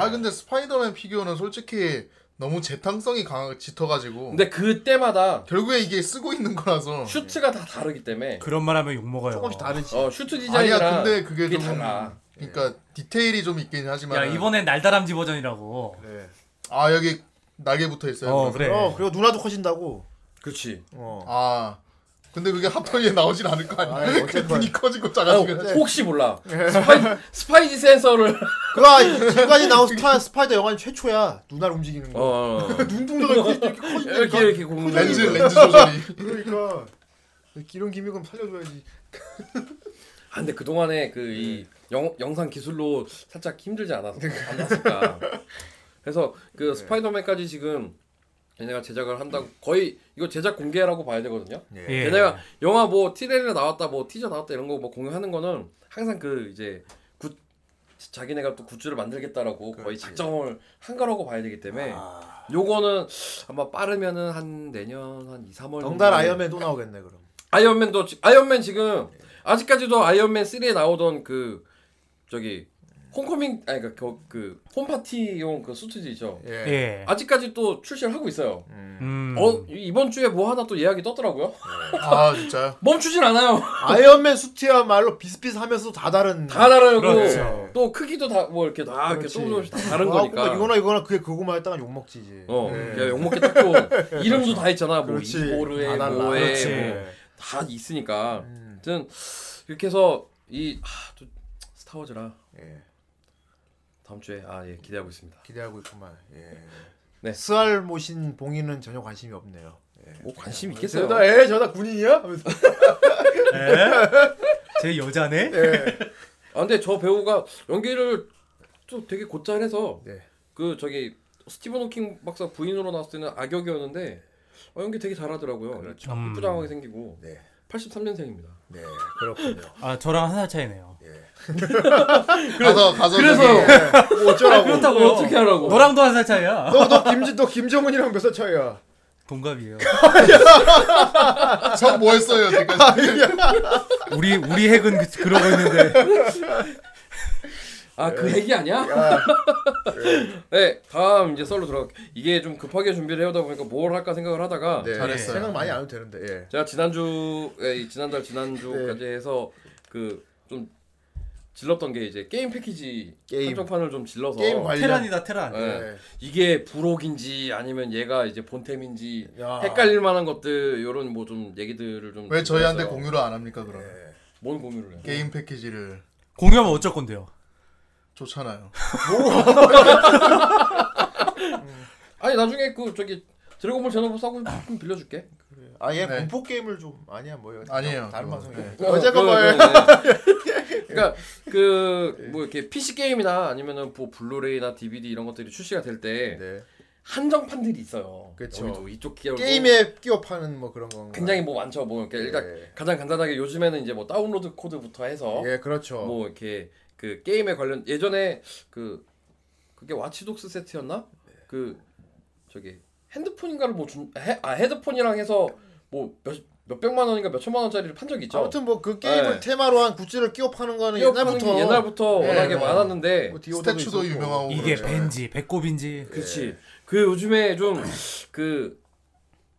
근데 스파이더맨 피규어는 솔직히 너무 재탕성이 짙어가지고. 근데 그때마다 결국에 이게 쓰고 있는 거라서 슈트가 다 다르기 때문에. 그런 말 하면 욕먹어요. 조금씩 다르지. 슈트 디자인이랑. 아니야 근데 그게 좀 달라. 그러니까 디테일이 좀 있긴 하지만. 야 이번엔 날다람쥐 버전이라고. 그래. 여기 날개 붙어 있어요. 그래. 그리고 누나도 커진다고. 그렇지. 근데 그게 핫토이에 나오진 않을 거 아니야. 눈이 커지고 작아지고. 혹시 몰라. 스파이지 센서를. 지금까지 나온 스파이더 영화는 최초야. 눈알 움직이는 거. 눈동자가 이렇게 공룡. 렌즈 조절이. 그러니까 이런 기믹은 살려줘야지. 근데 그 동안에 이 영상 기술로 살짝 힘들지 않았을까. 그래서 스파이더맨까지 지금. 얘네가 제작을 한다고 거의 이거 제작 공개라고 봐야 되거든요. 얘네가 영화 트레일러 나왔다 티저 나왔다 이런 거 공유하는 거는 항상 이제 자기네가 또 굿즈를 만들겠다라고 그렇지. 거의 작정을 한 거라고 봐야 되기 때문에 요거는 아마 빠르면은 한 내년 한 2, 3월 덩달 아이언맨도 나오겠네. 그럼 아이언맨 지금 아직까지도 아이언맨 3에 나오던 홈커밍 홈파티용 수트지죠. 아직까지 또 출시를 하고 있어요. 이번 주에 뭐 하나 또 예약이 떴더라고요. 진짜요? 멈추질 않아요. 아이언맨 수트야말로 비슷비슷하면서도 다 다르고 그렇죠. 또 크기도 다 이렇게 다 이렇게 조금씩 다 다른 거니까. 이거나 그게 그거만 했다가 욕 먹지 이제. 욕 먹게 딱 또 이름도 다 있잖아. 이보르에 뭐에 다 있으니까. 아무튼 이렇게 해서 스타워즈라. 다음 주에 기대하고 있습니다. 기대하고 있구만. 네. 스알 모신 봉이는 전혀 관심이 없네요. 관심 있겠어요. 저다 군인이야? 하면서. 제 여자네? 근데 저 배우가 연기를 또 되게 곧잘 해서 스티븐 호킹 박사 부인으로 나왔을 때는 악역이었는데 연기 되게 잘하더라고요. 그렇죠. 이쁘장하게 생기고. 네. 83년생입니다. 네, 그렇군요. 아, 저랑 한 살 차이네요. 예. 그래서 예. 뭐 어쩌라고. 그렇다고 어떻게 하라고. 너랑도 한 살 차이야. 너 김정은이랑 몇 살 차이야? 동갑이에요. 전 뭐 했어요, 지금? 우리 핵은 그러고 있는데. 아, 그 핵이 아니야? 네, 다음 이제 썰로 들어가. 이게 좀 급하게 준비를 해오다 보니까 뭘 할까 생각을 하다가 네, 잘했어요. 생각 많이 안 해도 되는데. 예. 제가 지난주까지 네. 해서 그 좀 질렀던 게 이제 게임 패키지 한정판을 좀 질러서 게임 관련. 테란. 네. 네. 이게 부록인지 아니면 얘가 이제 본템인지 야. 헷갈릴 만한 것들 요런 뭐 좀 얘기들을 좀. 왜 저희한테 공유를 안 합니까 그러면? 네. 뭔 공유를 해요? 게임 패키지를 공유하면 어쩔 건데요? 좋잖아요. 아니 나중에 그 저기 드래곤볼 제노볼 사고 좀 빌려줄게. 그래. 아 얘 네. 공포 게임을 좀 아니야 뭐 아니에요. 다른 방송에 어제가 뭐예요? 그러니까 그 뭐 이렇게 PC 게임이나 아니면은 뭐 블루레이나 DVD 이런 것들이 출시가 될 때 네. 한정판들이 있어요. 그렇죠. 이쪽 게임에 끼워 파는 뭐 그런 건 굉장히 뭐 많죠. 뭐 이렇게 일단 가장 간단하게 요즘에는 이제 뭐 다운로드 코드부터 해서 예 그렇죠. 뭐 이렇게 그 게임에 관련 예전에 그게 와치독스 세트였나? 네. 그 저기 핸드폰인가를 뭐 헤드폰이랑 해서 뭐 몇백만 원인가 몇천만 원짜리를 판 적이 있죠. 아무튼 뭐 그 게임을 네. 테마로 한 굿즈를 끼워 파는 거는 옛날부터 네, 워낙에 네. 많았는데 뭐 스태츄도 유명하고 이게 그렇죠. 벤지, 배꼽인지. 그렇지. 네. 그 요즘에 좀 그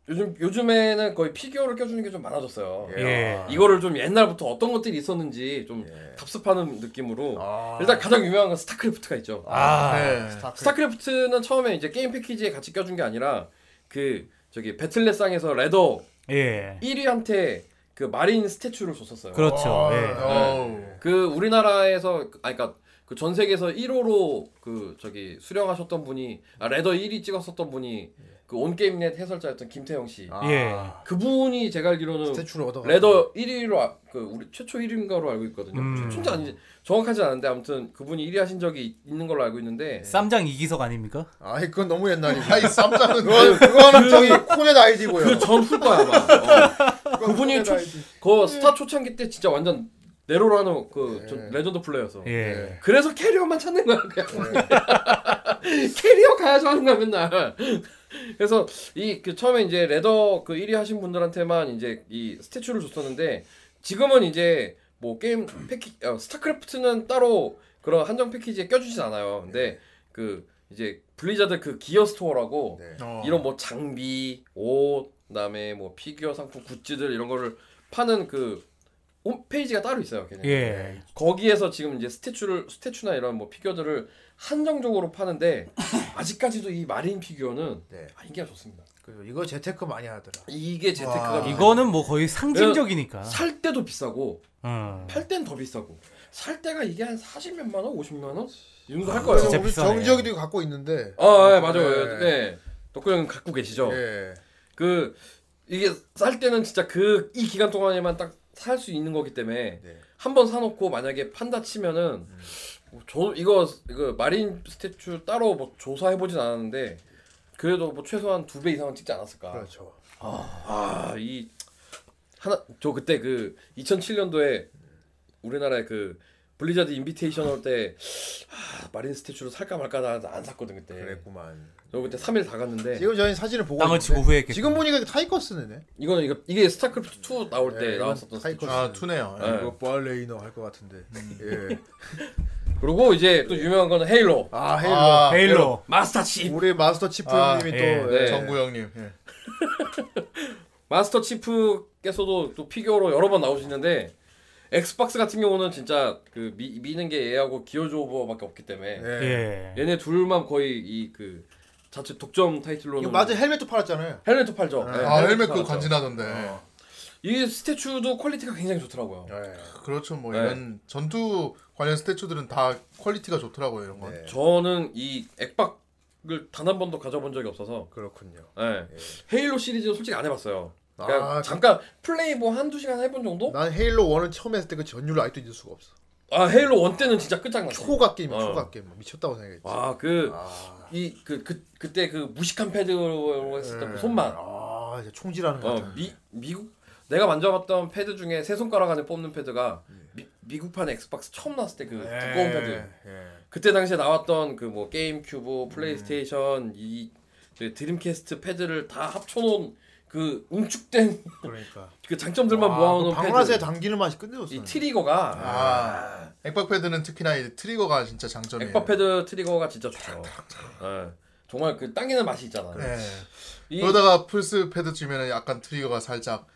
요즘에는 거의 피규어를 껴주는 게 좀 많아졌어요. 예. 이거를 좀 옛날부터 어떤 것들이 있었는지 좀 예. 답습하는 느낌으로 아. 일단 가장 유명한 건 스타크래프트가 있죠. 아. 네. 스타크래프트는 처음에 이제 게임 패키지에 같이 껴준 게 아니라 그 저기 배틀넷상에서 레더 예. 1위한테 그 마린 스태츄를 줬었어요. 그렇죠. 예. 네. 그 우리나라에서 그러니까 그 전 세계에서 1호로 그 저기 수령하셨던 분이 레더 1위 찍었었던 분이 그 온게임넷 해설자였던 김태형 씨. 아. 예. 그분이 제가 알기로는 레더 1위로 그 우리 최초 1위인가로 알고 있거든요. 최초인지 아닌지 정확하지 않은데 아무튼 그분이 1위 하신 적이 있는 걸로 알고 있는데. 쌈장 이기석 아닙니까? 아, 그건 너무 옛날이고. 아이 쌈장은 그거는 저기 코넷 아이디고요. 그 전 후과야 아마. 그분이 그 스타 초창기 때 진짜 완전 네로라는 그 예. 레전드 플레이어서 예. 그래서 캐리어만 찾는 거야 그냥. 예. 캐리어 가야죠 하는 거야 맨날. 그래서 이 그 처음에 이제 레더 그 1위 하신 분들한테만 이제 이 스태츄를 줬었는데 지금은 이제 뭐 게임 패키지 스타크래프트는 따로 그런 한정 패키지에 껴주진 않아요. 근데 그 이제 블리자드 그 기어 스토어라고 네. 이런 뭐 장비, 옷, 그다음에 뭐 피규어 상품, 굿즈들 이런 거를 파는 그 홈페이지가 따로 있어요. 그냥. 예. 거기에서 지금 이제 스태츄나 이런 뭐 피규어들을 한정적으로 파는데 아직까지도 이 마린 피규어는 네. 인기가 좋습니다. 그리고 이거 재테크 많이 하더라. 이게 재테크가 이거는 뭐 거의 상징적이니까. 살 때도 비싸고, 팔 땐 더 비싸고. 살 때가 이게 한 40몇만 원, 50만 원? 이 정도 할 거예요. 우리 정지혁이도 갖고 있는데. 아, 예, 맞아요. 네. 네. 덕구형은 갖고 계시죠. 예. 그 이게 살 때는 진짜 그 이 기간 동안에만 딱 살 수 있는 거기 때문에 네. 한번 사놓고 만약에 판다 치면은 저 이거 마린 스태츄 따로 뭐 조사해보진 않았는데 그래도 뭐 최소한 2배 이상은 찍지 않았을까. 그렇죠. 이 하나 저 그때 그 2007년도에 우리나라에 그 블리자드 인비테이션 할 때 마린 스태츄를 살까 말까 안 샀거든 그때. 그랬구만. 저 그때 3일 다 갔는데 지금 저희 사진을 보고 땅을 치고 후회했겠다. 지금 보니까 타이커스네. 이거는 이게 스타크래프트 2 나올 때 네, 나왔었던 타이커스. 아 2네요. 네. 이거 보알레이너 할 것 같은데. 예. 그리고 이제 또 유명한 거는 헤일로. 아 헤일로. 아, 헤일로. 마스터 치프. 우리 마스터 치프 형님이 예. 또 네. 정구 형님. 예. 마스터 치프께서도 또 피규어로 여러 번 나오시는데. 엑스박스 같은 경우는 진짜 그 미는 게 얘하고 기어즈 오버밖에 없기 때문에 예. 얘네 둘만 거의 이 그 자체 독점 타이틀로는 맞아. 헬멧도 팔았잖아요. 헬멧도 팔죠. 예. 네, 아 헬멧 그 간지나던데. 이 스태츄도 퀄리티가 굉장히 좋더라고요. 예. 그렇죠. 뭐 예. 이런 전투 관련 스태츄들은 다 퀄리티가 좋더라고요. 이런 건. 예. 저는 이 엑박을 단 한 번도 가져본 적이 없어서 그렇군요. 예. 예. 헤일로 시리즈는 솔직히 안 해봤어요. 그러니까 잠깐 플레이 뭐 한두 시간 해본 정도? 난 헤일로 1을 처음 했을 때 그 전율을 아직도 잊을 수가 없어. 아 헤일로 1 때는 진짜 끝장났어. 초각 게임이야. 미쳤다고 생각했지. 아, 그 이 그때 그 무식한 패드로 했었던 그 손만. 아 이제 총질하는 거. 미국 내가 만져봤던 패드 중에 세 손가락 안에 뽑는 패드가 미국판 엑스박스 처음 나왔을 때 그 두꺼운 패드. 예. 그때 당시에 나왔던 그 뭐 게임 큐브, 플레이스테이션, 이 드림캐스트 패드를 다 합쳐놓은 그 응축된 그러니까 그 장점들만 와, 모아놓은 패드. 방아쇠 당기는 맛이 끝내줬어요. 이 트리거가. 아. 액박 패드는 특히나 이 트리거가 진짜 장점이에요. 액박 패드 트리거가 진짜 좋죠. 네. 정말 그 당기는 맛이 있잖아. 네. 그러다가 플스 패드 주면은 약간 트리거가 살짝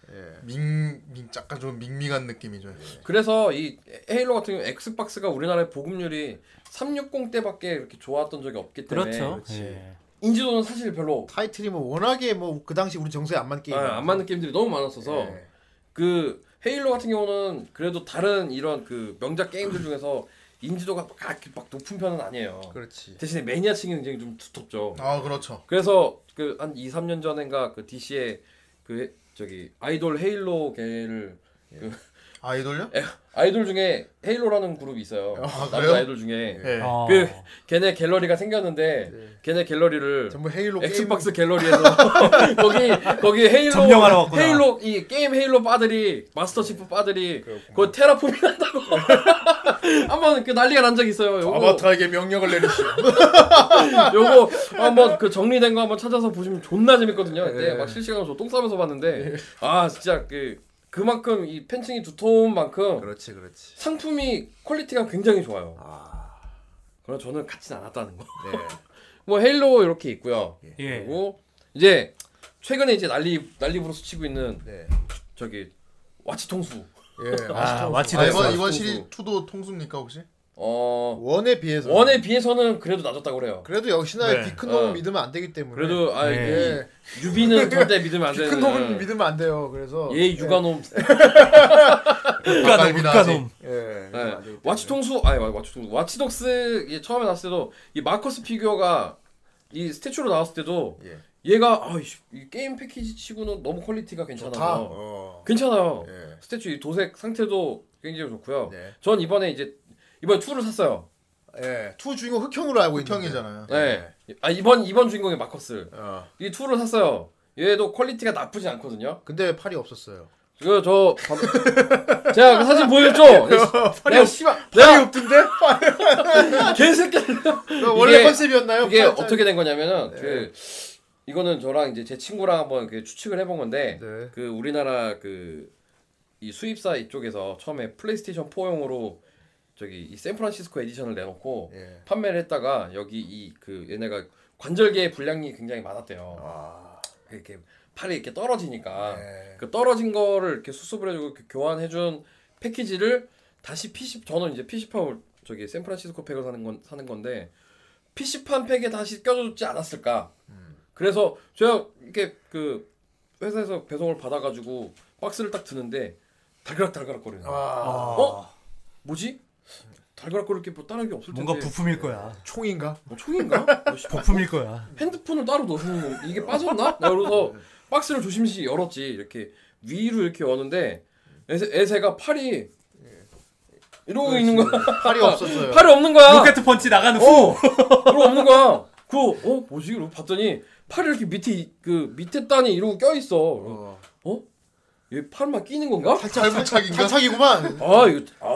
약간 좀 밍밍한 느낌이죠. 예. 그래서 이 헤일로 같은 경우 엑스박스가 우리나라의 보급률이 360 때밖에 이렇게 좋았던 적이 없기 때문에. 그렇죠. 예. 인지도는 사실 별로. 타이틀이 뭐 워낙에 뭐 그 당시 우리 정서에 안 맞는 게임. 아, 안 맞는 게임들이 너무 많았어서 예. 그 헤일로 같은 경우는 그래도 다른 이런 그 명작 게임들 중에서. 인지도가 막 높은 편은 아니에요. 그렇지. 대신에 매니아층이 굉장히 좀 두텁죠. 아, 그렇죠. 그래서 그 한 2, 3년 전인가 그 DC의 그 저기 아이돌 헤일로 계를 그 아이돌요? 아이돌 중에 헤일로라는 그룹이 있어요. 아, 남자 아이돌 중에. 네. 아. 그 걔네 갤러리가 생겼는데 네. 걔네 갤러리를 전부 헤일로 엑스박스 게임을... 갤러리에서 거기 헤일로 점령하러 왔구나. 헤일로 이 게임 헤일로 빠들이 마스터 치프 빠들이 그 테라폼이 난다고 한번 그 난리가 난 적이 있어요. 요거 아바타에게 명령을 내리시오. 요거 한번 그 정리된 거 한번 찾아서 보시면 존나 재밌거든요. 그때 막 실시간으로 똥 싸면서 봤는데 아 진짜 그만큼 이 팬층이 두터운 만큼 그렇지, 그렇지. 상품이 퀄리티가 굉장히 좋아요. 아... 그럼 저는 같진 않았다는 거. 네. 뭐 헤일로 이렇게 있고요. 예. 그리고 이제 최근에 이제 난리부로서 치고 있는 네. 저기 와치 통수. 예. 아, 와치 통수. 아, 이번 시리즈 2도 통수입니까 혹시? 원에 비해서는 그래도 낮았다고 그래요. 그래도 역시나 네. 비큰놈을 믿으면 안 되기 때문에. 그래도 아 이게 유비는 절대 믿으면 안 되는. 비큰놈을 믿으면 안 돼요. 그래서 얘 유가놈. 유가놈. 예. 와치독스 예, 처음에 나왔을 때도 이 마커스 피규어가 이 스태츄로 나왔을 때도 예. 얘가 이 게임 패키지 치고는 너무 퀄리티가 괜찮아요. 괜찮아요. 예. 스태츄 도색 상태도 굉장히 좋고요. 네. 전 이번에 2를 샀어요. 예. 2 주인공 흑형으로 알고 있는 흑형이잖아요. 네. 예. 아 이번 주인공이 마커스. 이 2를 샀어요. 얘도 퀄리티가 나쁘지 않거든요. 근데 왜 팔이 없었어요? 이거 제가 그 사진 보여줬죠. 팔이 없던데? 개새끼. 원래 컨셉이었나요? 이게 어떻게 된 거냐면은 네. 그 이거는 저랑 이제 제 친구랑 한번 그 추측을 해본 건데 네. 그 우리나라 그 이 수입사 이쪽에서 처음에 플레이스테이션 4용으로 저기 이 샌프란시스코 에디션을 내놓고 예. 판매를 했다가 여기 이 그 얘네가 관절계의 분량이 굉장히 많았대요. 아. 이렇게 팔이 이렇게 떨어지니까 예. 그 떨어진 거를 이렇게 수습을 해주고 교환해준 패키지를 다시 PC 저는 이제 PC판 저기 샌프란시스코 팩을 사는 건데 PC판 팩에 다시 껴주지 않았을까? 그래서 제가 이렇게 그 회사에서 배송을 받아가지고 박스를 딱 드는데 달그락달그락 거리는. 아. 뭐지? 달그락거릴 게 뭐 다른 게 없을 텐데 뭔가 부품일 거야. 총인가? 뭐 총인가? 부품일 거야. 핸드폰을 따로 넣으면 이게 빠졌나? 그래서 박스를 조심히 열었지. 이렇게 위로 이렇게 여는데 애새가 팔이 이러고 그렇지. 있는 거야. 팔이 없었어요. 팔이 없는 거야. 로켓 펀치 나가는 후. 그러고 없는 거야. 뭐지? 이러고 봤더니 팔이 이렇게 밑에 그 밑에 단이 이러고 껴 있어. 얘 팔만 끼는 건가? 탈착인가? 탈착이구만.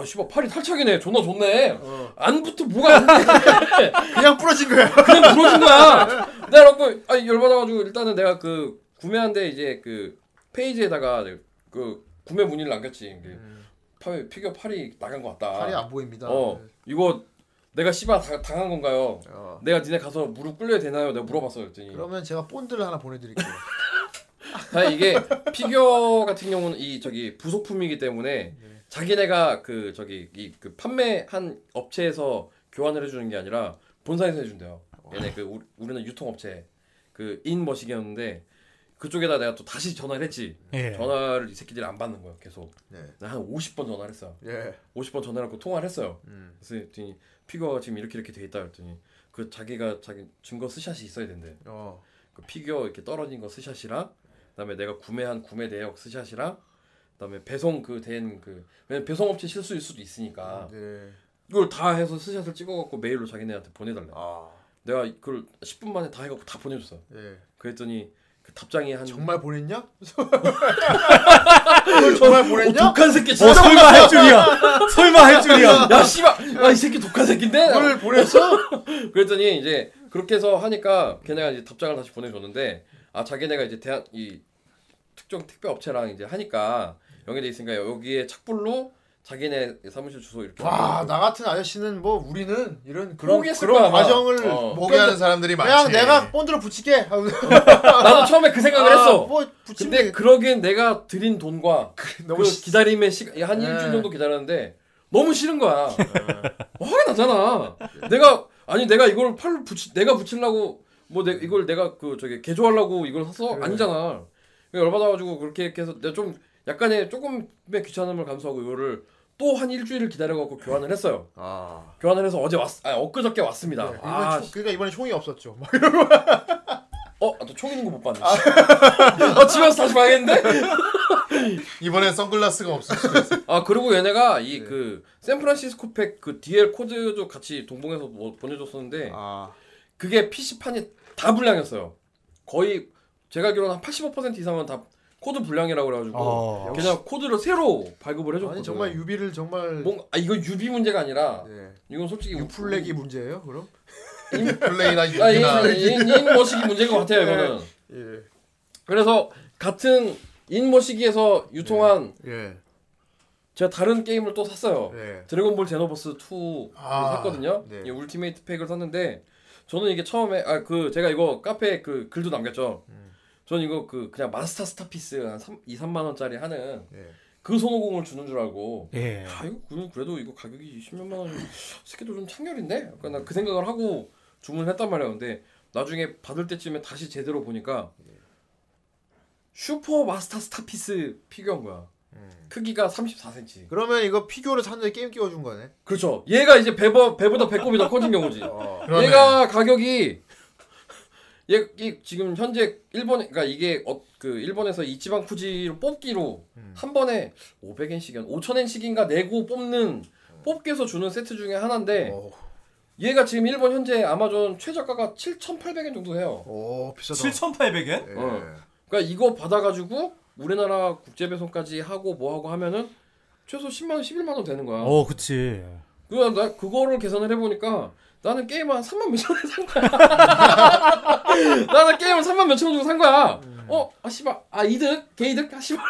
씨발 팔이 탈착이네. 존나 좋네. 안부터 뭐가 안 돼. 그냥 부러진 거야. 내가 그래갖고 열받아가지고 일단은 내가 그 구매한데 이제 그 페이지에다가 그 구매 문의를 남겼지. 피규어 팔이 나간 것 같다. 팔이 안 보입니다. 이거 내가 씨발 당한 건가요? 내가 니네 가서 무릎 꿇려야 되나요? 내가 물어봤어요. 그랬더니. 그러면 제가 본드를 하나 보내드릴게요. 이게 피규어 같은 경우는 이 저기 부속품이기 때문에 자기네가 그 저기 이 그 판매한 업체에서 교환을 해주는 게 아니라 본사에서 해준대요. 얘네 그 우리는 유통업체 그 인머시기였는데 그쪽에다 내가 또 다시 전화를 했지. 예. 전화를 이 새끼들이 안 받는 거예요. 계속. 나 한 50번 전화를 했어. 50번 전화하고 통화를 했어요. 그래서 피규어가 지금 이렇게 돼 있다 그랬더니 그 자기 증거 스샷이 있어야 된대. 그 피규어 이렇게 떨어진 거 스샷이랑 그다음에 내가 구매한 구매 내역 스샷이랑 그다음에 배송 왜냐면 배송업체 실수일 수도 있으니까 이걸 다 해서 스샷을 찍어갖고 메일로 자기네한테 보내달래. 내가 그걸 10분 만에 다 해갖고 다 보내줬어. 예. 그랬더니 그 답장이 한 정말 보냈냐? 정말 보냈냐? 독한 새끼 진짜. 설마 할 줄이야. 설마 할 줄이야. 야 씨발. 야 이 새끼 독한 새끼인데? 그걸 보냈어? 그랬더니 이제 그렇게 해서 하니까 걔네가 이제 답장을 다시 보내줬는데 아 자기네가 이제 대한 이 특정 택배 업체랑 이제 하니까 연결돼 있으니까 여기에 착불로 자기네 사무실 주소 이렇게. 와, 나 같은 아저씨는 뭐 우리는 이런 그런 과정을 모기하는 사람들이 많지. 그냥 내가 본드로 붙일게. 나도 처음에 그 생각을 했어. 뭐 붙이면 근데 그러긴 내가 드린 돈과 너무 그 기다림의 시간 한 일주일 정도 기다렸는데 너무 싫은 거야. 화가 나잖아. 내가 아니 내가 이걸 팔로 내가 붙이려고 뭐 이걸 내가 그 저기 개조하려고 이걸 샀어? 아니잖아. 열받아가지고 그렇게 해서 내가 좀 약간의 조금의 귀찮음을 감수하고 이거를 또 한 일주일을 기다려갖고 교환을 했어요. 아. 교환을 해서 어제 엊그저께 왔습니다. 네, 그러니까 이번에 총이 없었죠. 막 이러고. 나 총 있는 거 못 봤네. 집에서 다시 봐야겠는데? 이번에 선글라스가 없을 수도 있어. 그리고 얘네가 이 그 샌프란시스코 팩 그 DL 코드도 같이 동봉해서 뭐 보내줬었는데 그게 PC판이 다 불량이었어요. 거의 제가 알기로는 한 85% 이상은 다 코드 불량이라고 그래가지고 그냥 코드를 새로 발급을 해줬거든요. 아니 정말 유비를 정말 이건 유비 문제가 아니라 이건 솔직히 유플렉이 문제예요 그럼? 인플레이나 인머시기 문제인 것 같아요 이거는. 그래서 같은 인머시기에서 유통한 제가 다른 게임을 또 샀어요. 드래곤볼 제노버스 2 샀거든요. 이 울티메이트 팩을 샀는데 저는 이게 처음에 제가 이거 카페에 그 글도 남겼죠. 전 이거 그냥 마스터 스타피스 한 2~3만 원짜리 하는 그 손오공을 주는 줄 알고 이거 그래도 이거 가격이 10몇만 원 새끼도 좀 창렬인데? 약간 나 그 생각을 하고 주문을 했단 말이야. 근데 나중에 받을 때쯤에 다시 제대로 보니까 슈퍼 마스터 스타피스 피규어인 거야. 크기가 34cm. 그러면 이거 피규어를 샀는데 게임 끼워준 거네. 그렇죠. 얘가 이제 배보다 배꼽이 더 커진 경우지. 얘가 가격이 지금 현재 일본 그러니까 이게 그 일본에서 이치방 쿠지로 뽑기로 한 번에 500엔씩인가 5,000엔씩인가 내고 뽑기에서 주는 세트 중에 하나인데 얘가 지금 일본 현재 아마존 최저가가 7,800엔 정도 해요. 오 비싸다. 7,800엔? 예. 그러니까 이거 받아가지고 우리나라 국제배송까지 하고 뭐하고 하면은 최소 10만원 11만원 되는 거야. 그치. 나 그거를 계산을 해보니까 나는 게임을 한 3만 몇 천 원에 산 거야. 나는 게임을 3만 몇 천 원 주고 산 거야. 씨발. 이득? 개이득? 씨발.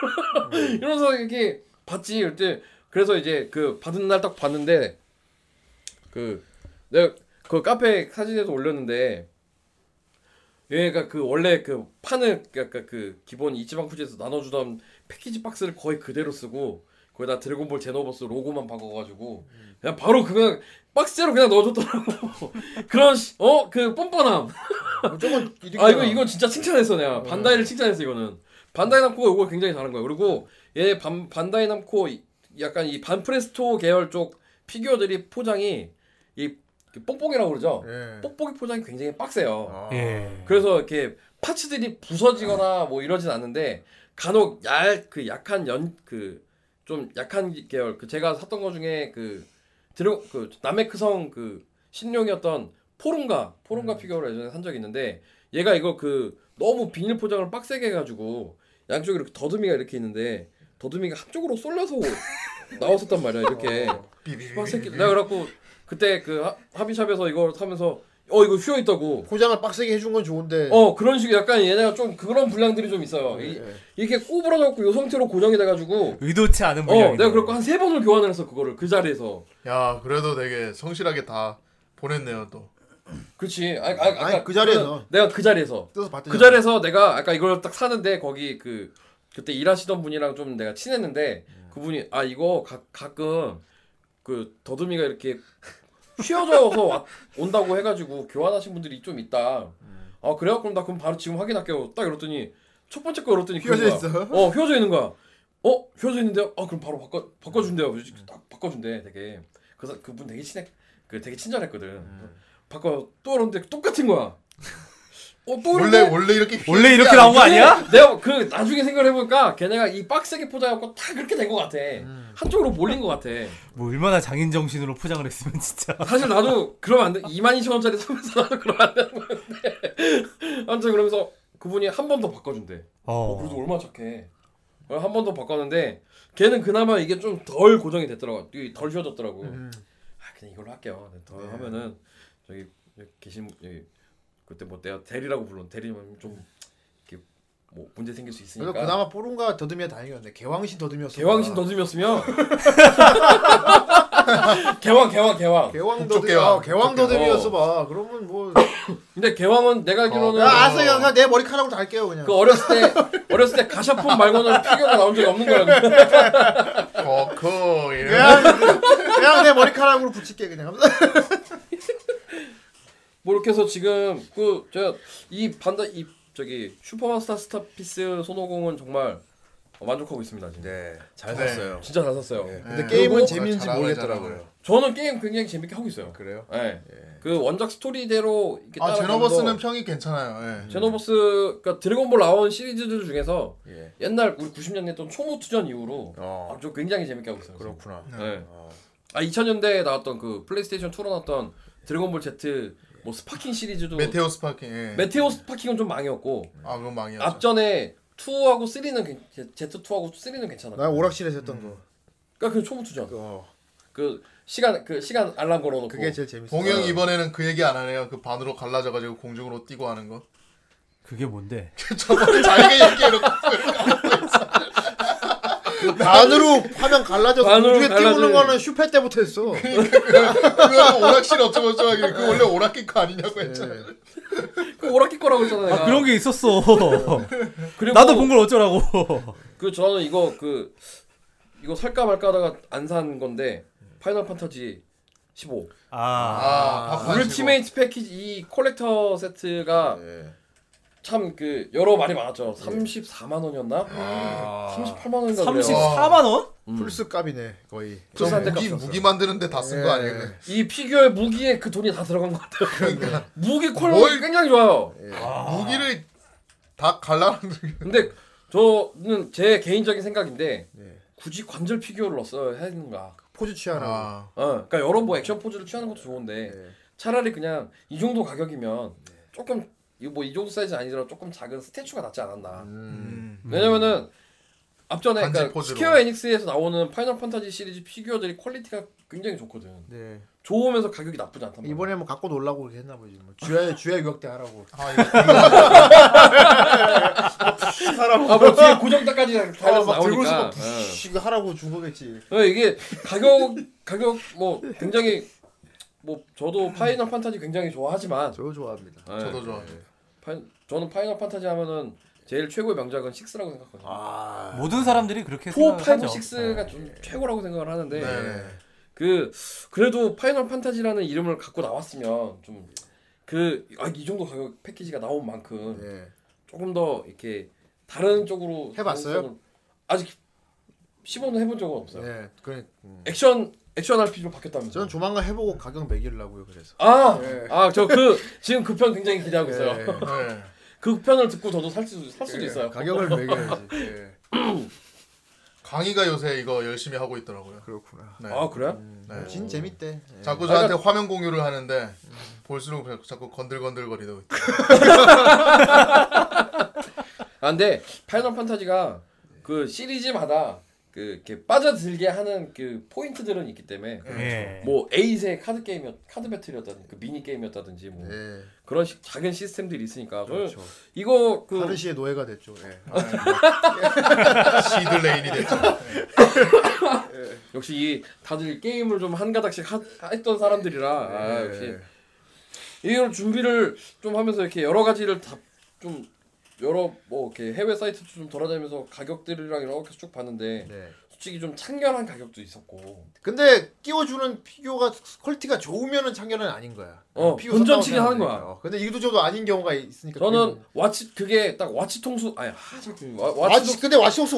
이러면서 이렇게 봤지. 그래서 이제 그 받은 날 딱 봤는데 내가 그 카페 사진에도 올렸는데 얘가 그 원래 그 판을 약간 그 기본 이치방 쿠지에서 나눠주던 패키지 박스를 거의 그대로 쓰고 거기다 드래곤볼 제노버스 로고만 바꿔가지고 그냥 바로 그냥 박스째로 그냥 넣어줬더라고. 그런 그 뻔뻔함. 조금 이거 진짜 칭찬했어 내가. 반다이를 칭찬했어 이거는. 반다이 남코가 이거 굉장히 잘한 거야. 그리고 얘 반다이 남코 약간 이 반프레스토 계열 쪽 피규어들이 포장이 이 뽁뽁이라고 그러죠. 뽁뽁이 포장이 굉장히 빡세요. 그래서 이렇게 파츠들이 부서지거나 뭐 이러진 않는데 간혹 약한 좀 약한 계열 제가 샀던 거 중에 나메크성 신용이었던 포름가 피규어를 예전에 산 적이 있는데 얘가 이거 너무 비닐 포장을 빡세게 해가지고 양쪽에 이렇게 더듬이가 이렇게 있는데 더듬이가 한쪽으로 쏠려서 나왔었단 말이야 이렇게. 빡세게. 내가 그래갖고 그때 하비샵에서 이걸 사면서 이거 휘어 있다고. 포장을 빡세게 해준 건 좋은데. 그런 식으로 약간 얘네가 좀 그런 불량들이 좀 있어요. 이렇게 꼬부라져갖고 요 상태로 고정이 돼가지고. 의도치 않은 불량. 내가 그렇고 한 3번을 교환을 했어 그거를 그 자리에서. 야 그래도 되게 성실하게 다 보냈네요 또. 그렇지. 아까 그 자리에서. 내가 그 자리에서. 뜯어서 봤더니. 그 자리에서 내가 아까 이걸 딱 사는데 거기 그때 일하시던 분이랑 좀 내가 친했는데 그분이 이거 가끔 더듬이가 이렇게. 휘어져서 온다고 해가지고 교환하신 분들이 좀 있다. 그래요? 그럼 나 바로 지금 확인할게요. 딱 이랬더니 첫 번째 거 이랬더니 휘어져 있어. 휘어져 있는 거야. 휘어져 있는데요? 그럼 바로 바꿔준대요. 딱 바꿔준대. 되게 그래서 그분 되게 되게 친절했거든. 바꿔 또 그런데 똑같은 거야. 또 원래 이렇게 나온 거 아니야? 내가 나중에 생각해보니까 걔네가 이 빡세게 포장하고 다 그렇게 된 거 같아. 한쪽으로 몰린 것 같아. 뭐 얼마나 장인 정신으로 포장을 했으면 진짜. 사실 나도 그러면 안 돼. 22,000원짜리 사면서 나도 그러면 안 되는 건데. 아무튼 그러면서 그분이 한 번 더 바꿔준대. 그래도 얼마나 착해. 한 번 더 바꿨는데 걔는 그나마 이게 좀 덜 고정이 됐더라고. 덜 쉬워졌더라고. 아 그냥 이걸로 할게요. 더 네. 하면은 저기 계신 여기 그때 뭐 내가 대리라고 불렀는데 대리면 좀 이렇게 뭐 문제 생길 수 있으니까. 그래서 그나마 뽀롱과 더듬이야 다행이었네. 개왕신 더듬이었어. 개왕신 더듬이었으면 개왕. 개왕 더듬이었어 봐. 그러면 뭐. 근데 개왕은 내가 알기로는 알았어, 내 머리카락으로 다 할게요 그냥. 그 어렸을 때 가샤폰 말고는 피규어가 나온 적이 없는 거야. 코코 이래. 그냥 내 머리카락으로 붙일게 그냥. 뭐 이렇게 해서 지금 그 제가 이 반다 이 저기 슈퍼마스터 스타피스 손오공은 정말 만족하고 있습니다 지금. 네, 잘 샀어요. 진짜 잘 샀어요. 네. 근데 게임은 재미있는지 모르겠더라고요. 저는 게임 굉장히 재밌게 하고 있어요. 그래요? 네. 예. 그 원작 스토리대로 이렇게 따라. 제노버스는 평이 괜찮아요. 예. 제노버스 그러니까 드래곤볼 나온 시리즈들 중에서 예. 옛날 우리 90년대 했던 초모투전 이후로 아주 굉장히 재밌게 하고 있어요. 그렇구나. 지금. 네. 아 2000년대에 나왔던 그 플레이스테이션 2로 나왔던 드래곤볼 Z 뭐 스파킹 시리즈도 메테오 스파킹. 예. 메테오 스파킹은 좀 망이었고. 아, 그건 망이었죠. 앞전에 2하고 3는 Z2하고 3는 괜찮아. 나 오락실에서 했던 거. 그러니까 그 초보투전. 그 시간 알람 걸어놓고. 그게 제일 재밌어. 봉영 이번에는 그 얘기 안 하네요. 그 반으로 갈라져가지고 공중으로 뛰고 하는 거. 그게 뭔데? 저번에 자기 얘기로. 반으로 화면 갈라져서 공중에 뛰고는 거는 슈페 때부터 했어. 그거는 오락실 어쩌고저쩌고 그 원래 오락기 거 아니냐고 했잖아요. 그 오락기 거라고 했잖아요. 아 그런 게 있었어. 그리고 나도 본 걸 어쩌라고. 그 저는 이거 살까 말까 하다가 안 산 건데 파이널 판타지 15. 울티메이트 패키지 이 콜렉터 세트가. 네. 참 그 여러 말이 많았죠. 34만 원이었나? 38만 원인가 그래요. 34만 원? 플스 값이네 거의. 무기 만드는데 다 쓴 거 아니에요? 이 피규어의 무기에 그 돈이 다 들어간 것 같아요. 그러니까. 무기 퀄리티 굉장히 좋아요. 예. 무기를 다 갈라는. 근데 저는 제 개인적인 생각인데 굳이 관절 피규어를 넣었어야 했는가? 포즈 취하라고. 그러니까 여러 뭐 액션 포즈를 취하는 것도 좋은데 차라리 그냥 이 정도 가격이면 조금. 이거 뭐 이 정도 사이즈 아니더라도 조금 작은 스태츄가 낫지 않았나. 왜냐면은 앞전에 그러니까 스퀘어 에닉스에서 나오는 파이널 판타지 시리즈 피규어들이 퀄리티가 굉장히 좋거든. 네. 좋으면서 가격이 나쁘지 않단 말이야. 이번에 뭐 갖고 놀라고 했나 보지. 뭐 주야 유학대 하라고. 아 이거. 하라고. 아 뭐 뒤에 고정단까지 달려서 나오니까. 이거 하라고 준 거겠지. 이게 가격 뭐 굉장히. 뭐 저도 파이널 판타지 굉장히 좋아하지만 저도 좋아합니다. 네. 저도 좋아합니다. 저는 파이널 판타지 하면은 제일 최고의 명작은 6라고 생각하거든요. 모든 사람들이 그렇게 생각하죠. 6가 좀 최고라고 생각을 하는데 그래도 파이널 판타지라는 이름을 갖고 나왔으면 좀 이 정도 가격 패키지가 나온 만큼 조금 더 이렇게 다른 쪽으로 해봤어요? 아직 10원은 해본 적은 없어요. 액션 RPG로 바뀌었다면서요? 저는 조만간 해보고 가격 매기려고요. 그래서 저 지금 그 편 굉장히 기대하고 있어요. 그 편을 듣고 저도 살 수도 있어요. 가격을 매겨야지. 강의가 요새 이거 열심히 하고 있더라고요. 그렇구나. 네. 아 그래요? 네. 진 재밌대. 자꾸 저한테 화면 공유를 하는데 볼수록 자꾸 건들건들거리더라고요. 근데 파이널 판타지가 그 시리즈마다 이렇게 빠져들게 하는 그 포인트들은 있기 때문에 뭐 에잇의 카드 배틀이었다든지 그 미니 게임이었다든지 뭐 그런 작은 시스템들이 있으니까 그렇죠. 이거 그 하르시의 노예가 됐죠. 시들레인이 됐죠. 역시 이 다들 게임을 좀 한 가닥씩 했던 사람들이라 역시 이걸 준비를 좀 하면서 이렇게 여러 가지를 다 좀 여러 뭐 이렇게 해외 사이트도 좀 돌아다니면서 가격들이랑 이렇게 쭉 봤는데 솔직히 좀 참견한 가격도 있었고. 근데 끼워주는 피규어가 퀄리티가 좋으면은 참견은 아닌 거야. 피규어 본전치기 하는 거야. 근데 이도 저도 아닌 경우가 있으니까. 저는 와치독수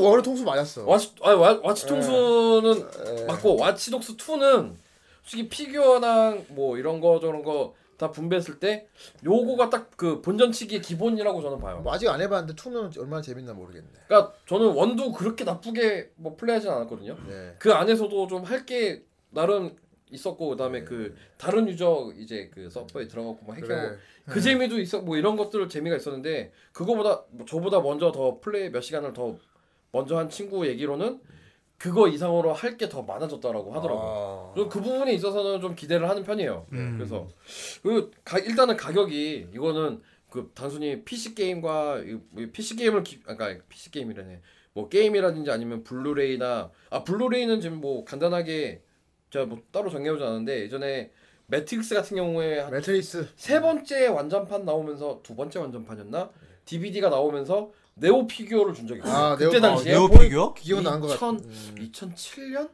원래 통수 맞았어. 와치통수는 맞고 와치독수 2는 솔직히 피규어랑 뭐 이런 거 저런 거 다 분배했을 때 요거가 딱 그 본전치기의 기본이라고 저는 봐요. 뭐 아직 안 해봤는데 2는 얼마나 재밌나 모르겠네. 그러니까 저는 1도 그렇게 나쁘게 뭐 플레이하진 않았거든요. 네. 그 안에서도 좀 할 게 나름 있었고, 그다음에 네. 그 다른 유저 이제 그 서버에 들어가고 뭐 해결하고 그래. 그 재미도 있어. 뭐 이런 것들 재미가 있었는데 그거보다 저보다 먼저 더 플레이 몇 시간을 더 먼저 한 친구 얘기로는 그거 이상으로 할 게 더 많아졌다라고 하더라고요. 아... 그 부분에 있어서는 좀 기대를 하는 편이에요. 그래서 일단은 가격이 이거는 그 단순히 PC 게임과 PC 게임을 그러니까 PC 게임이라네. 뭐 게임이라든지 아니면 블루레이나 블루레이는 지금 뭐 간단하게 제가 뭐 따로 정해오지 않았는데 예전에 매트릭스 같은 경우에 매트릭스 세 번째 완전판 나오면서 두 번째 완전판이었나? DVD가 나오면서 네오 피규어를 준 적이 있어요. 그때 당시에 네오 피규어? 기억나는 것 같아. 2007년?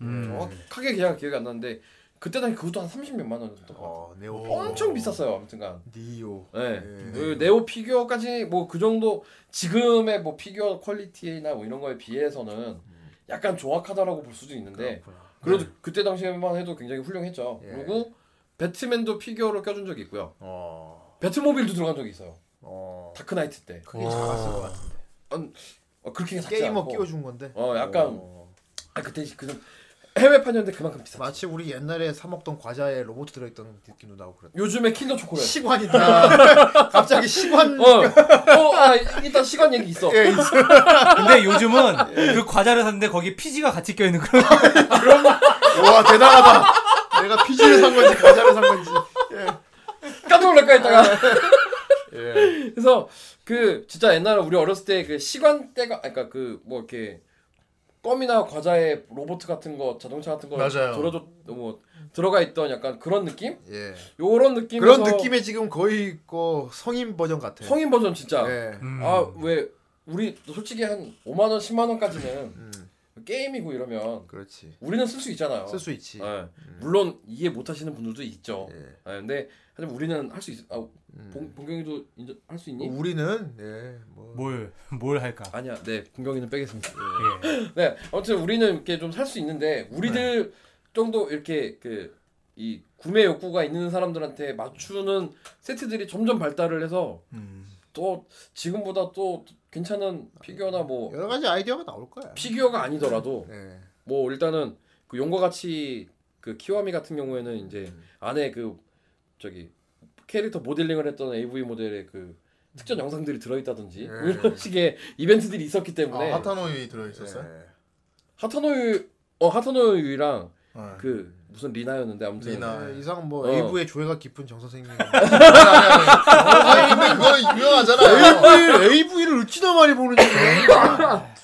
정확하게 그냥 기억이 안 나는데 그때 당시 그것도 한 30몇만 원이었던 것 같아. 네오. 엄청 비쌌어요. 아무튼간 네오. 네. 그 네오 피규어까지 뭐 그 정도 지금의 뭐 피규어 퀄리티나 뭐 이런 거에 비해서는 약간 조악하다라고 볼 수도 있는데 그렇구나. 그래도 그때 당시에만 해도 굉장히 훌륭했죠. 예. 그리고 배트맨도 피규어를 껴준 적이 있고요. 배트모빌도 들어간 적이 있어요. 다크나이트 때. 그게 작았을 것 같은데. 그렇게 작지 않고. 게이머 끼워준 건데. 약간. 그때 그 해외판이었는데 그만큼 비쌌지. 마치 우리 옛날에 사 먹던 과자에 로봇 들어있던 느낌도 나고 그랬다. 요즘에 킨더 초콜릿. 시관이다. 갑자기 시관. 일단 시관 얘기 있어. 예, 있어. 근데 요즘은 그 과자를 샀는데 거기에 피지가 같이 껴있는 그런. 와 대단하다. 내가 피지를 산 건지 과자를 산 건지. 예. 깜짝 놀랄까 했다가. 예. 그래서 그 진짜 옛날에 우리 어렸을 때 그 시간대가 그러니까 그 뭐 이렇게 껌이나 과자에 로봇 같은 거 자동차 같은 거 들어가 있던 약간 그런 느낌? 예. 요런 느낌에서 그런 느낌에 지금 거의 있고 성인 버전 같아요. 성인 버전 진짜. 예. 왜 우리 솔직히 한 5만 원, 10만 원까지는 게임이고 이러면 그렇지. 우리는 쓸 수 있잖아요. 쓸 수 있지. 예. 물론 이해 못 하시는 분들도 있죠. 예. 근데 하지만 우리는 할 수 있어. 공경이도 할 수 있니? 우리는 네. 뭘 할까? 아니야. 네. 공경이는 빼겠습니다. 예. 네. 아무튼 우리는 이렇게 좀 살 수 있는데 우리들 정도 이렇게 그 이 구매 욕구가 있는 사람들한테 맞추는 세트들이 점점 발달을 해서 또 지금보다 또 괜찮은 피규어나 뭐 여러 가지 아이디어가 나올 거야. 피규어가 아니더라도 네. 뭐 일단은 그 용과 같이 그 키와미 같은 경우에는 이제 안에 그 저기 캐릭터 모델링을 했던 AV 모델의 그 특전 영상들이 들어있다든지 이런 식의 이벤트들이 있었기 때문에 하타노유이 들어있었어요? 하타노유이랑 그 무슨 리나였는데 아무튼 리나 이상 뭐 AV의 조예가 깊은 정 선생님 근데 그거 유명하잖아요. AV를 어찌나 많이 보는지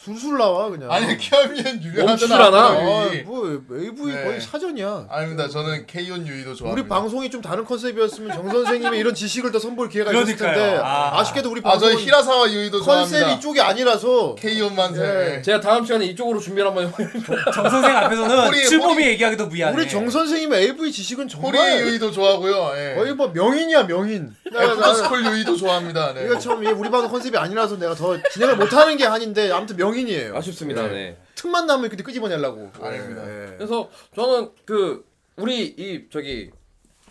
술술 나와 그냥. 아니 키아미엔 유명하잖아. 뭐 AV 네. 거의 사전이야. 아닙니다. 저는 K-ON 유이도 좋아합니다. 우리 방송이 좀 다른 컨셉이었으면 정 선생님의 이런 지식을 더 선보일 기회가 그러니까요. 있을 텐데 아쉽게도 우리 방송은 저희 히라사와 유이도 컨셉 좋아합니다. 이쪽이 아니라서 K-ON만 예. 제가 다음 시간에 이쪽으로 준비를 한번 해보겠습니다. 정 선생 앞에서는 칠범이 얘기하기도 미안해. 우리 정 선생님의 AV 지식은 정말 호리 유이도 좋아하고요. 예. 거의 뭐 명인이야 명인. 에프터스쿨 유이도 좋아합니다. 네. 이거 참 우리 방송 컨셉이 아니라서 내가 더 진행을 못하는 게 아닌데 아무튼 명인이에요. 아쉽습니다. 네. 네. 틈만 나면 그때 끄집어내려고. 아닙니다. 네. 그래서 저는 그 우리 이 저기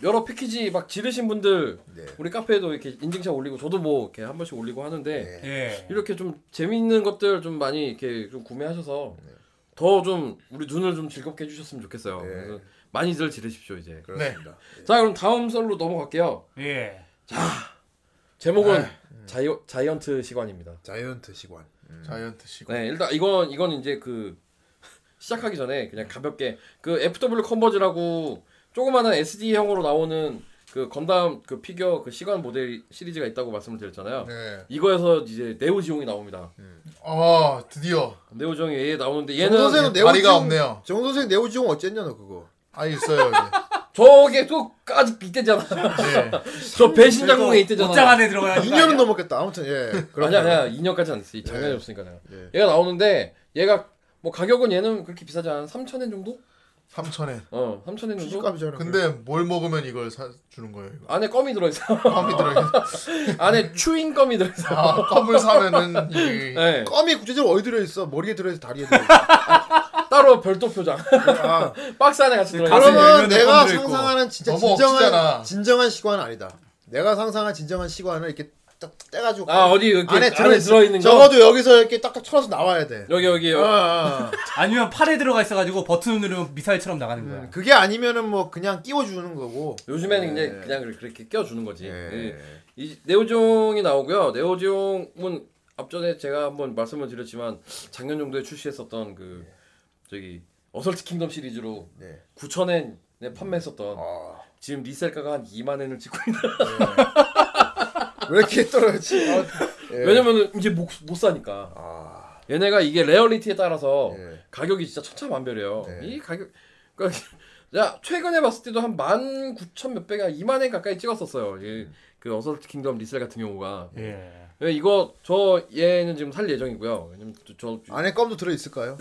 여러 패키지 막 지르신 분들 네. 우리 카페에도 이렇게 인증샷 올리고 저도 뭐 이렇게 한 번씩 올리고 하는데 네. 이렇게 좀 재미있는 것들 좀 많이 이렇게 좀 구매하셔서 네. 더 좀 우리 눈을 좀 즐겁게 해주셨으면 좋겠어요. 네. 그래서 많이들 지르십시오 이제. 그렇습니다. 네. 자 그럼 다음 썰로 넘어갈게요. 예. 자 제목은 자이언트 시관입니다. 자이언트 시관. 자이언트 시관. 네, 일단 이건 이제 그 시작하기 전에 그냥 가볍게 그 FW 컨버지라고 조그마한 SD형으로 나오는 그 건담 그 피규어 그 시관 모델 시리즈가 있다고 말씀을 드렸잖아요. 네. 이거에서 이제 네오지용이 나옵니다. 드디어 네오지용이 얘 나오는데 얘는 다리가 없네요. 정 선생 네오지용 어쨌냐 너 그거? 있어요. 저게 또 아직 이때잖아. 네. 저 배신장군에 이때잖아. 옷장 안에 들어가야 2년은 넘었겠다. 아무튼 예. 아니야 2년까지 안 됐어. 작년이 없으니까 내가. 예. 얘가 나오는데 얘가 뭐 가격은 얘는 그렇게 비싸지 않아. 3,000엔 정도? 3,000엔. 3,000엔 정도. 근데 뭘 먹으면 이걸 사 주는 거예요? 이거? 안에 껌이 들어있어. 껌이 들어있어. 안에 추잉 껌이 들어있어. 껌을 사면은 이 네. 껌이 구체적으로 어디 들어있어? 머리에 들어있어, 다리에 들어있어. 따로 별도 표장. 아. 박스 안에 같이 들어가. 그러면 내가 상상하는 진짜 진정한 시관은 아니다. 내가 상상한 진정한 시관은 이렇게 딱 떼가지고 아 어디 이렇게 안에 들어있는 거 적어도 여기서 이렇게 딱딱 쳐서 나와야 돼. 여기 아니면 팔에 들어가 있어가지고 버튼 누르면 미사일처럼 나가는 거야. 그게 아니면은 뭐 그냥 끼워주는 거고. 요즘에는 네. 그냥 그렇게 끼워주는 거지. 네. 네. 이 네오종이 나오고요. 네오종은 앞전에 제가 한번 말씀을 드렸지만 작년 정도에 출시했었던 그 저기 어설트 킹덤 시리즈로 네. 9,000엔에 판매했었던 지금 리셀가가 한 20,000엔을 찍고 있는. 왜 이렇게 떨어졌지? 아, 예. 왜냐면은 이제 못 사니까. 아... 얘네가 이게 레어리티에 따라서 예. 가격이 진짜 천차만별이에요. 예. 이 가격, 그러니까 야 최근에 봤을 때도 한 19,000몇백에 20,000엔 가까이 찍었었어요. 그 어설트 킹덤 리셀 같은 경우가. 예. 이거 저 얘는 지금 살 예정이고요. 왜냐면 저 안에 껌도 들어 있을까요?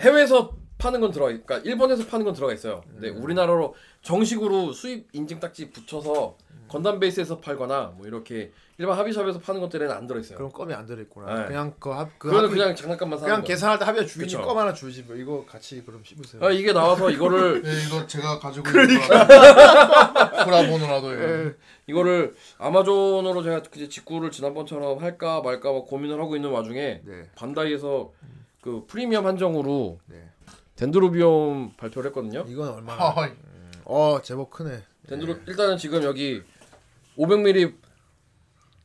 해외에서 파는 건 그러니까 일본에서 파는 건 들어가 있어요. 근데 우리나라로 정식으로 수입 인증 딱지 붙여서 건담 베이스에서 팔거나 뭐 이렇게 일반 합의샵에서 파는 것들에는 안 들어 있어요. 그럼 껌이 안 들어 있구나. 네. 그냥 그거는 그냥 장난감만 사는 그냥 계산할 때 합의가 주인이 껌 하나 주지 뭐 이거 같이 그럼 씹으세요. 아, 이게 나와서 이거를 네, 이거 제가 가지고 그러니까 보라보느라도 예. 이거를 아마존으로 제가 이제 직구를 지난번처럼 할까 말까 막 고민을 하고 있는 와중에 네. 반다이에서 그 프리미엄 한정으로 네. 덴드로비움 발표를 했거든요. 이건 얼마나? 제법 크네. 덴드로 일단은 지금 여기 500ml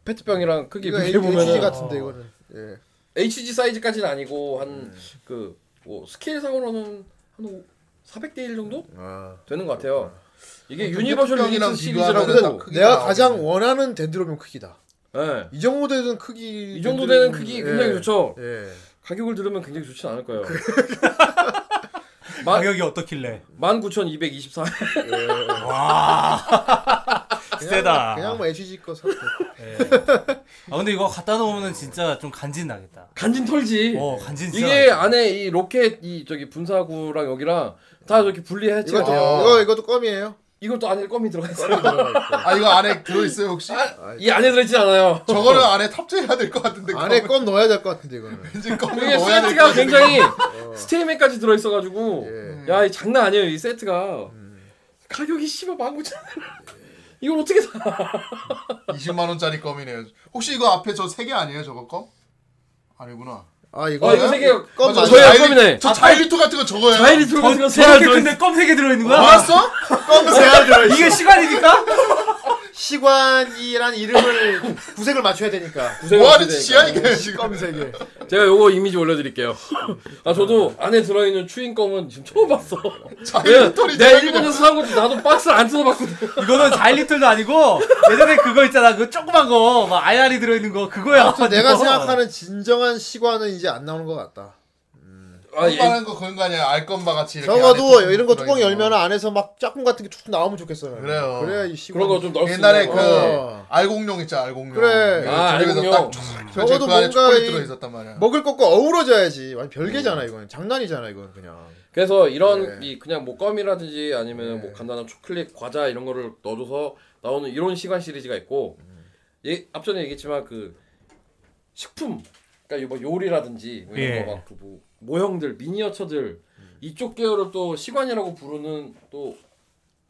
페트병이랑 크기 비교 보면 HG 같은데 이거는. 예. HG 사이즈까지는 아니고 한 그 뭐 스케일상으로는 한 400대 1 정도 되는 것 같아요. 이게 유니버셜 유닛 시리즈라고 내가 가장 원하는 덴드로비움 크기다. 예. 이 정도 되는 크기. 이 정도 되는 크기 굉장히 좋죠. 예. 가격을 들으면 굉장히 좋진 않을 거예요. 가격이 어떻길래? 19,224. 와. 세다. 그냥 뭐 HG 거 샀어. 예. 아 근데 이거 갖다 놓으면은 진짜 좀 간진 나겠다. 간진 털지. 간진. 이게 안에 이 로켓 이 저기 분사구랑 여기랑 다 저렇게 분리했지. 이것도 껌이에요? 이것도 안에 껌이 들어가 있어요. 아 이거 안에 들어 있어요 혹시? 이 안에 들어있지 않아요. 저거를 안에 탑재해야 될 것 같은데. 안에 껌 넣어야 될 것 같은데 이거는. 왠지 껌을 넣어야 될 것 같은데. 세트가 굉장히 스테이맥까지 들어 있어가지고 예. 야 이 장난 아니에요 이 세트가. 가격이 씨발 19,000원. 이걸 어떻게 사? 20만 원짜리 껌이네요. 혹시 이거 앞에 저 3개 아니에요 저거 껌? 아니구나. 이거 3개 껌 저희 껌이네. 저 자일리토 같은 거 저거예요. 자일리토 같은 거 3알 근데 껌 3개 들어 있는 거야? 봤어? 껌 3알 들어 있어. 이게 시관이니까? 시관이란 이름을 구색을 맞춰야 되니까. 뭐하는 짓이야 지금. 껌 3개. 제가 요거 이미지 올려드릴게요. 아 저도 안에 들어있는 추인 껌은 지금 처음 봤어. 내가 일본에서 산 것도 나도 박스를 안 뜯어봤거든. 이거는 자일리톨도 아니고 예전에 그거 있잖아 그 조그만 거 막 알알이 들어있는 거 그거야. 내가 생각하는 진정한 시관은 이제 안 나오는 것 같다. 껌바는 거 그런 거 아니야. 알껌바 같이 이렇게 적어도 이런 거 뚜껑 열면 안에서 막 짝꿍 같은 게 툭툭 나오면 좋겠어요. 그래요. 그래야 이 시골 그런 거 좀 넓게 옛날에 그 알공룡 있잖아. 알공룡. 그래. 알공룡. 적어도 그 뭔가 들어 있었단 말이야. 먹을 것과 어우러져야지. 완전 별개잖아 이건. 장난이잖아 이건 그냥. 그래서 이런 이 그냥 뭐 껌이라든지 아니면 뭐 간단한 초콜릿, 과자 이런 거를 넣어줘서 나오는 이런 시간 시리즈가 있고 앞전에 얘기했지만 그 식품 그러니까 뭐 요리라든지 뭐 이런 거 막 그 뭐 모형들, 미니어처들 이쪽 계열을 또 시관이라고 부르는 또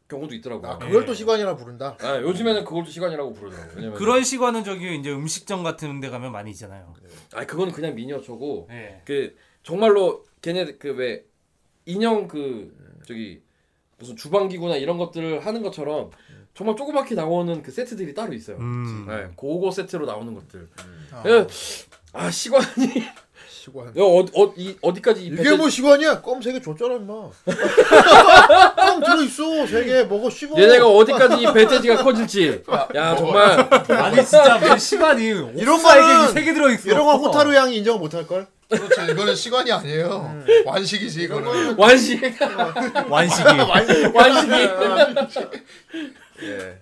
경우도 있더라고요. 그걸 또 시관이라고 부른다? 아, 요즘에는 그걸 또 시관이라고 부르더라고요. 왜냐면 그런 시관은 저기 이제 음식점 같은 데 가면 많이 있잖아요. 그건 그냥 미니어처고 그 정말로 걔네 그 왜 인형 그 저기 무슨 주방기구나 이런 것들을 하는 것처럼 정말 조그맣게 나오는 그 세트들이 따로 있어요. 그거 세트로 나오는 것들. 시관이 시관. 야, 어디까지 이게 배제... 뭐 시관이야? 껌 3개 줬잖아 인마. 껌 들어있어 3개 먹어 씹어. 얘네가 어디까지 이 배때지가 커질지. 야 정말 아니 진짜 왜 시관이 이런 거는 3개 들어있어. 이런 건 호타루 양이 인정을 못할걸? 그렇죠. 이거는 시관이 아니에요. 완식이지 이거는. 완식. 완식이. 예.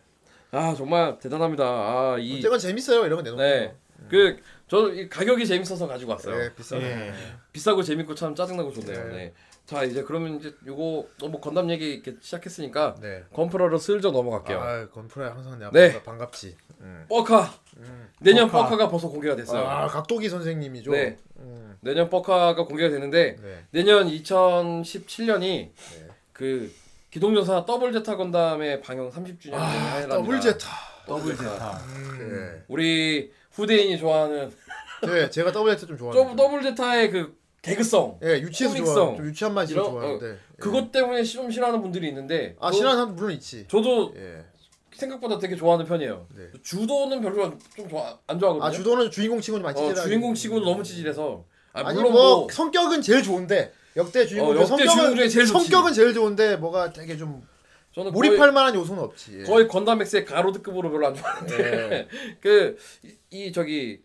아 정말 대단합니다. 어쨌건 재밌어요 이런 건 내놓고. 네. 그 저는 이 가격이 재밌어서 가지고 왔어요. 비싸네. 비싸고 재밌고 참 짜증나고 좋네요. 네. 자 이제 그러면 이제 요거 뭐 건담 얘기 이렇게 시작했으니까 건프라로 슬쩍 넘어갈게요. 건프라 항상 내가 반갑지. 뻐카 내년 뻐카가 벌써 공개가 됐어요. 각도기 선생님이죠. 네. 내년 버카가 공개가 됐는데 네. 내년 2017년이 네. 그 기동전사 더블제타 건담의 방영 30주년 아, 더블제타. 네. 우리 후대인이 좋아하는 네, 제가 더블제타 좀 좋아하는데. 더블제타의 그 개그성, 예, 유치해서 좋아, 좀 유치한 맛이 좋아하는데 그것 때문에 좀 싫어하는 분들이 있는데 아 싫어하는 사람 물론 있지. 저도 예. 생각보다 되게 좋아하는 편이에요. 네. 주도는 별로 좀 좋아 안 좋아하거든요. 아 주도는 주인공 치고는 많이 찌질해. 주인공 치고는 너무 찌질해서 아니 물론 뭐 성격은 제일 좋은데 역대 주인공 중에 제일 성격은 제일 좋은데 뭐가 되게 좀 저는 몰입할 만한 요소는 없지. 예. 거의 건담엑스의 가로드급으로 별로 안 좋아하는데 예. 그 이 저기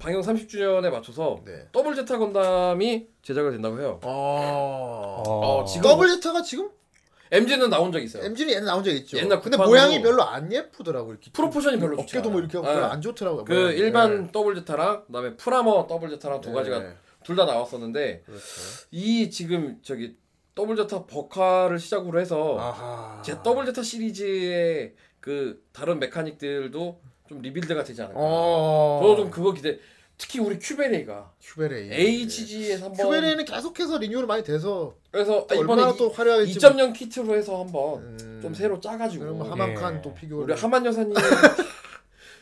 방영 30주년에 맞춰서 네. 더블제타 건담이 제작을 된다고 해요. 지금 더블제타가 지금 MG는 나온 적 있어요. MG는 옛날 나온 적 있죠. 옛날 근데 모양이 별로 안 예쁘더라고. 이렇게 프로포션이 별로 좋지 어깨도 않아요. 뭐 이렇게 하고 네. 별로 안 좋더라고. 그 모양이. 일반 네. 더블제타랑 그다음에 프라머 더블제타랑 두 가지가 네. 둘 다 나왔었는데 그렇죠. 이 지금 저기 더블제타 버카를 시작으로 해서 아하. 제 더블제타 시리즈의 그 다른 메카닉들도 좀 리빌드가 되지 않을까. 저도 좀 그거 기대. 특히 우리 큐베레가 HG에서 네. 한번 큐베레는 계속해서 리뉴얼 많이 돼서 그래서 또 이번에 또 화려하게 2.0 키트로 해서 한번 좀 새로 짜가지고 하만 칸 또 피규어 우리 하만 여사님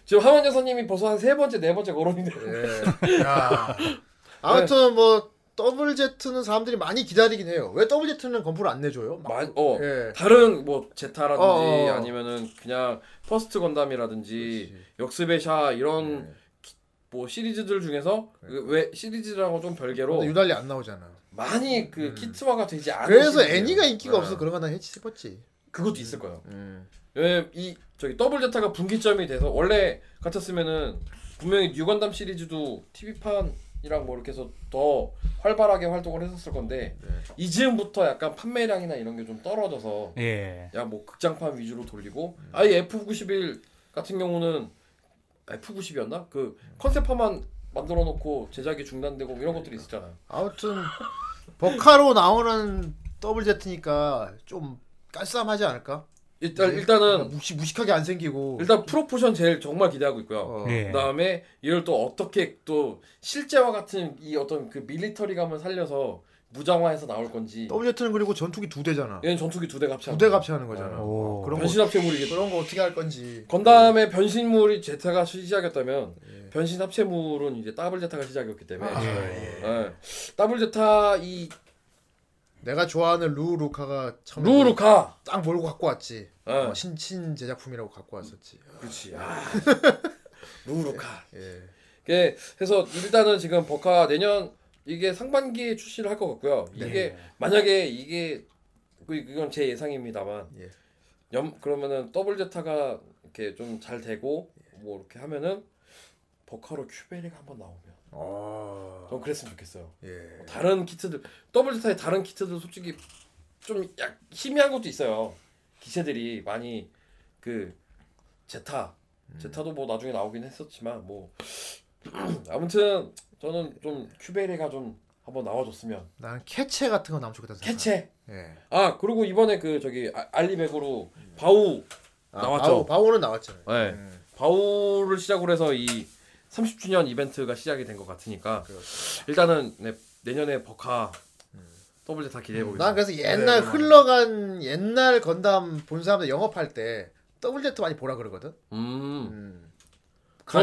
지금 하만 여사님이 벌써 한 3번째, 4번째 거론인데 네. 아무튼 네. 뭐 더블제트는 사람들이 많이 기다리긴 해요. 왜 더블제트는 건프를 안 내줘요? 예. 다른 뭐 제타라든지 아니면은 그냥 퍼스트 건담이라든지 그렇지. 역습의 샤 이런 네. 뭐 시리즈들 중에서 네. 왜 시리즈라고 좀 별개로 유달리 안 나오잖아. 많이 그 키트화가 되지 않은 그래서 시리즈예요. 애니가 인기가 없어 그런 거나 했지 싶었지. 그것도 있을 거예요. 왜 이 저기 더블제타가 분기점이 돼서 원래 같았으면은 분명히 뉴건담 시리즈도 TV판 이랑 뭐 이렇게 해서 더 활발하게 활동을 했었을 건데 네. 이즈음부터 약간 판매량이나 이런 게 좀 떨어져서 예. 야 뭐 극장판 위주로 돌리고 아예 F91 같은 경우는 F90이었나? 그 컨셉화만 만들어 놓고 제작이 중단되고 이런 것들이 있었잖아요. 아무튼 버카로 나오는 더블제트니까 좀 깔쌈하지 않을까? 일단은 무식하게 안 생기고 일단 프로포션 제일 정말 기대하고 있고요. 네. 그다음에 이걸 또 어떻게 또 실제와 같은 이 어떤 그 밀리터리감을 살려서 무장화해서 나올 건지. 더블제트는 그리고 전투기 2대잖아. 얘는 전투기 2대 합체하는 거야. 2대 합체하는 거잖아. 그런 변신 합체물이겠지. 그런 거 어떻게 할 건지. 건담의 변신물이 제타가 시작이었다면 예. 변신 합체물은 이제 더블제타가 시작이었기 때문에. 더블제타 이 내가 좋아하는 루루카가 참 루루카 딱 몰고 갖고 왔지. 신신 제작품이라고 갖고 왔었지. 그렇지. 루루카. 예. 예. 그래서 일단은 지금 버카 내년 이게 상반기에 출시를 할 것 같고요. 네. 이게 만약에 이게 이건 제 예상입니다만. 예. 그러면은 더블제타가 이렇게 좀 잘 되고 뭐 이렇게 하면은 버카로 큐베레가 한번 나오면. 좀 그랬으면 좋겠어요. 예. 다른 키트들 더블제타의 다른 키트들 솔직히 좀 희미한 것도 있어요. 기체들이 많이 그 제타도 뭐 나중에 나오긴 했었지만 뭐 아무튼 저는 좀 큐베레가 좀 한번 나와줬으면. 나는 캐체 같은 거 나오면 좋겠다. 캐체. 예. 아 그리고 이번에 그 저기 알리백으로 바우 나왔죠. 바우는 나왔잖아요. 네. 바우를 시작으로 해서 이 30주년 이벤트가 시작이 된 것 같으니까 그렇죠. 일단은 내년에 버카 더블제타 기대해보겠습니다. 난 그래서 옛날 흘러간 옛날 건담 본 사람들 영업할 때 더블제타 많이 보라 그러거든.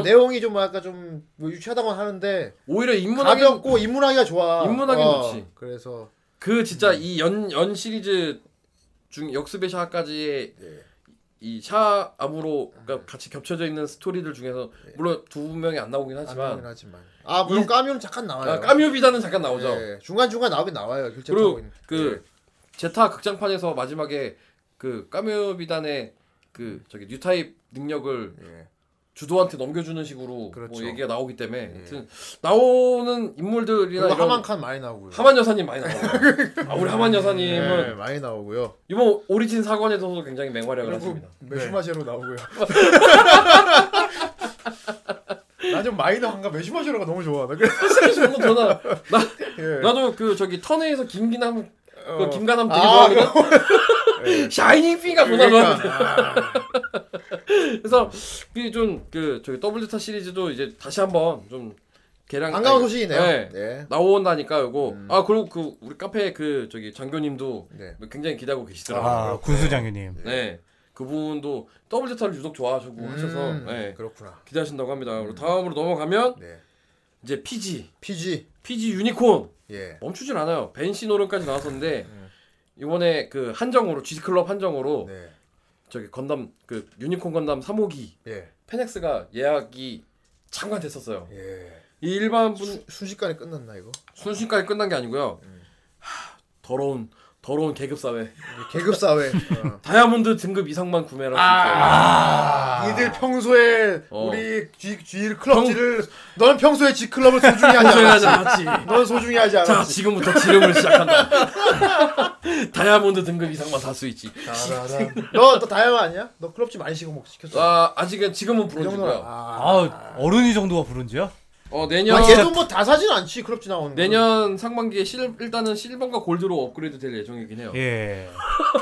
내용이 좀 약간 좀 유치하다고 하는데 오히려 인문학이 가볍고 인문학이가 좋아. 인문학이 좋지. 그래서 그 진짜 이 연 시리즈 중 역습의 샤까지의 이 샤암으로 같이 겹쳐져 있는 스토리들 중에서 물론 두 분명이 안 나오긴 하지만 아 물론 까뮤는 잠깐 나와요. 까뮤 비단은 잠깐 나오죠. 예. 중간중간 나오긴 나와요. 그리고 그 제타 극장판에서 마지막에 그 까뮤 비단의 그 저기 뉴타입 능력을 주도한테 넘겨주는 식으로 그렇죠. 뭐 얘기가 나오기 때문에 하여튼 나오는 인물들이나 이런 하만 칸 많이 나오고요. 하만 여사님 많이 나오고요. 우리 하만 여사님은 많이 나오고요. 이번 오리진 4관에서도 굉장히 맹활약을 했습니다. 메슈마제로 나오고요. 나 좀 마이너한가 메슈마제로가 너무 좋아. 나도 그 저기 턴에에서 김기남 그 김가남 되게 좋아하거든. 샤이닝 피가 보다 좋아. 그래서 좀 그 저기 더블제타 시리즈도 이제 다시 한번 좀 걔랑 반가운 소식이네요. 네. 네. 나온다니까 요거. 아 그리고 그 우리 카페 그 저기 장교님도 네. 굉장히 기대하고 계시더라고요. 아, 군수 장교님. 네. 네. 그분도 더블제타를 유독 좋아하시고 하셔서 네. 그렇구나. 기대하신다고 합니다. 그리고 다음으로 넘어가면 네. 이제 PG 유니콘. 예. 멈추질 않아요. 벤시노름까지 나왔었는데 이번에 그 한정으로 GC클럽 한정으로 네. 저기 건담 그 유니콘 건담 3호기 예. 펜엑스가 예약이 잠깐 됐었어요. 예. 이 일반 분 순식간에 끝났나 이거? 순식간에 끝난 게 아니고요. 하, 더러운 계급 사회. 계급 사회. 다이아몬드 등급 이상만 구매할 수 있고. 이들 평소에 우리 G 클럽지를 너는 평소에 G 클럽을 소중히 하지 않았지. 넌 소중히 하지 않았지. 자, 지금부터 지름을 시작한다. 다이아몬드 등급 이상만 살 수 있지. 너 다이아몬드 아니야? 너 클럽지 많이 시켰어. 아, 아직은 지금은 브론즈고요. 어른이 정도가 브론즈야? 내년 걔도 뭐 다 사진 않지 클럽지 나오는 내년 거. 상반기에 일단은 실버과 골드로 업그레이드 될 예정이긴 해요. 예.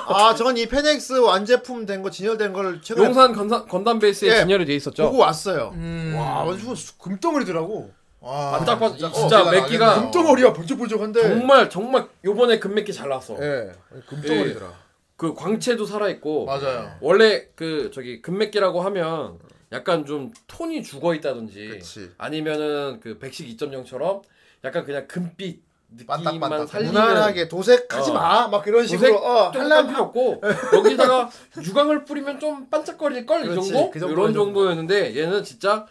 아, 전 이 펜엑스 완제품 된 거 진열된 거를 최근에 용산 건담 베이스에 예. 진열이 돼 있었죠. 보고 왔어요. 와, 완전 금덩어리더라고. 와. 딱 봐. 진짜 맥기가 금덩어리야. 번쩍번쩍한데. 정말 요번에 금맥기 잘 나왔어. 예. 금덩어리더라. 예. 그 광채도 살아 있고. 맞아요. 원래 그 저기 금맥기라고 하면 약간 좀 톤이 죽어있다든지 그치. 아니면은 그 백식 2.0처럼 약간 그냥 금빛 느낌만 반딱. 살리는 무난하게 도색하지 마 막 이런 식으로 할라면 필요 없고 여기다가 유광을 뿌리면 좀 반짝거릴걸 이 정도? 그 이런 정도였는데 얘는 진짜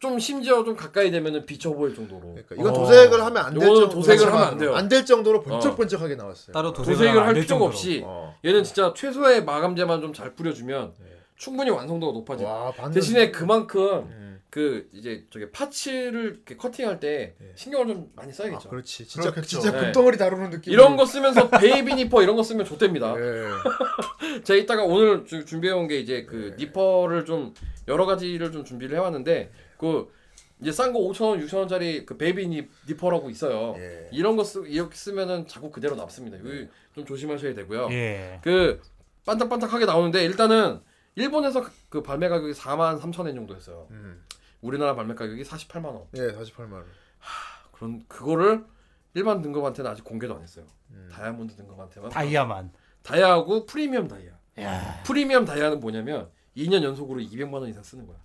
좀 심지어 좀 가까이 되면은 비쳐 보일 정도로. 그러니까 이건 도색을 하면 안 될 정도로. 도색을 하면 안 돼요. 안 될 정도로 번쩍번쩍하게 나왔어요. 따로 도색을 할 필요가 없이 얘는 진짜 최소의 마감제만 좀 잘 뿌려주면 충분히 완성도가 높아지. 대신에 그만큼 그 이제 저기 파츠를 이렇게 커팅할 때 신경을 좀 많이 써야겠죠. 아, 그렇지. 진짜 금덩어리 다루는 느낌. 이런 거 쓰면서 베이비 니퍼 이런 거 쓰면 좋댑니다. 예. 제가 이따가 오늘 준비해온 게 이제 그 니퍼를 좀 여러 가지를 좀 준비를 해왔는데 그 이제 싼 거 5,000원, 6,000원짜리 그 베이비 니퍼라고 있어요. 예. 이런 거 이렇게 쓰면은 자꾸 그대로 남습니다. 좀 조심하셔야 되고요. 예. 그 반짝반짝하게 나오는데 일단은 일본에서 그 발매 가격이 43,000엔 정도 했어요. 우리나라 발매 가격이 48만원. 예, 48만원. 그거를 일반 등급한테는 아직 공개도 안 했어요. 다이아몬드 등급한테만. 다이아만. 다이아하고 프리미엄 다이아. 야. 프리미엄 다이아는 뭐냐면 2년 연속으로 200만원 이상 쓰는 거야.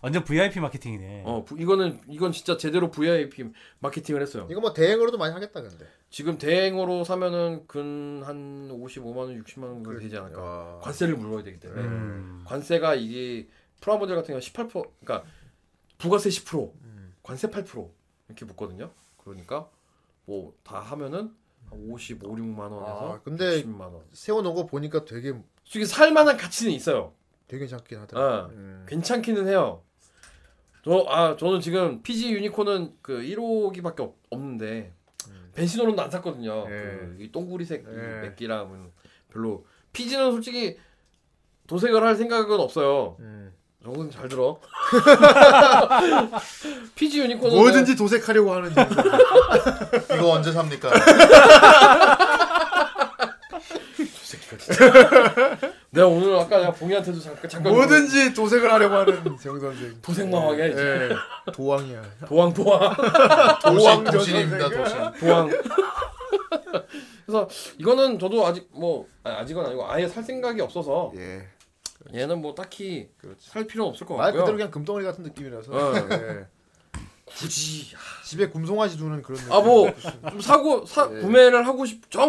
완전 VIP 마케팅이네. 이건 진짜 제대로 VIP 마케팅을 했어요. 이거 뭐 대행으로도 많이 하겠다 근데. 지금 대행으로 사면은 한 55만원, 60만원 정도 되지 않을까. 관세를 물어야 되기 때문에. 관세가 이게 프라모델 같은 경우 18%, 그러니까 부가세 10%, 관세 8% 이렇게 붙거든요. 그러니까 뭐 다 하면은 55, 6만원에서 60만원. 세워놓은 거 보니까 되게 솔직히 살만한 가치는 있어요. 되게 괜찮긴 하더라고요. 괜찮기는 해요. 저는 지금 PG 유니콘은 그 1호기밖에 없는데 벤시노론도 안 샀거든요. 이 동구리색 맥기랑 별로. PG는 솔직히 도색을 할 생각은 없어요. 정선 잘 들어. PG 유니콘은 뭐든지 도색하려고 하는데 이거 언제 삽니까? 내가 오늘 아까 내가 봉이한테도 잠깐 뭐든지 도색을 하려고 하는 정 선생. 도색망하게 해야지. 예. 도왕이야. 도왕 도신입니다. 도왕. 그래서 이거는 저도 아직 아직은 아니고 아예 살 생각이 없어서. 예. 얘는 뭐 딱히 살 필요는 없을 것 같고요. 말 그대로 그냥 금덩어리 같은 느낌이라서. 예. 굳이 집에 곰송아지 두는 그런 느낌. 좀 구매를 하고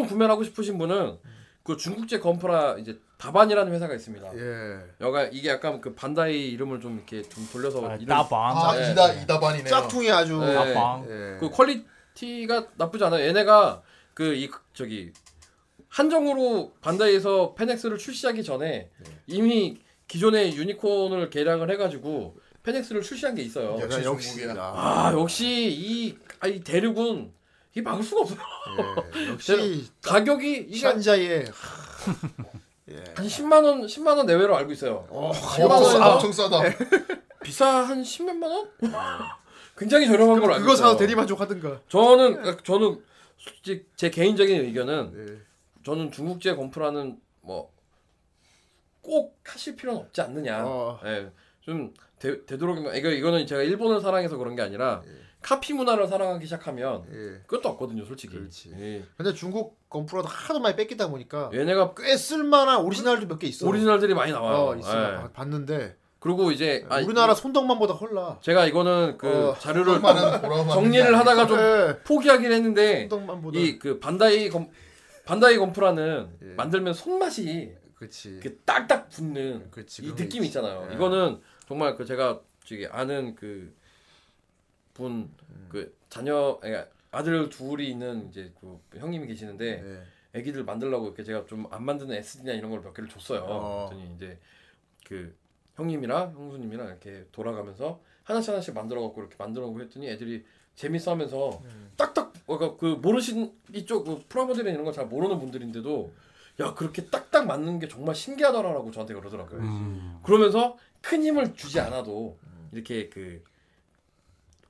구매를 하고 싶으신 분은 그 중국제 건프라 이제 다반이라는 회사가 있습니다. 예. 여가 이게 약간 그 반다이 이름을 좀 이렇게 좀 돌려서 다반. 이다반이네요. 짝퉁이 아주. 네. 다반. 예. 그 퀄리티가 나쁘지 않아요. 얘네가 그 한정으로 반다이에서 펜엑스를 출시하기 전에 이미 기존의 유니콘을 개량을 해가지고 펜엑스를 출시한 게 있어요. 역시. 역시 이 대륙은. 이 막을 수가 없어요. 예, 역시 가격이 샨자에 한 10만 원 내외로 알고 있어요. 10만 원 엄청 싸다. 비싸 한 10몇만 원? 굉장히 저렴한 걸 알고 있어요. 그거 사서 대리만족 하든가. 저는 솔직히 제 개인적인 의견은 저는 중국제 건프라는 뭐 꼭 하실 필요는 없지 않느냐. 예. 좀 되도록이면 이거는 제가 일본을 사랑해서 그런 게 아니라 예. 카피 문화를 사랑하기 시작하면 예. 끝도 없거든요, 솔직히. 그렇지. 예. 근데 중국 건프라도 하도 많이 뺏기다 보니까 얘네가 꽤 쓸만한 오리지널도 몇 개 있어. 오리지널들이 많이 나와요. 있어요. 예. 봤는데. 그리고 이제 우리나라 손덕만보다 헐라. 제가 이거는 그 자료를 정리를 하다가 좀 네. 포기하긴 했는데 이 그 반다이 건프라는 예. 만들면 손맛이 그렇지. 그 딱딱 붙는 그치, 이 느낌이 있잖아요. 예. 이거는 정말 그 제가 저기 아는 그 분 그 자녀 아들 둘이 있는 이제 그 형님이 계시는데 예. 애기들 만들라고 이렇게 제가 좀 안 만드는 SD나 이런 걸 몇 개를 줬어요. 그랬더니 이제 그 형님이랑 형수님이랑 이렇게 돌아가면서 하나씩 만들어갖고 이렇게 만들어놓고 했더니 애들이 재밌어하면서 딱딱 그러니까 그 모르신 이쪽 그 프라모델이나 이런 걸 잘 모르는 분들인데도 야 그렇게 딱딱 맞는 게 정말 신기하더라라고 저한테 그러더라고요. 그러면서 큰 힘을 주지 않아도 이렇게 그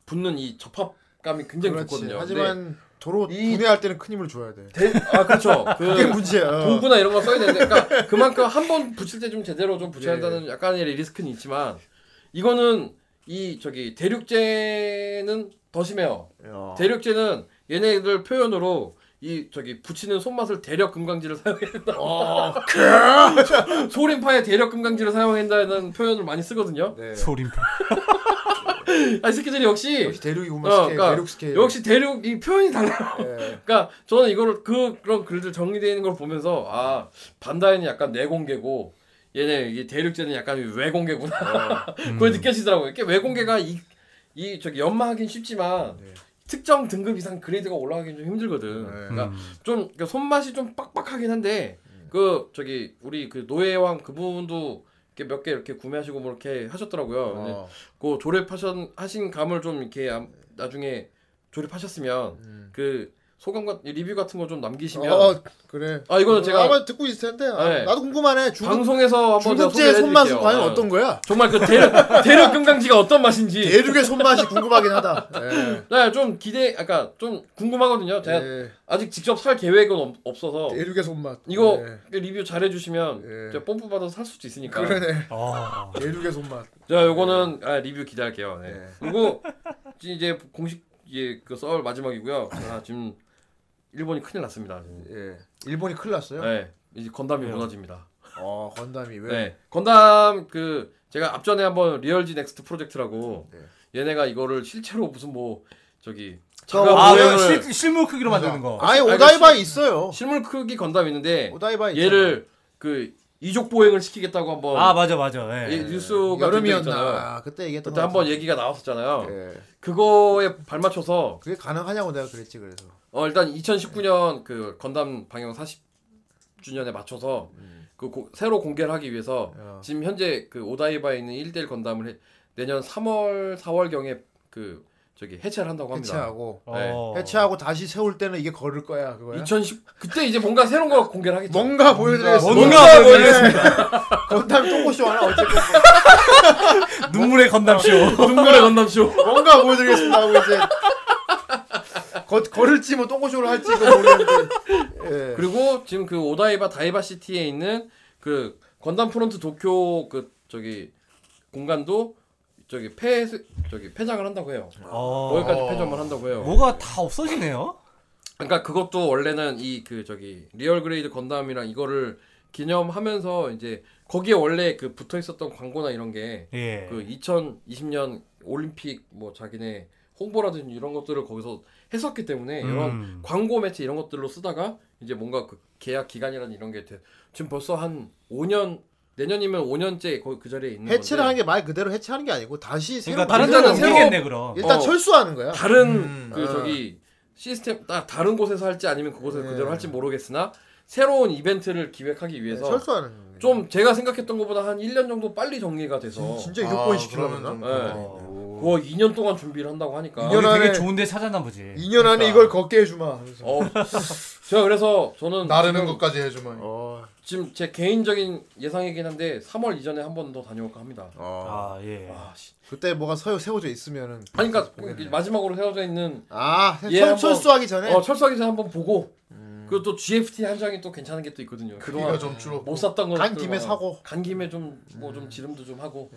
붙는 이 접합감이 굉장히 그렇지. 좋거든요. 하지만 도로 분해할 때는 큰 힘을 줘야 돼. 아 그렇죠. 그게 문제야. 도구나 이런 거 써야 되는데, 그러니까 그만큼 한번 붙일 때 좀 제대로 좀 붙여야 한다는 약간의 리스크는 있지만 이거는 이 저기 대륙제는 더 심해요. 대륙제는 얘네들 표현으로 이 저기 붙이는 손맛을 대력 금강지를 사용한다. 소림파의 대력 금강지를 사용한다는 표현을 많이 쓰거든요. 네. 소림파. 아, 이 새끼들이 역시 대륙이구만. 그러니까 대륙 스케일. 역시 대륙 이 표현이 달라요. 예. 그러니까 저는 이거를 그런 글들 정리되어 있는 걸 보면서 아 반다이는 약간 내공개고 얘네 이 대륙제는 약간 외공개구나. 그걸 느껴지더라고요. 이게 외공개가 이 저기 연마하긴 쉽지만 네. 특정 등급 이상 그레이드가 올라가긴 좀 힘들거든. 네. 그러니까 좀 그러니까 손맛이 좀 빡빡하긴 한데 그 저기 우리 그 노예왕 그분도. 몇 개 이렇게 구매하시고 뭐 이렇게 하셨더라고요. 그 조립하신 감을 좀 이렇게 나중에 조립하셨으면 그 소감과 리뷰 같은 거 좀 남기시면 그래. 아 이거는 제가 한번 듣고 있을 텐데 네. 나도 궁금하네. 방송에서 한번 중국제 손맛은 과연 어떤 거야? 정말 그 대륙 금강지가 어떤 맛인지 대륙의 손맛이 궁금하긴 하다. 네, 좀 아까 좀 궁금하거든요. 제가 아직 직접 살 계획은 없어서 대륙의 손맛 이거 네. 리뷰 잘 해주시면 예. 제가 뽐뿌 받아서 살 수도 있으니까. 그러네. 대륙의 손맛. 자, 요거는 네. 리뷰 기대할게요. 네. 네. 그리고 이제 공식 그 썰 마지막이고요. 지금 일본이 큰일 났습니다. 예, 일본이 큰일 났어요? 네, 이제 건담이 무너집니다. 건담이 왜? 네, 건담 그 제가 앞전에 한번 리얼지 넥스트 프로젝트라고 네. 얘네가 이거를 실제로 무슨 뭐 저기 실물 크기로 만드는 거. 아예 오다이바에 있어요. 실물 크기 건담 있는데 오다이바 얘를 그 이족 보행을 시키겠다고 한번 맞아 예. 뉴스가 여름이었나 그때 얘기했던 그때 한번 얘기가 나왔었잖아요. 예. 그거에 발맞춰서 그게 가능하냐고 내가 그랬지. 그래서 일단 2019년 예. 그 건담 방영 40주년에 맞춰서 그 새로 공개를 하기 위해서 지금 현재 그 오다이바에 있는 1:1 건담을 내년 3월 4월 경에 그 저기 해체를 한다고 합니다. 해체하고 네. 해체하고 다시 세울 때는 이게 걸을 거야. 그거야? 2010 그때 이제 뭔가 새로운 거 공개를 하겠죠. 뭔가 보여드리겠습니다. 뭔가 보여드리겠습니다. 건담 토크쇼 하나 어쨌든 눈물의 건담쇼. 눈물의 건담쇼. 뭔가 보여드리겠습니다 하고 이제 걸을지 뭐 똥꼬쇼를 할지 모르겠는데. 예. 그리고 지금 그 오다이바 다이바 시티에 있는 그 건담 프론트 도쿄 그 저기 공간도 저기 폐장을 한다고 해요. 거기까지 폐점을 한다고 해요. 뭐가 다 없어지네요. 그러니까 그것도 원래는 이 그 저기 리얼 그레이드 건담이랑 이거를 기념하면서 이제 거기에 원래 그 붙어 있었던 광고나 이런 게 예. 그 2020년 올림픽 뭐 자기네 홍보라든지 이런 것들을 거기서 했었기 때문에 이런 광고 매체 이런 것들로 쓰다가 이제 뭔가 그 계약 기간이라는 이런 게 지금 벌써 한 5년. 내년이면 5년째 그 자리에 있는 해체를 하는 게 말 그대로 해체하는 게 아니고 다시 그러니까 다른 데는 생기겠네. 그럼 일단 철수하는 거야. 다른 그 저기 시스템 다른 곳에서 할지 아니면 그곳에서 그대로 할지 모르겠으나 새로운 이벤트를 기획하기 위해서 철수하는 좀 제가 생각했던 것보다 한 1년 정도 빨리 정리가 돼서 진짜 이격권 시키려나? 그거 2년 동안 준비를 한다고 하니까 2년 안에 되게 좋은 데 찾았나 보지. 2년 안에 그러니까. 이걸 걷게 해주마. 제가 그래서 저는 나르는 것까지 해주마. 지금 제 개인적인 예상이긴 한데 3월 이전에 한 번 더 다녀올까 합니다. 예. 그때 뭐가 세워져 있으면은 그러니까 마지막으로 세워져 있는 철수하기 전에 한번 보고 그리고 또 GFT 한 장이 또 괜찮은 게 또 있거든요. 그동안 좀 줄었고, 못 샀던 거 간 김에 사고 간 김에 좀 뭐 좀 지름도 좀 하고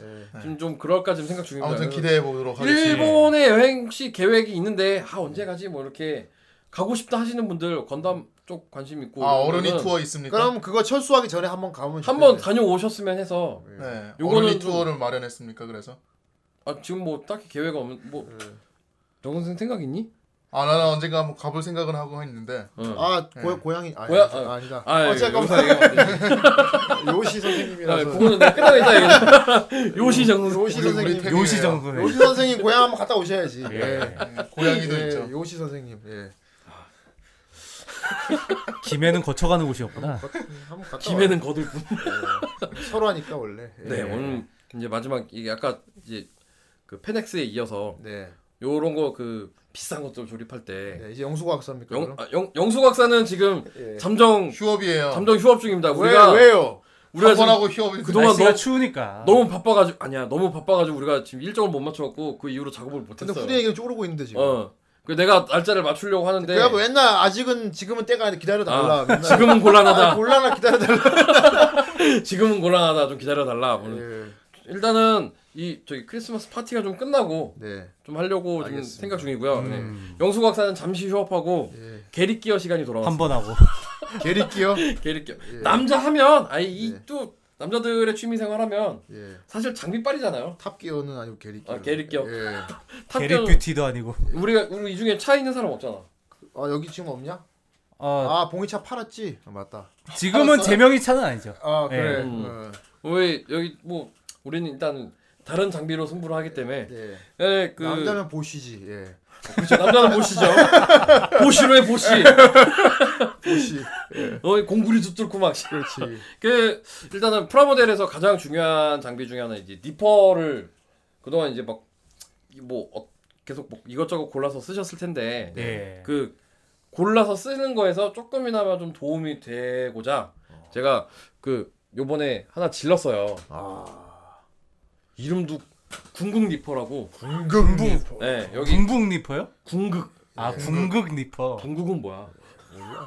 좀 그럴까 좀 생각 중입니다. 아무튼 기대해 보도록 하겠습니다. 일본에 여행 혹시 계획이 있는데 아 언제 가지 뭐 이렇게 가고 싶다 하시는 분들 건담 쪽 관심 있고 아 어른이 투어 있습니까? 그럼 그거 철수하기 전에 한번 가면 한번 다녀오셨으면 해서 네. 어른이 투어를 좀... 마련했습니까? 그래서 아 지금 뭐 딱히 계획 없는 뭐 정선생 생각 있니? 아 나는 언젠가 한번 가볼 생각은 하고 있는데 아 네. 고양이 아니다 잠깐만 요시 선생님이라서 그거는 내가 끝나고 있다 요시 선생님 고양 한번 갔다 오셔야지 예. 고양이도 예. 있죠 요시 선생님 예. 김해는 거쳐가는 곳이었구나 김해는 거들뿐 서로 하니까 원래 예. 네 오늘 이제 마지막 이게 아까 이제 그 펜엑스에 이어서 네. 요런 거 그 비싼 것들 조립할 때 네, 이제 영수과학사입니까? 영수과학사는 지금 예. 잠정 휴업이에요. 잠정 휴업 중입니다. 우리가 왜요? 우리가 번하고 휴업이 그동안 너무 추우니까 너무 바빠가지고 아니야 너무 바빠가지고 우리가 지금 일정을 못 맞춰갖고 그 이후로 작업을 못했어요. 근데 후대에게 쪼르고 있는데 지금. 그 내가 날짜를 맞추려고 하는데. 내가 뭐 맨날 아직은 지금은 때가 기다려달라. 아, 지금은 곤란하다. 곤란하 기다려달라. 지금은 곤란하다. 좀 기다려달라. 예. 일단은. 이 저기 크리스마스 파티가 좀 끝나고 네. 좀 하려고 지금 생각 중이고요. 네. 영수각사는 잠시 휴업하고 예. 게리끼어 시간이 돌아왔어요. 한번 하고 게리끼어? 게리끼어. 예. 남자 하면 아이 또 예. 남자들의 취미생활 하면 예. 사실 장비빨이잖아요. 탑기어는 아니고 게리끼어. 아, 게리끼어. 예. 게리뷰티도 아니고. 우리 이 중에 차 있는 사람 없잖아. 아 여기 지금 없냐? 아 봉이차 팔았지. 아, 맞다. 지금은 제명이 차는 아니죠. 아 그래. 우리 여기 뭐 우리는 일단 다른 장비로 승부를 하기 때문에 네. 예, 그... 남자면 보시지 예. 그렇죠. 남자는 보시죠. 보시로 해 보시. 보시. 예. 공구리 두들고 막. 그렇지. 그 일단은 프라모델에서 가장 중요한 장비 중에 하나 이제 니퍼를 그동안 이제 막 뭐 계속 뭐 이것저것 골라서 쓰셨을 텐데 네. 그 골라서 쓰는 거에서 조금이나마 좀 도움이 되고자 제가 그 요번에 하나 질렀어요. 아. 이름도 궁극 니퍼라고. 궁극 니퍼. 네, 여기 궁극 니퍼요? 궁극. 아, 궁극 니퍼. 궁극은 뭐야? 몰라.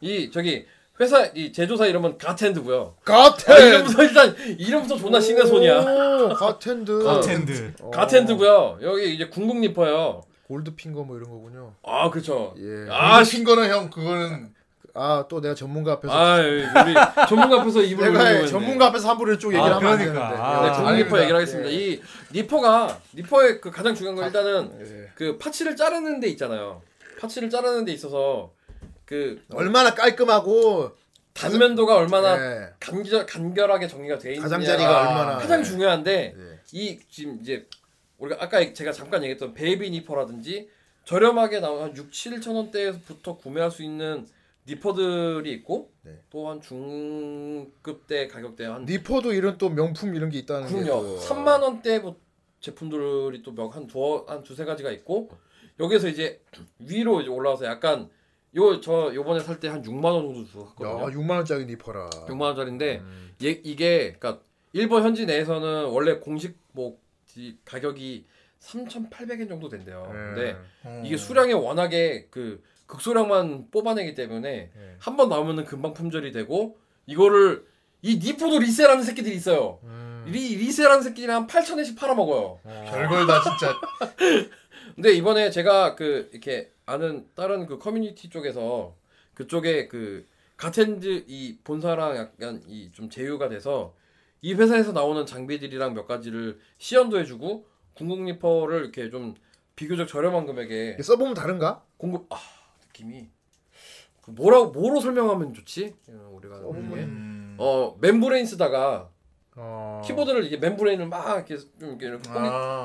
이 저기 회사 이 제조사 이름은 갓핸드고요. 갓핸드. 아, 이름부터 존나 신의 손이야. 갓핸드. 갓핸드. 갓핸드고요. 여기 이제 궁극 니퍼예요. 골드 핑거 뭐 이런 거군요. 아, 그렇죠. 예. 아, 핑거는 형 그거는 아, 또 내가 전문가 앞에서 우리 전문가 앞에서 입을 내가 전문가 앞에서 함부로 이쪽 얘기를 하면 안 되는데 니퍼 얘기를 하겠습니다. 예. 이 니퍼의 그 가장 중요한 건 일단은 예. 그 파츠를 자르는 데 있잖아요. 파츠를 자르는 데 있어서 그 얼마나 깔끔하고 단면도가 얼마나 예. 간결하게 정리가 돼 있는 가장자리가 얼마나 가장 중요한데 예. 이 지금 이제 우리가 아까 제가 잠깐 얘기했던 베이비 니퍼라든지 저렴하게 나온 한 6~7천원대에서부터 구매할 수 있는 니퍼들이 있고 네. 또 한 중급대 가격대 한 니퍼도 이런 또 명품 이런 게 있다는 게 그럼요. 3만 원대 제품들이 또 한 두세 가지가 있고 여기서 이제 위로 이제 올라와서 약간 저 요번에 살 때 한 6만 원 정도 주고 샀거든요. 야, 6만 원짜리 니퍼라. 6만 원짜리인데 이게 그러니까 일본 현지 내에서는 원래 공식 뭐 가격이 3,800엔 정도 된대요. 근데 이게 수량이 워낙에 그 극소량만 뽑아내기 때문에 한 번 나오면은 금방 품절이 되고 이거를 이 니포도 리셀하는 새끼들이 있어요. 리셀하는 새끼들이 한 8,000엔씩 팔아먹어요. 별걸 다 진짜. 근데 이번에 제가 그 이렇게 아는 다른 그 커뮤니티 쪽에서 그쪽에 그 갓핸드 이 본사랑 약간 이 좀 제휴가 돼서 이 회사에서 나오는 장비들이랑 몇 가지를 시연도 해주고 궁극 니퍼를 이렇게 좀 비교적 저렴한 금액에 써보면 다른가? 느낌이 그 뭐로 설명하면 좋지? 우리가 멤브레인 쓰다가 키보드를 이게 멤브레인을 막 이렇게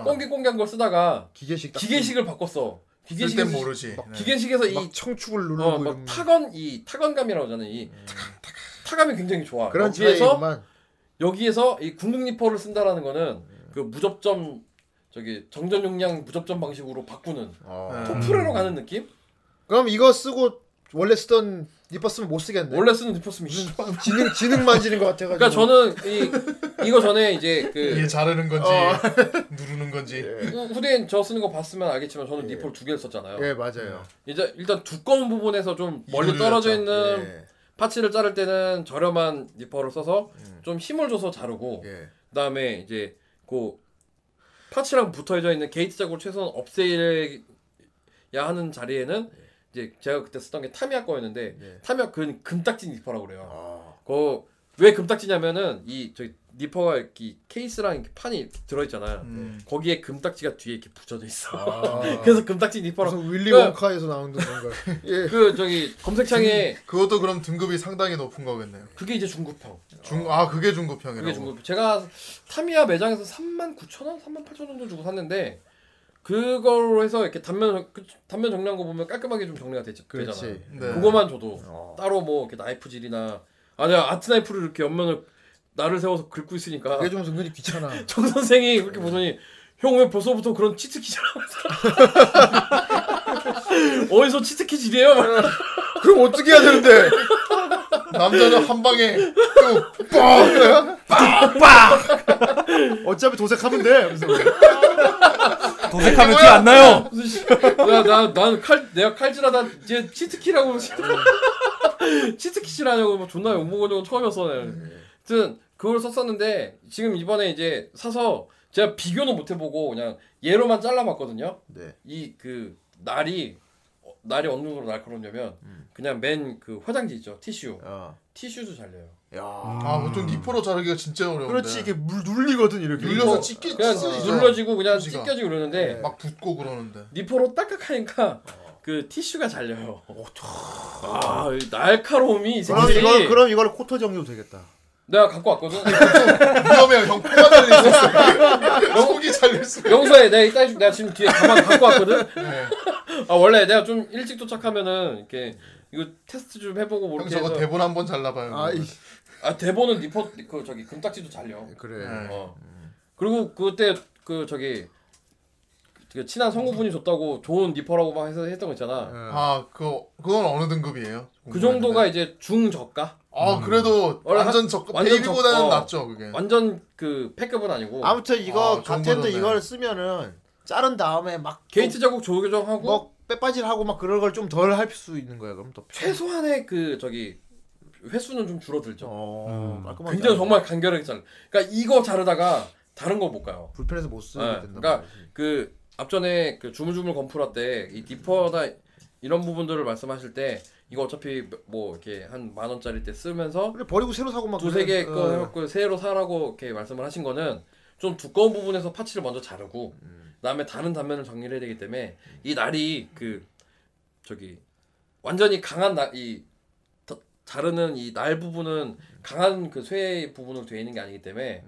꽁기꽁기한 걸 쓰다가 기계식을 바꿨어. 기계식은 모르지. 막, 네. 기계식에서 이 청축을 누르고 막 타건감이라고 하잖아요. 이 타감이 굉장히 좋아. 그래서 여기에서 이 궁극 니퍼를 쓴다라는 거는 그 무접점 저기 정전 용량 무접점 방식으로 바꾸는 토프레로 가는 느낌? 그럼 이거 쓰고 원래 쓰던 니퍼 쓰면 못 쓰겠네. 원래 쓰는 니퍼 쓰면 지능 맞지는 것 같아가지고. 그러니까 저는 이거 전에 이제 그 이게 자르는 건지 누르는 건지 후대인 저 쓰는 거 봤으면 알겠지만 저는 니폴 두 개를 썼잖아요. 예, 맞아요. 이제 일단 두꺼운 부분에서 좀 멀리 떨어져 있는 파츠를 자를 때는 저렴한 니퍼를 써서 좀 힘을 줘서 자르고 그다음에 이제 그 파츠랑 붙어져 있는 게이트 자국을 최소한 없애야 하는 자리에는 이제 제가 그때 쓰던 게 타미야 거였는데 타미야 그 금딱지 니퍼라고 그래요. 그 왜 금딱지냐면은 이 저기 니퍼가 이렇게 케이스랑 이렇게 판이 들어있잖아요. 거기에 금딱지가 뒤에 이렇게 붙여져 있어. 아. 그래서 금딱지 니퍼라고. 무슨 윌리 원카에서 나온 건가요? 예. 그 저기 검색창에 그것도 그럼 등급이 상당히 높은 거겠네요. 그게 이제 중급형. 그게 중급형이라고. 제가 타미야 매장에서 39,000원, 38,000원 정도 주고 샀는데 그걸로 해서 이렇게 단면 정리한 거 보면 깔끔하게 좀 정리가 되잖아요. 네. 그거만 줘도 따로 뭐 이렇게 나이프질이나 내가 아트나이프로 이렇게 옆면을 나를 세워서 긁고 있으니까 그게 좀 은근히 귀찮아. 정 선생이 그렇게 보더니 형 왜 벌써부터 그런 치트키잖아. 어디서 치트키질이에요? 그럼 어떻게 해야 되는데? 남자는 한 방에 빡! 어차피 도색하면 돼. 그래서 도색하면 티 안 나요. 내가 칼질하다 이제 치트키라고 치트키질하냐고 막 존나 욕먹은 적은 처음이었어. 하여튼 그걸 썼었는데 지금 이번에 이제 사서 제가 비교는 못 해보고 그냥 얘로만 잘라봤거든요. 네. 이 그 날이 어느 정도로 날카로우냐면 그냥 맨 그 화장지 있죠, 티슈. 티슈도 잘려요. 야, 보통 니퍼로 자르기가 진짜 어려운데. 그렇지, 이게 물 눌리거든 이렇게. 눌려서 찢기. 그냥 눌러지고 그냥 찢겨지고 그러는데. 네. 막 붙고 그러는데. 니퍼로 딱딱하니까. 그 티슈가 잘려요. 날카로움이 생기지. 그럼 이걸 코터 정리도 되겠다. 내가 갖고 왔거든. 위험해요. 형 코가 잘릴 수 있어. 속이 잘릴 수 있어. 영수야, 내가 지금 뒤에 가방 갖고 왔거든. 네. 원래 내가 좀 일찍 도착하면은 이렇게 이거 테스트 좀 해보고 모르게. 형 저거 대본 한번 잘라봐요. 대본은 니퍼 그 저기 금딱지도 잘려. 그래. 그리고 그때 그 저기. 그 친한 성우분이 줬다고 좋은 니퍼라고 막 해서 했던 거 있잖아. 그건 어느 등급이에요? 그 정도가 이제 중저가? 그래도 완전 저가. 베이비보다는 낫죠, 그게. 완전 그 패급은 아니고. 아무튼 이거 갓핸드 이걸 쓰면은 자른 다음에 막 게이트 자국 조교정하고 막 빼빠질하고 막 그런 걸 좀 덜 할 수 있는 거야. 그럼 또 최소한의 그 저기 횟수는 좀 줄어들죠. 굉장히 정말 간결하게 잘. 그러니까 이거 자르다가 다른 거 못 가요. 불편해서 못 쓰게 된다. 그러니까 그 앞전에 그 주물주물 건프라 때 이 니퍼나 이런 부분들을 말씀하실 때 이거 어차피 뭐 이렇게 한 10,000원짜리 때 쓰면서 그래, 버리고 새로 사고 막 두세 개 거 해갖고 새로 사라고 이렇게 말씀을 하신 거는 좀 두꺼운 부분에서 파츠를 먼저 자르고 그다음에 다른 단면을 정리를 해야 되기 때문에 이 날이 그 저기 완전히 강한 이 자르는 이 날 부분은 강한 그 쇠 부분으로 되어 있는 게 아니기 때문에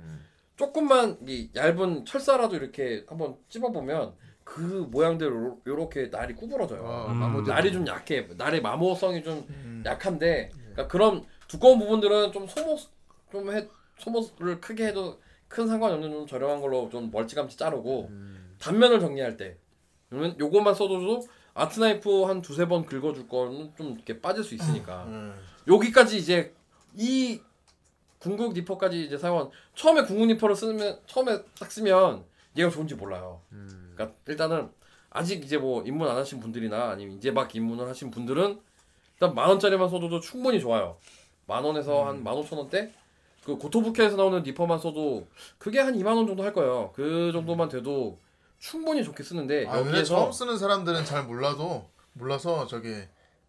조금만 이 얇은 철사라도 이렇게 한번 찝어보면 그 모양대로 요렇게 날이 구부러져요. 날이 좀 약해. 날의 마모성이 좀 약한데 그러니까 그런 두꺼운 부분들은 좀 소모를 크게 해도 큰 상관이 없는 좀 저렴한 걸로 좀 멀찌감치 자르고 단면을 정리할 때 그러면 요것만 써줘도 아트나이프 한 두세 번 긁어줄 거는 좀 이렇게 빠질 수 있으니까 여기까지 이제 이 궁극 니퍼까지 이제 사용한 처음에 궁극 니퍼를 쓰면 처음에 딱 쓰면 얘가 좋은지 몰라요. 그러니까 일단은 아직 이제 뭐 입문 안 하신 분들이나 아니면 이제 막 입문을 하신 분들은 일단 10,000원짜리만 써도 충분히 좋아요. 10,000원에서 한 15,000원대 그 고토부케에서 나오는 니퍼만 써도 그게 한 20,000원 정도 할 거예요. 그 정도만 돼도 충분히 좋게 쓰는데 여기에서 처음 쓰는 사람들은 잘 몰라서 저기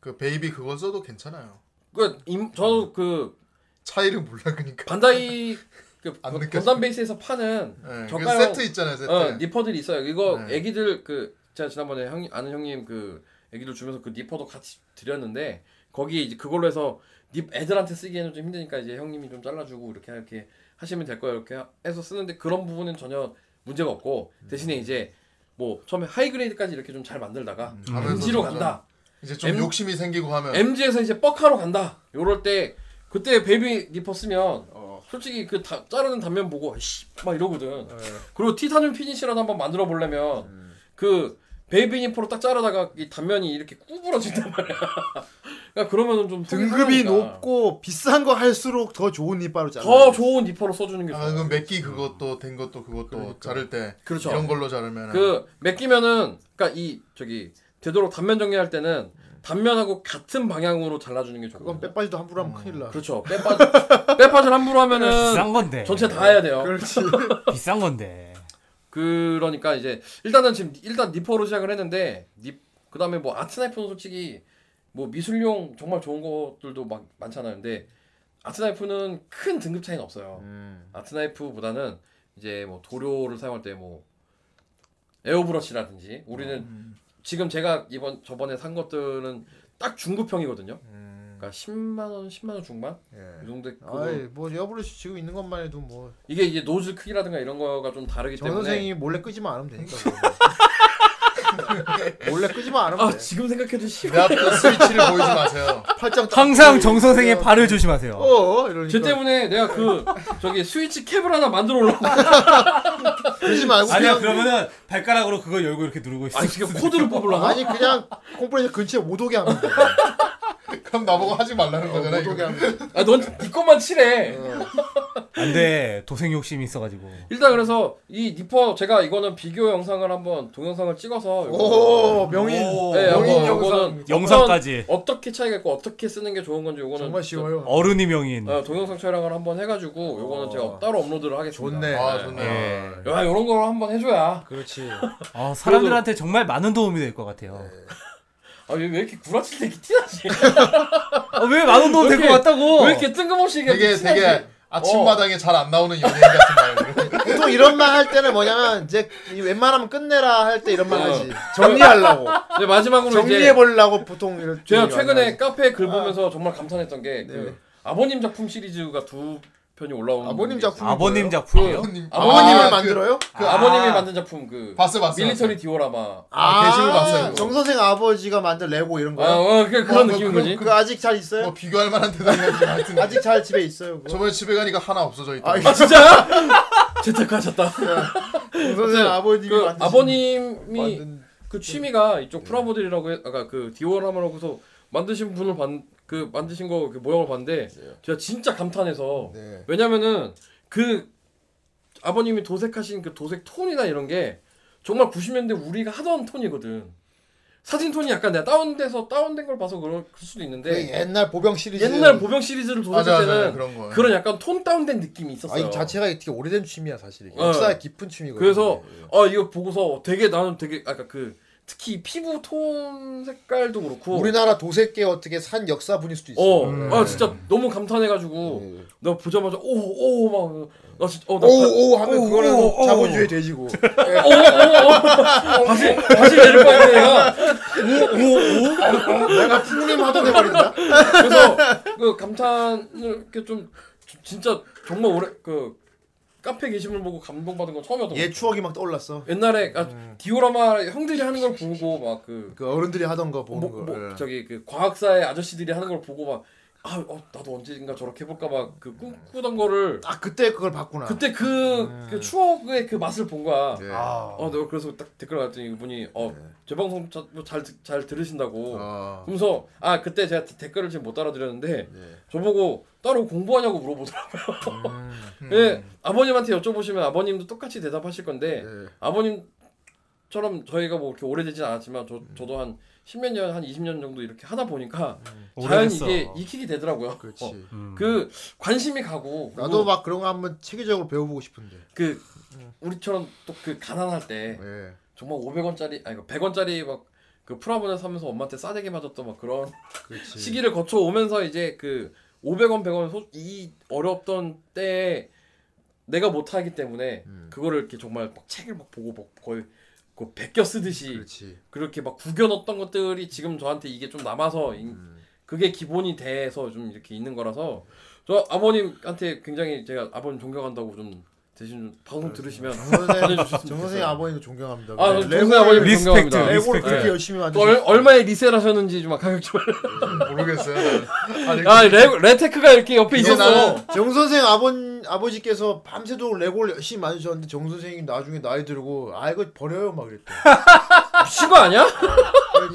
그 베이비 그거 써도 괜찮아요. 저도 그 차이를 몰라. 그니까 반다이 그 건담 베이스에서 파는 저가형 세트 있잖아요. 세트 니퍼들이 있어요. 이거 애기들 그 제가 지난번에 아는 형님 그 애기들 주면서 그 니퍼도 같이 드렸는데 거기 이제 그걸로 해서 애들한테 쓰기에는 좀 힘드니까 이제 형님이 좀 잘라주고 이렇게 하시면 될 거예요. 이렇게 해서 쓰는데 그런 부분은 전혀 문제가 없고 대신에 이제 뭐 처음에 하이그레이드까지 이렇게 좀 잘 만들다가 MG로 간다. 이제 좀 욕심이 생기고 하면 MG에서 이제 뻑하러 간다. 요럴 때 그때 베이비 니퍼 쓰면 솔직히 그 자르는 단면 보고 씨 막 이러거든. 그리고 티타늄 피니시라도 한번 만들어 보려면 그 베이비 니퍼로 딱 자르다가 이 단면이 이렇게 구부러진단 말이야. 그러니까 그러면은 좀 등급이 높고 비싼 거 할수록 더 좋은 니퍼로 자르. 더 좋은 니퍼로 써주는 게. 아, 그럼 맺기 그것도 된 것도 그것도 그러니까. 자를 때. 그렇죠. 이런 걸로 자르면. 그 맺기면은 그러니까 이 저기 되도록 단면 정리할 때는 단면하고 같은 방향으로 잘라주는 게 좋아요. 그건 빼빠지도 함부로 하면 큰일 나. 그렇죠. 빼빠질 함부로 하면은 비싼 건데. 전체 다 해야 돼요. 그렇지. 비싼 건데. 그러니까 이제 일단은 지금 일단 니퍼로 시작을 했는데 그다음에 뭐 아트나이프는 솔직히 뭐 미술용 정말 좋은 것들도 막 많잖아요. 근데 아트나이프는 큰 등급 차이는 없어요. 아트나이프보다는 이제 뭐 도료를 사용할 때 뭐 에어브러시라든지 우리는 지금 제가 저번에 산 것들은 딱 중급형이거든요. 그러니까 10만 원 중반? 예. 이 정도. 아이 뭐 에어브러시 지금 있는 것만 해도 뭐 이게 이제 노즐 크기라든가 이런 거가 좀 다르기 때문에 정 선생님이 몰래 끄지만 않으면 되니까. 원래 끄지만 않으면 아, 돼. 지금 생각해도 싫어. 그 스위치를 보이지 마세요. 팔짱 항상 정 선생의 발을 조심하세요. 이러니까. 쟤 때문에 내가 그 저기 스위치 캡을 하나 만들어 올라고. 그러지 말고. 아니야 그러면은 발가락으로 그거 열고 이렇게 누르고 있어. 아니 지금 코드를 뽑으려고. 아니 그냥 컴프레셔 근처에 못 오게 하면 돼. 그럼 나보고 하지 말라는 거잖아. 못 오게 하면. 아, 넌 네 것만 칠해. 안돼 도생 욕심이 있어가지고. 일단 그래서 이 니퍼 제가 이거는 비교 영상을 한번 동영상을 찍어서. 오 명인. 네, 명인 영상. 영상까지. 어떻게 차이가 있고 어떻게 쓰는 게 좋은 건지 이거는 정말 쉬워요. 어른이 명인. 동영상 촬영을 한번 해가지고 이거는 제가 따로 업로드를 하겠습니다. 좋네. 아 좋네. 네. 야 이런 걸 한번 해줘야. 그렇지. 아 사람들한테 정말 많은 도움이 될 것 같아요. 네. 아, 왜 이렇게 구라칠 때 이렇게 티나지? 아, 왜 많은 도움 될 것 같다고? 왜 이렇게 뜬금없이 이게 되게 티나지? 되게. 아침마당에 잘 안 나오는 연예인 같은 말. 보통 이런 말 할 때는 뭐냐면 이제 웬만하면 끝내라 할 때 이런 말 하지. 정리하려고. 이제 마지막으로 정리해보려고 보통 이런. 제가 최근에 카페에 글 보면서 정말 감탄했던 게 그 아버님 작품 시리즈가 두 편이 올라온. 아버님 작품. 아버님 작품이요? 아버님을 만들어요? 그 아버님이 만든 작품 그. 봤어. 밀리터리 디오라마. 아 게시물 봤어요. 정 선생 아버지가 만든 레고 이런 거요? 그런 느낌인 거지. 그 아직 잘 있어요? 뭐 비교할 만한 대단한 거 같은데. 아직 잘 집에 있어요. 그거. 저번에 집에 가니까 하나 없어져 있다. 아 진짜요? 재테크하셨다. 정 선생 아버님이 그 만드신. 아버님이 그 취미가 이쪽 프라모델이라고 아까 그 디오라마라고 해서 만드신 분을 그 만드신 거 그 모형을 봤는데 제가 진짜 감탄해서 왜냐면은 그 아버님이 도색하신 그 도색 톤이나 이런 게 정말 90년대 우리가 하던 톤이거든. 사진 톤이 약간 내가 다운된 걸 봐서 그럴 수도 있는데 옛날 보병 시리즈를 도색할 때는 그런 약간 톤 다운된 느낌이 있었어요. 아, 이 자체가 되게 오래된 취미야 사실. 이게. 역사의 깊은 취미거든. 그래서 이거 보고서 되게 나는 되게 아까 그 특히 피부 톤 색깔도 그렇고 우리나라 도색계 어떻게 산 역사분일 수도 있어. 아 진짜 너무 감탄해가지고 나 보자마자 막 나 진짜 하면 그거는 자본주의 돼지고. 다시 내릴 뻔했네 내가. 내가 풍림 하던 해 버린다. 그래서 그 감탄을 이렇게 좀 진짜 정말 오래 그. 카페 게시물 보고 감동받은 건 처음이었던 거. 추억이 막 떠올랐어. 옛날에 디오라마 형들이 하는 걸 보고 막 그 어른들이 하던 거 보는 거. 저기 그 과학사의 아저씨들이 하는 걸 보고 막 나도 언젠가 저렇게 해볼까 막 그 꿈꾸던 거를 그때 그걸 봤구나. 그때 그 추억의 그 맛을 본 거야. 내가 그래서 딱 댓글 봤더니 이분이 제 방송 잘 들으신다고. 그러면서 그때 제가 댓글을 지금 못 따라드렸는데 저보고 따로 공부하냐고 물어보더라고요. 예, 아버님한테 여쭤보시면 아버님도 똑같이 대답하실 건데 아버님처럼 저희가 뭐 이렇게 오래되진 않았지만 저도 한 10몇 년, 한 20년 정도 이렇게 하다 보니까 자연히 이게 익히게 되더라고요. 그렇지. 그 관심이 가고 나도 막 그런 거 한번 체계적으로 배워보고 싶은데 그 우리처럼 또 그 가난할 때 정말 500원짜리 아니 100원짜리 막 그 프라모델 사면서 엄마한테 싸대기 맞았던 막 그런 시기를 거쳐 오면서 이제 그 500원, 100원 이 어려웠던 때에 내가 못하기 때문에 그거를 이렇게 정말 막 책을 막 보고 막 거의 그 베껴 쓰듯이 그렇게 막 구겨 넣었던 것들이 지금 저한테 이게 좀 남아서 그게 기본이 돼서 좀 이렇게 있는 거라서 저 아버님한테 굉장히 제가 아버님 존경한다고 좀 대신 방송 들으시면 정 선생님 아버님도 존경합니다. 레고 아버님 리스펙트. 레고를 그렇게 열심히 만드셨어요. 얼마에 리셀하셨는지 좀 가격 좀 모르겠어요. 레테크가 이렇게 옆에 있었어. 정 선생 아버지께서 밤새도록 레고를 열심히 만드셨는데 정 선생님 나중에 나이 들고 이거 버려요 막 이랬대. 미친 거 아니야?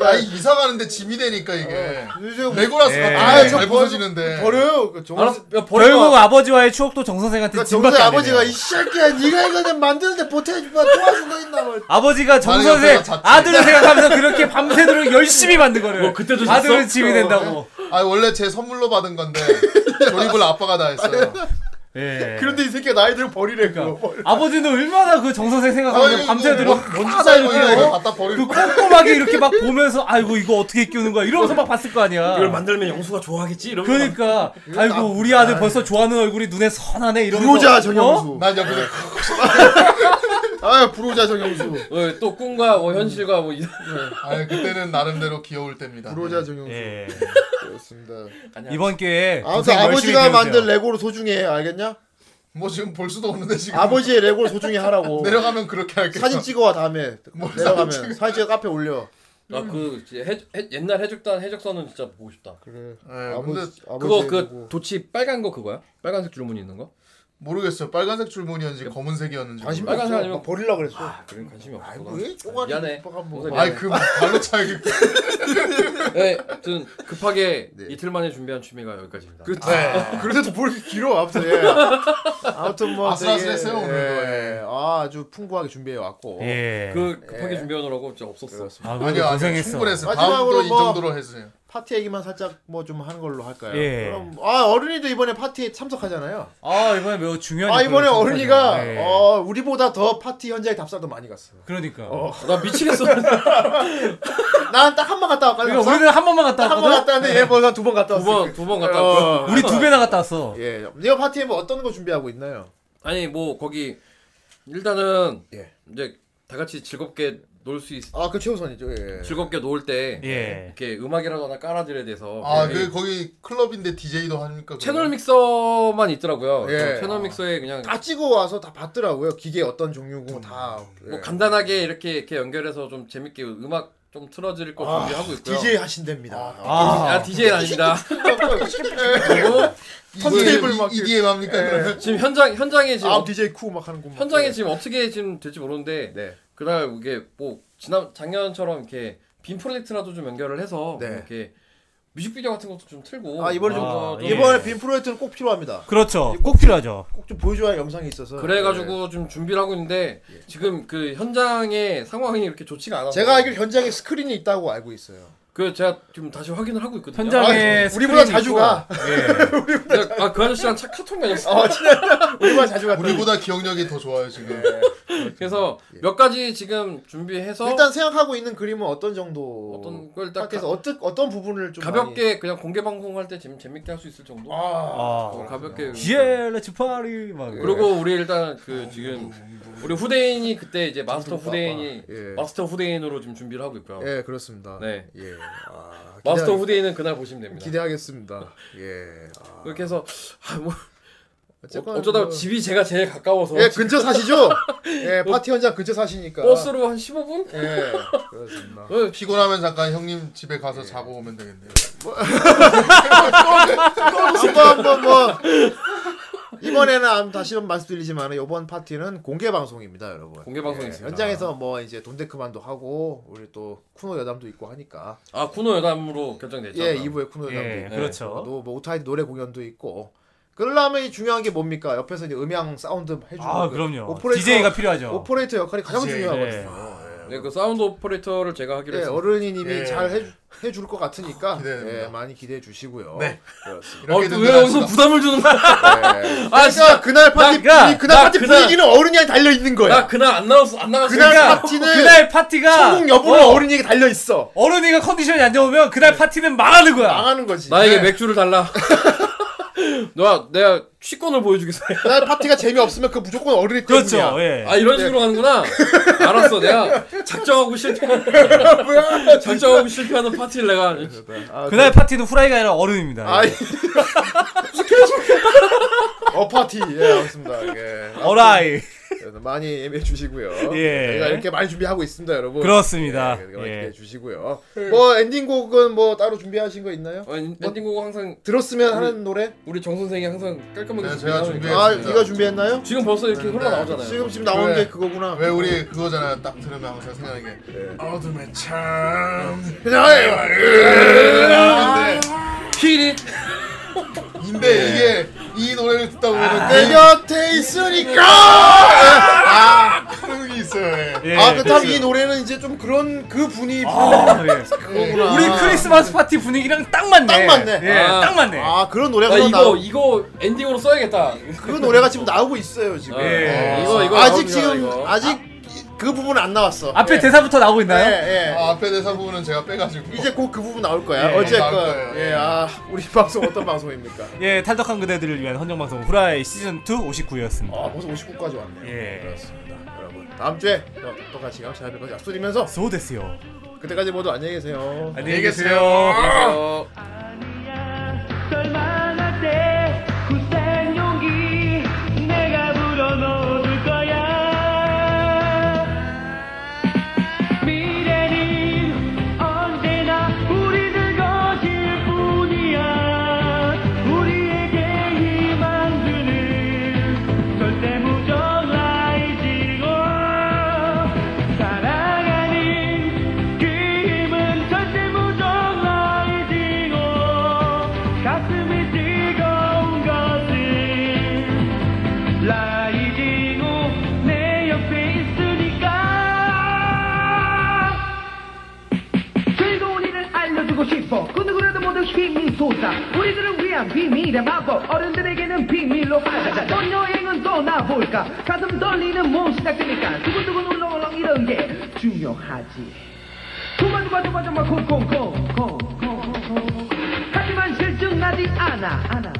야, 이 이사 가는데 짐이 되니까 이게. 레고라스 같은 게 잘 부서지는데. 버려요. 결국 아버지와의 추억도 정 선생한테 짐 받게. 아버지가 이 새끼야, 네가 이거 만드는데 보태지 마. 도와준 거 있나 뭐. 아버지가 정 선생 아들을 생각하면서 그렇게 밤새도록 열심히 만든 거를. 뭐 그때도 아들은 짐이 된다고. 아, 원래 제 선물로 받은 건데 조립을 아빠가 다 했어요. 예. 그런데 이 새끼가 나이들 버리래. 그러니까. 아버지는 얼마나 그 정선생 생각하면 밤새도록 하다 이렇게 갖다 버리고 그 꼼꼼하게 이렇게 막 보면서 아이고 이거 어떻게 끼우는 거야 이러면서 막 봤을 거 아니야. 이걸 만들면 영수가 좋아하겠지 이러면서. 그러니까 아이고 우리 아들 벌써 좋아하는 얼굴이 눈에 선하네 이러면서. 부로자 정영수. 난 옆에서 아 부로자 정영수. 어, 또 꿈과 뭐 현실과 뭐 이런. 아 그때는 나름대로 귀여울 때입니다. 부로자 정영수. 예. 그렇습니다. 이번 기회에 아버지가 만든 레고를 소중히 알겠냐? 뭐 지금 볼 수도 없는데 지금 아버지의 레고를 소중히 하라고. 내려가면 그렇게 할게. 사진 찍어와 다음에 내려가면 사진 찍어 카페 올려. 아 그 옛날 해적단 해적선은 진짜 보고 싶다. 그래. 에이, 아버지, 그거 그 도치 빨간 거 그거야? 빨간색 줄무늬 있는 거? 모르겠어요. 빨간색 줄무늬였는지 검은색이었는지. 관심 빨간색 아니면 버릴라 그랬어. 아, 그래 관심이 없어. 미안해. 아이 그 발로 차야겠. 네, 아무튼 급하게 네. 이틀 만에 준비한 취미가 여기까지입니다. 그, 네. 그런데도 볼 게 길어. 아무튼 예. 아무튼 뭐 아슬아슬했어요 오늘도. 예. 아, 아주 풍부하게 준비해 왔고. 예. 그 급하게 예. 준비하느라고 진짜 없었어. 아니요, 고생했어. 충분했어. 다음도 이 정도로 해주세요. 파티 얘기만 살짝 뭐 좀 하는 걸로 할까요? 예. 그럼 아 어른이도 이번에 파티에 참석하잖아요. 아 이번에 매우 중요한. 아 이번에 어른이가 예. 어 우리보다 더 파티 현장에 답사도 많이 갔어. 그러니까. 나 미치겠어. 난 딱 한 번 갔다 왔거든. 그러니까 우리는 한 번만 갔다 왔거든. 한 번 갔다 왔는데 얘 벌써 두 번 갔다 왔어. 두 번 갔다 왔고. 우리 두 배나 갔다 왔어. 예. 이번 파티에 뭐 어떤 거 준비하고 있나요? 아니 뭐 거기 일단은 예. 이제 다 같이 즐겁게. 놀 수 있어. 아, 그 최우선이죠. 예. 즐겁게 놀 때 예. 이렇게 음악이라도 하나 깔아드려야 돼서. 아, 그 거기 클럽인데 DJ도 하니까. 채널 믹서만 있더라고요. 예. 채널 믹서에 그냥 다 찍어 와서 다 봤더라고요. 기계 어떤 종류고 다. 예. 뭐 간단하게 이렇게 연결해서 좀 재밌게 음악 좀 틀어드릴 거 준비하고 있고요. DJ 하신답니다. 아, DJ 아닙니다. 그리고 턴테이블 막 이게 뭡니까 그러면? 지금 현장에 지금 아, DJ 쿠 막 하는구만. 현장에 지금 어떻게 지금 될지 모르는데. 네. 그날 이게 뭐 작년처럼 이렇게 빔 프로젝트라도 좀 연결을 해서 네. 이렇게 뮤직비디오 같은 것도 좀 틀고. 아 이번에 좀 이번에 빔 프로젝트는 꼭 필요합니다. 그렇죠. 꼭 필요하죠. 꼭 좀 보여줘야 영상이 있어서. 그래가지고 네. 좀 준비를 하고 있는데 예. 지금 그 현장의 상황이 이렇게 좋지가 않아서. 제가 알기로 현장에 스크린이 있다고 알고 있어요. 그 제가 지금 다시 확인을 하고 있거든요. 현장에 우리보다 자주 가. 예. 우리보다 아 그 아저씨랑 카톡 나눴어. 우리보다 자주 가. 우리보다 기억력이 더 좋아요 지금. 예. 그래서 예. 몇 가지 지금 준비해서 일단 생각하고 있는 그림은 어떤 정도. 어떤 걸 딱 해서 어떤 부분을 좀 가볍게 많이... 그냥 공개 방송할 때 재밌게 할 수 있을 정도. 가볍게. 렛츠 파리 막. 그리고 우리 일단 그 지금 우리 후대인이 그때 이제 마스터 후대인으로 지금 준비를 하고 있고요. 예 그렇습니다. 네. 예. 아, 마스터 후대인은 그날 보시면 됩니다. 기대하겠습니다. 예. 아. 그렇게 해서 뭐 어쩌다 뭐... 집이 제가 제일 가까워서 예 근처 사시죠? 예 파티 현장 근처 사시니까 버스로 한 15분? 예 그렇습니다. 피곤하면 잠깐 형님 집에 가서 예. 자고 오면 되겠네요. 한번 뭐 이번에는 다시 한번 말씀드리지만 이번 파티는 공개 방송입니다, 여러분. 공개 방송 예, 있습니다. 현장에서 뭐 이제 돈데크만도 하고 우리 또 쿠노 여담도 있고 하니까. 아 쿠노 여담으로 결정됐죠. 예, 2부에 쿠노 여담도 예, 있고. 그렇죠. 또 뭐 오타이드 노래 공연도 있고. 그러려면 중요한 게 뭡니까? 옆에서 이제 음향 사운드 해주고. 아 그럼요. 오퍼레이터, DJ가 필요하죠. 오퍼레이터 역할이 가장 DJ, 중요하거든요. 예. 네, 그 사운드 오퍼레이터를 제가 하기로 했습니다. 어른이님이 예. 잘 해줄 것 같으니까 예, 많이 기대해 주시고요. 네. 그렇습니다. 왜 여기서 부담을 주는 거야? 네. 아, 진짜 그날 파티 분위기는 어른이한테 달려 있는 거야. 나 그날 안 나갔어. 그날 파티는 그날 파티가 성공 여부는 어른이에게 달려 있어. 어른이가 컨디션이 안 좋으면 그날 파티는 망하는 거야. 망하는 거지. 나에게 네. 맥주를 달라. 내가 취권을 보여주겠어. 나 파티가 재미없으면 그 무조건 어른이 때문이야. 그렇죠. 예. 아 이런 식으로 하는구나. 알았어. 내가 작정하고 실패하는 파티를 내가 그날 파티도 후라이가 아니라 어른입니다. 아, 예. 어파티. 예, 맞습니다. 예. 어라이. 많이 예매해 주시고요. 예. 저희가 이렇게 많이 준비하고 있습니다, 여러분. 그렇습니다. 네, 많이 기대해 주시고요. 뭐 엔딩곡은 뭐 따로 준비하신 거 있나요? 아, 엔딩곡은 항상 들었으면 하는 노래. 우리 정 선생이 항상 깔끔하게 네, 제가 준비했어요. 아, 네가 준비했나요? 지금 벌써 이렇게 흘러 나오잖아요. 지금 나온 게 그거구나. 왜 우리 그거잖아요. 딱 들으면 항상 생각나는 게 어둠의 참. 나의 키리. 근데 이게 이 노래를 듣다 보면 내 곁에 있으니까 그런 게 있어요. 예. 아 그렇다면 이 노래는 이제 좀 그런 그 분위기 그거구나. 우리 크리스마스 파티 분위기랑 딱 맞네. 딱 맞네. 예. 아. 딱 맞네. 아 그런 노래가 이거 엔딩으로 써야겠다. 그 노래가 지금 나오고 있어요 지금. 예. 이거 아직 지금 이거. 아직 그 부분은 안 나왔어. 앞에 예. 대사부터 나오고 있나요? 예, 예. 아, 앞에 대사 부분은 제가 빼가지고 이제 곧 그 부분 나올 거야. 예, 어쨌건 예, 아 우리 방송 어떤 방송입니까? 예, 탈덕한 그대들을 위한 헌정 방송 후라이 시즌 2 59회였습니다. 아, 벌써 59까지 왔네요. 예, 그렇습니다. 여러분 다음 주에 또 같이 찾아뵙고 약속드리면서 소데스요. 그때까지 모두 안녕히 계세요. 안녕히 계세요. 그 누구라도 모두 힘이 솟아 우리들을 위한 비밀의 마법 어른들에게는 비밀로 하자. 넌 여행은 떠나볼까 가슴 떨리는 몸 시작되니까 두근두근 울렁울렁 이런 게 중요하지. 두바두바두바 정말 콩콩콩콩콩콩 하지만 실증 나지 않아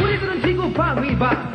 우리들은 지구 방위반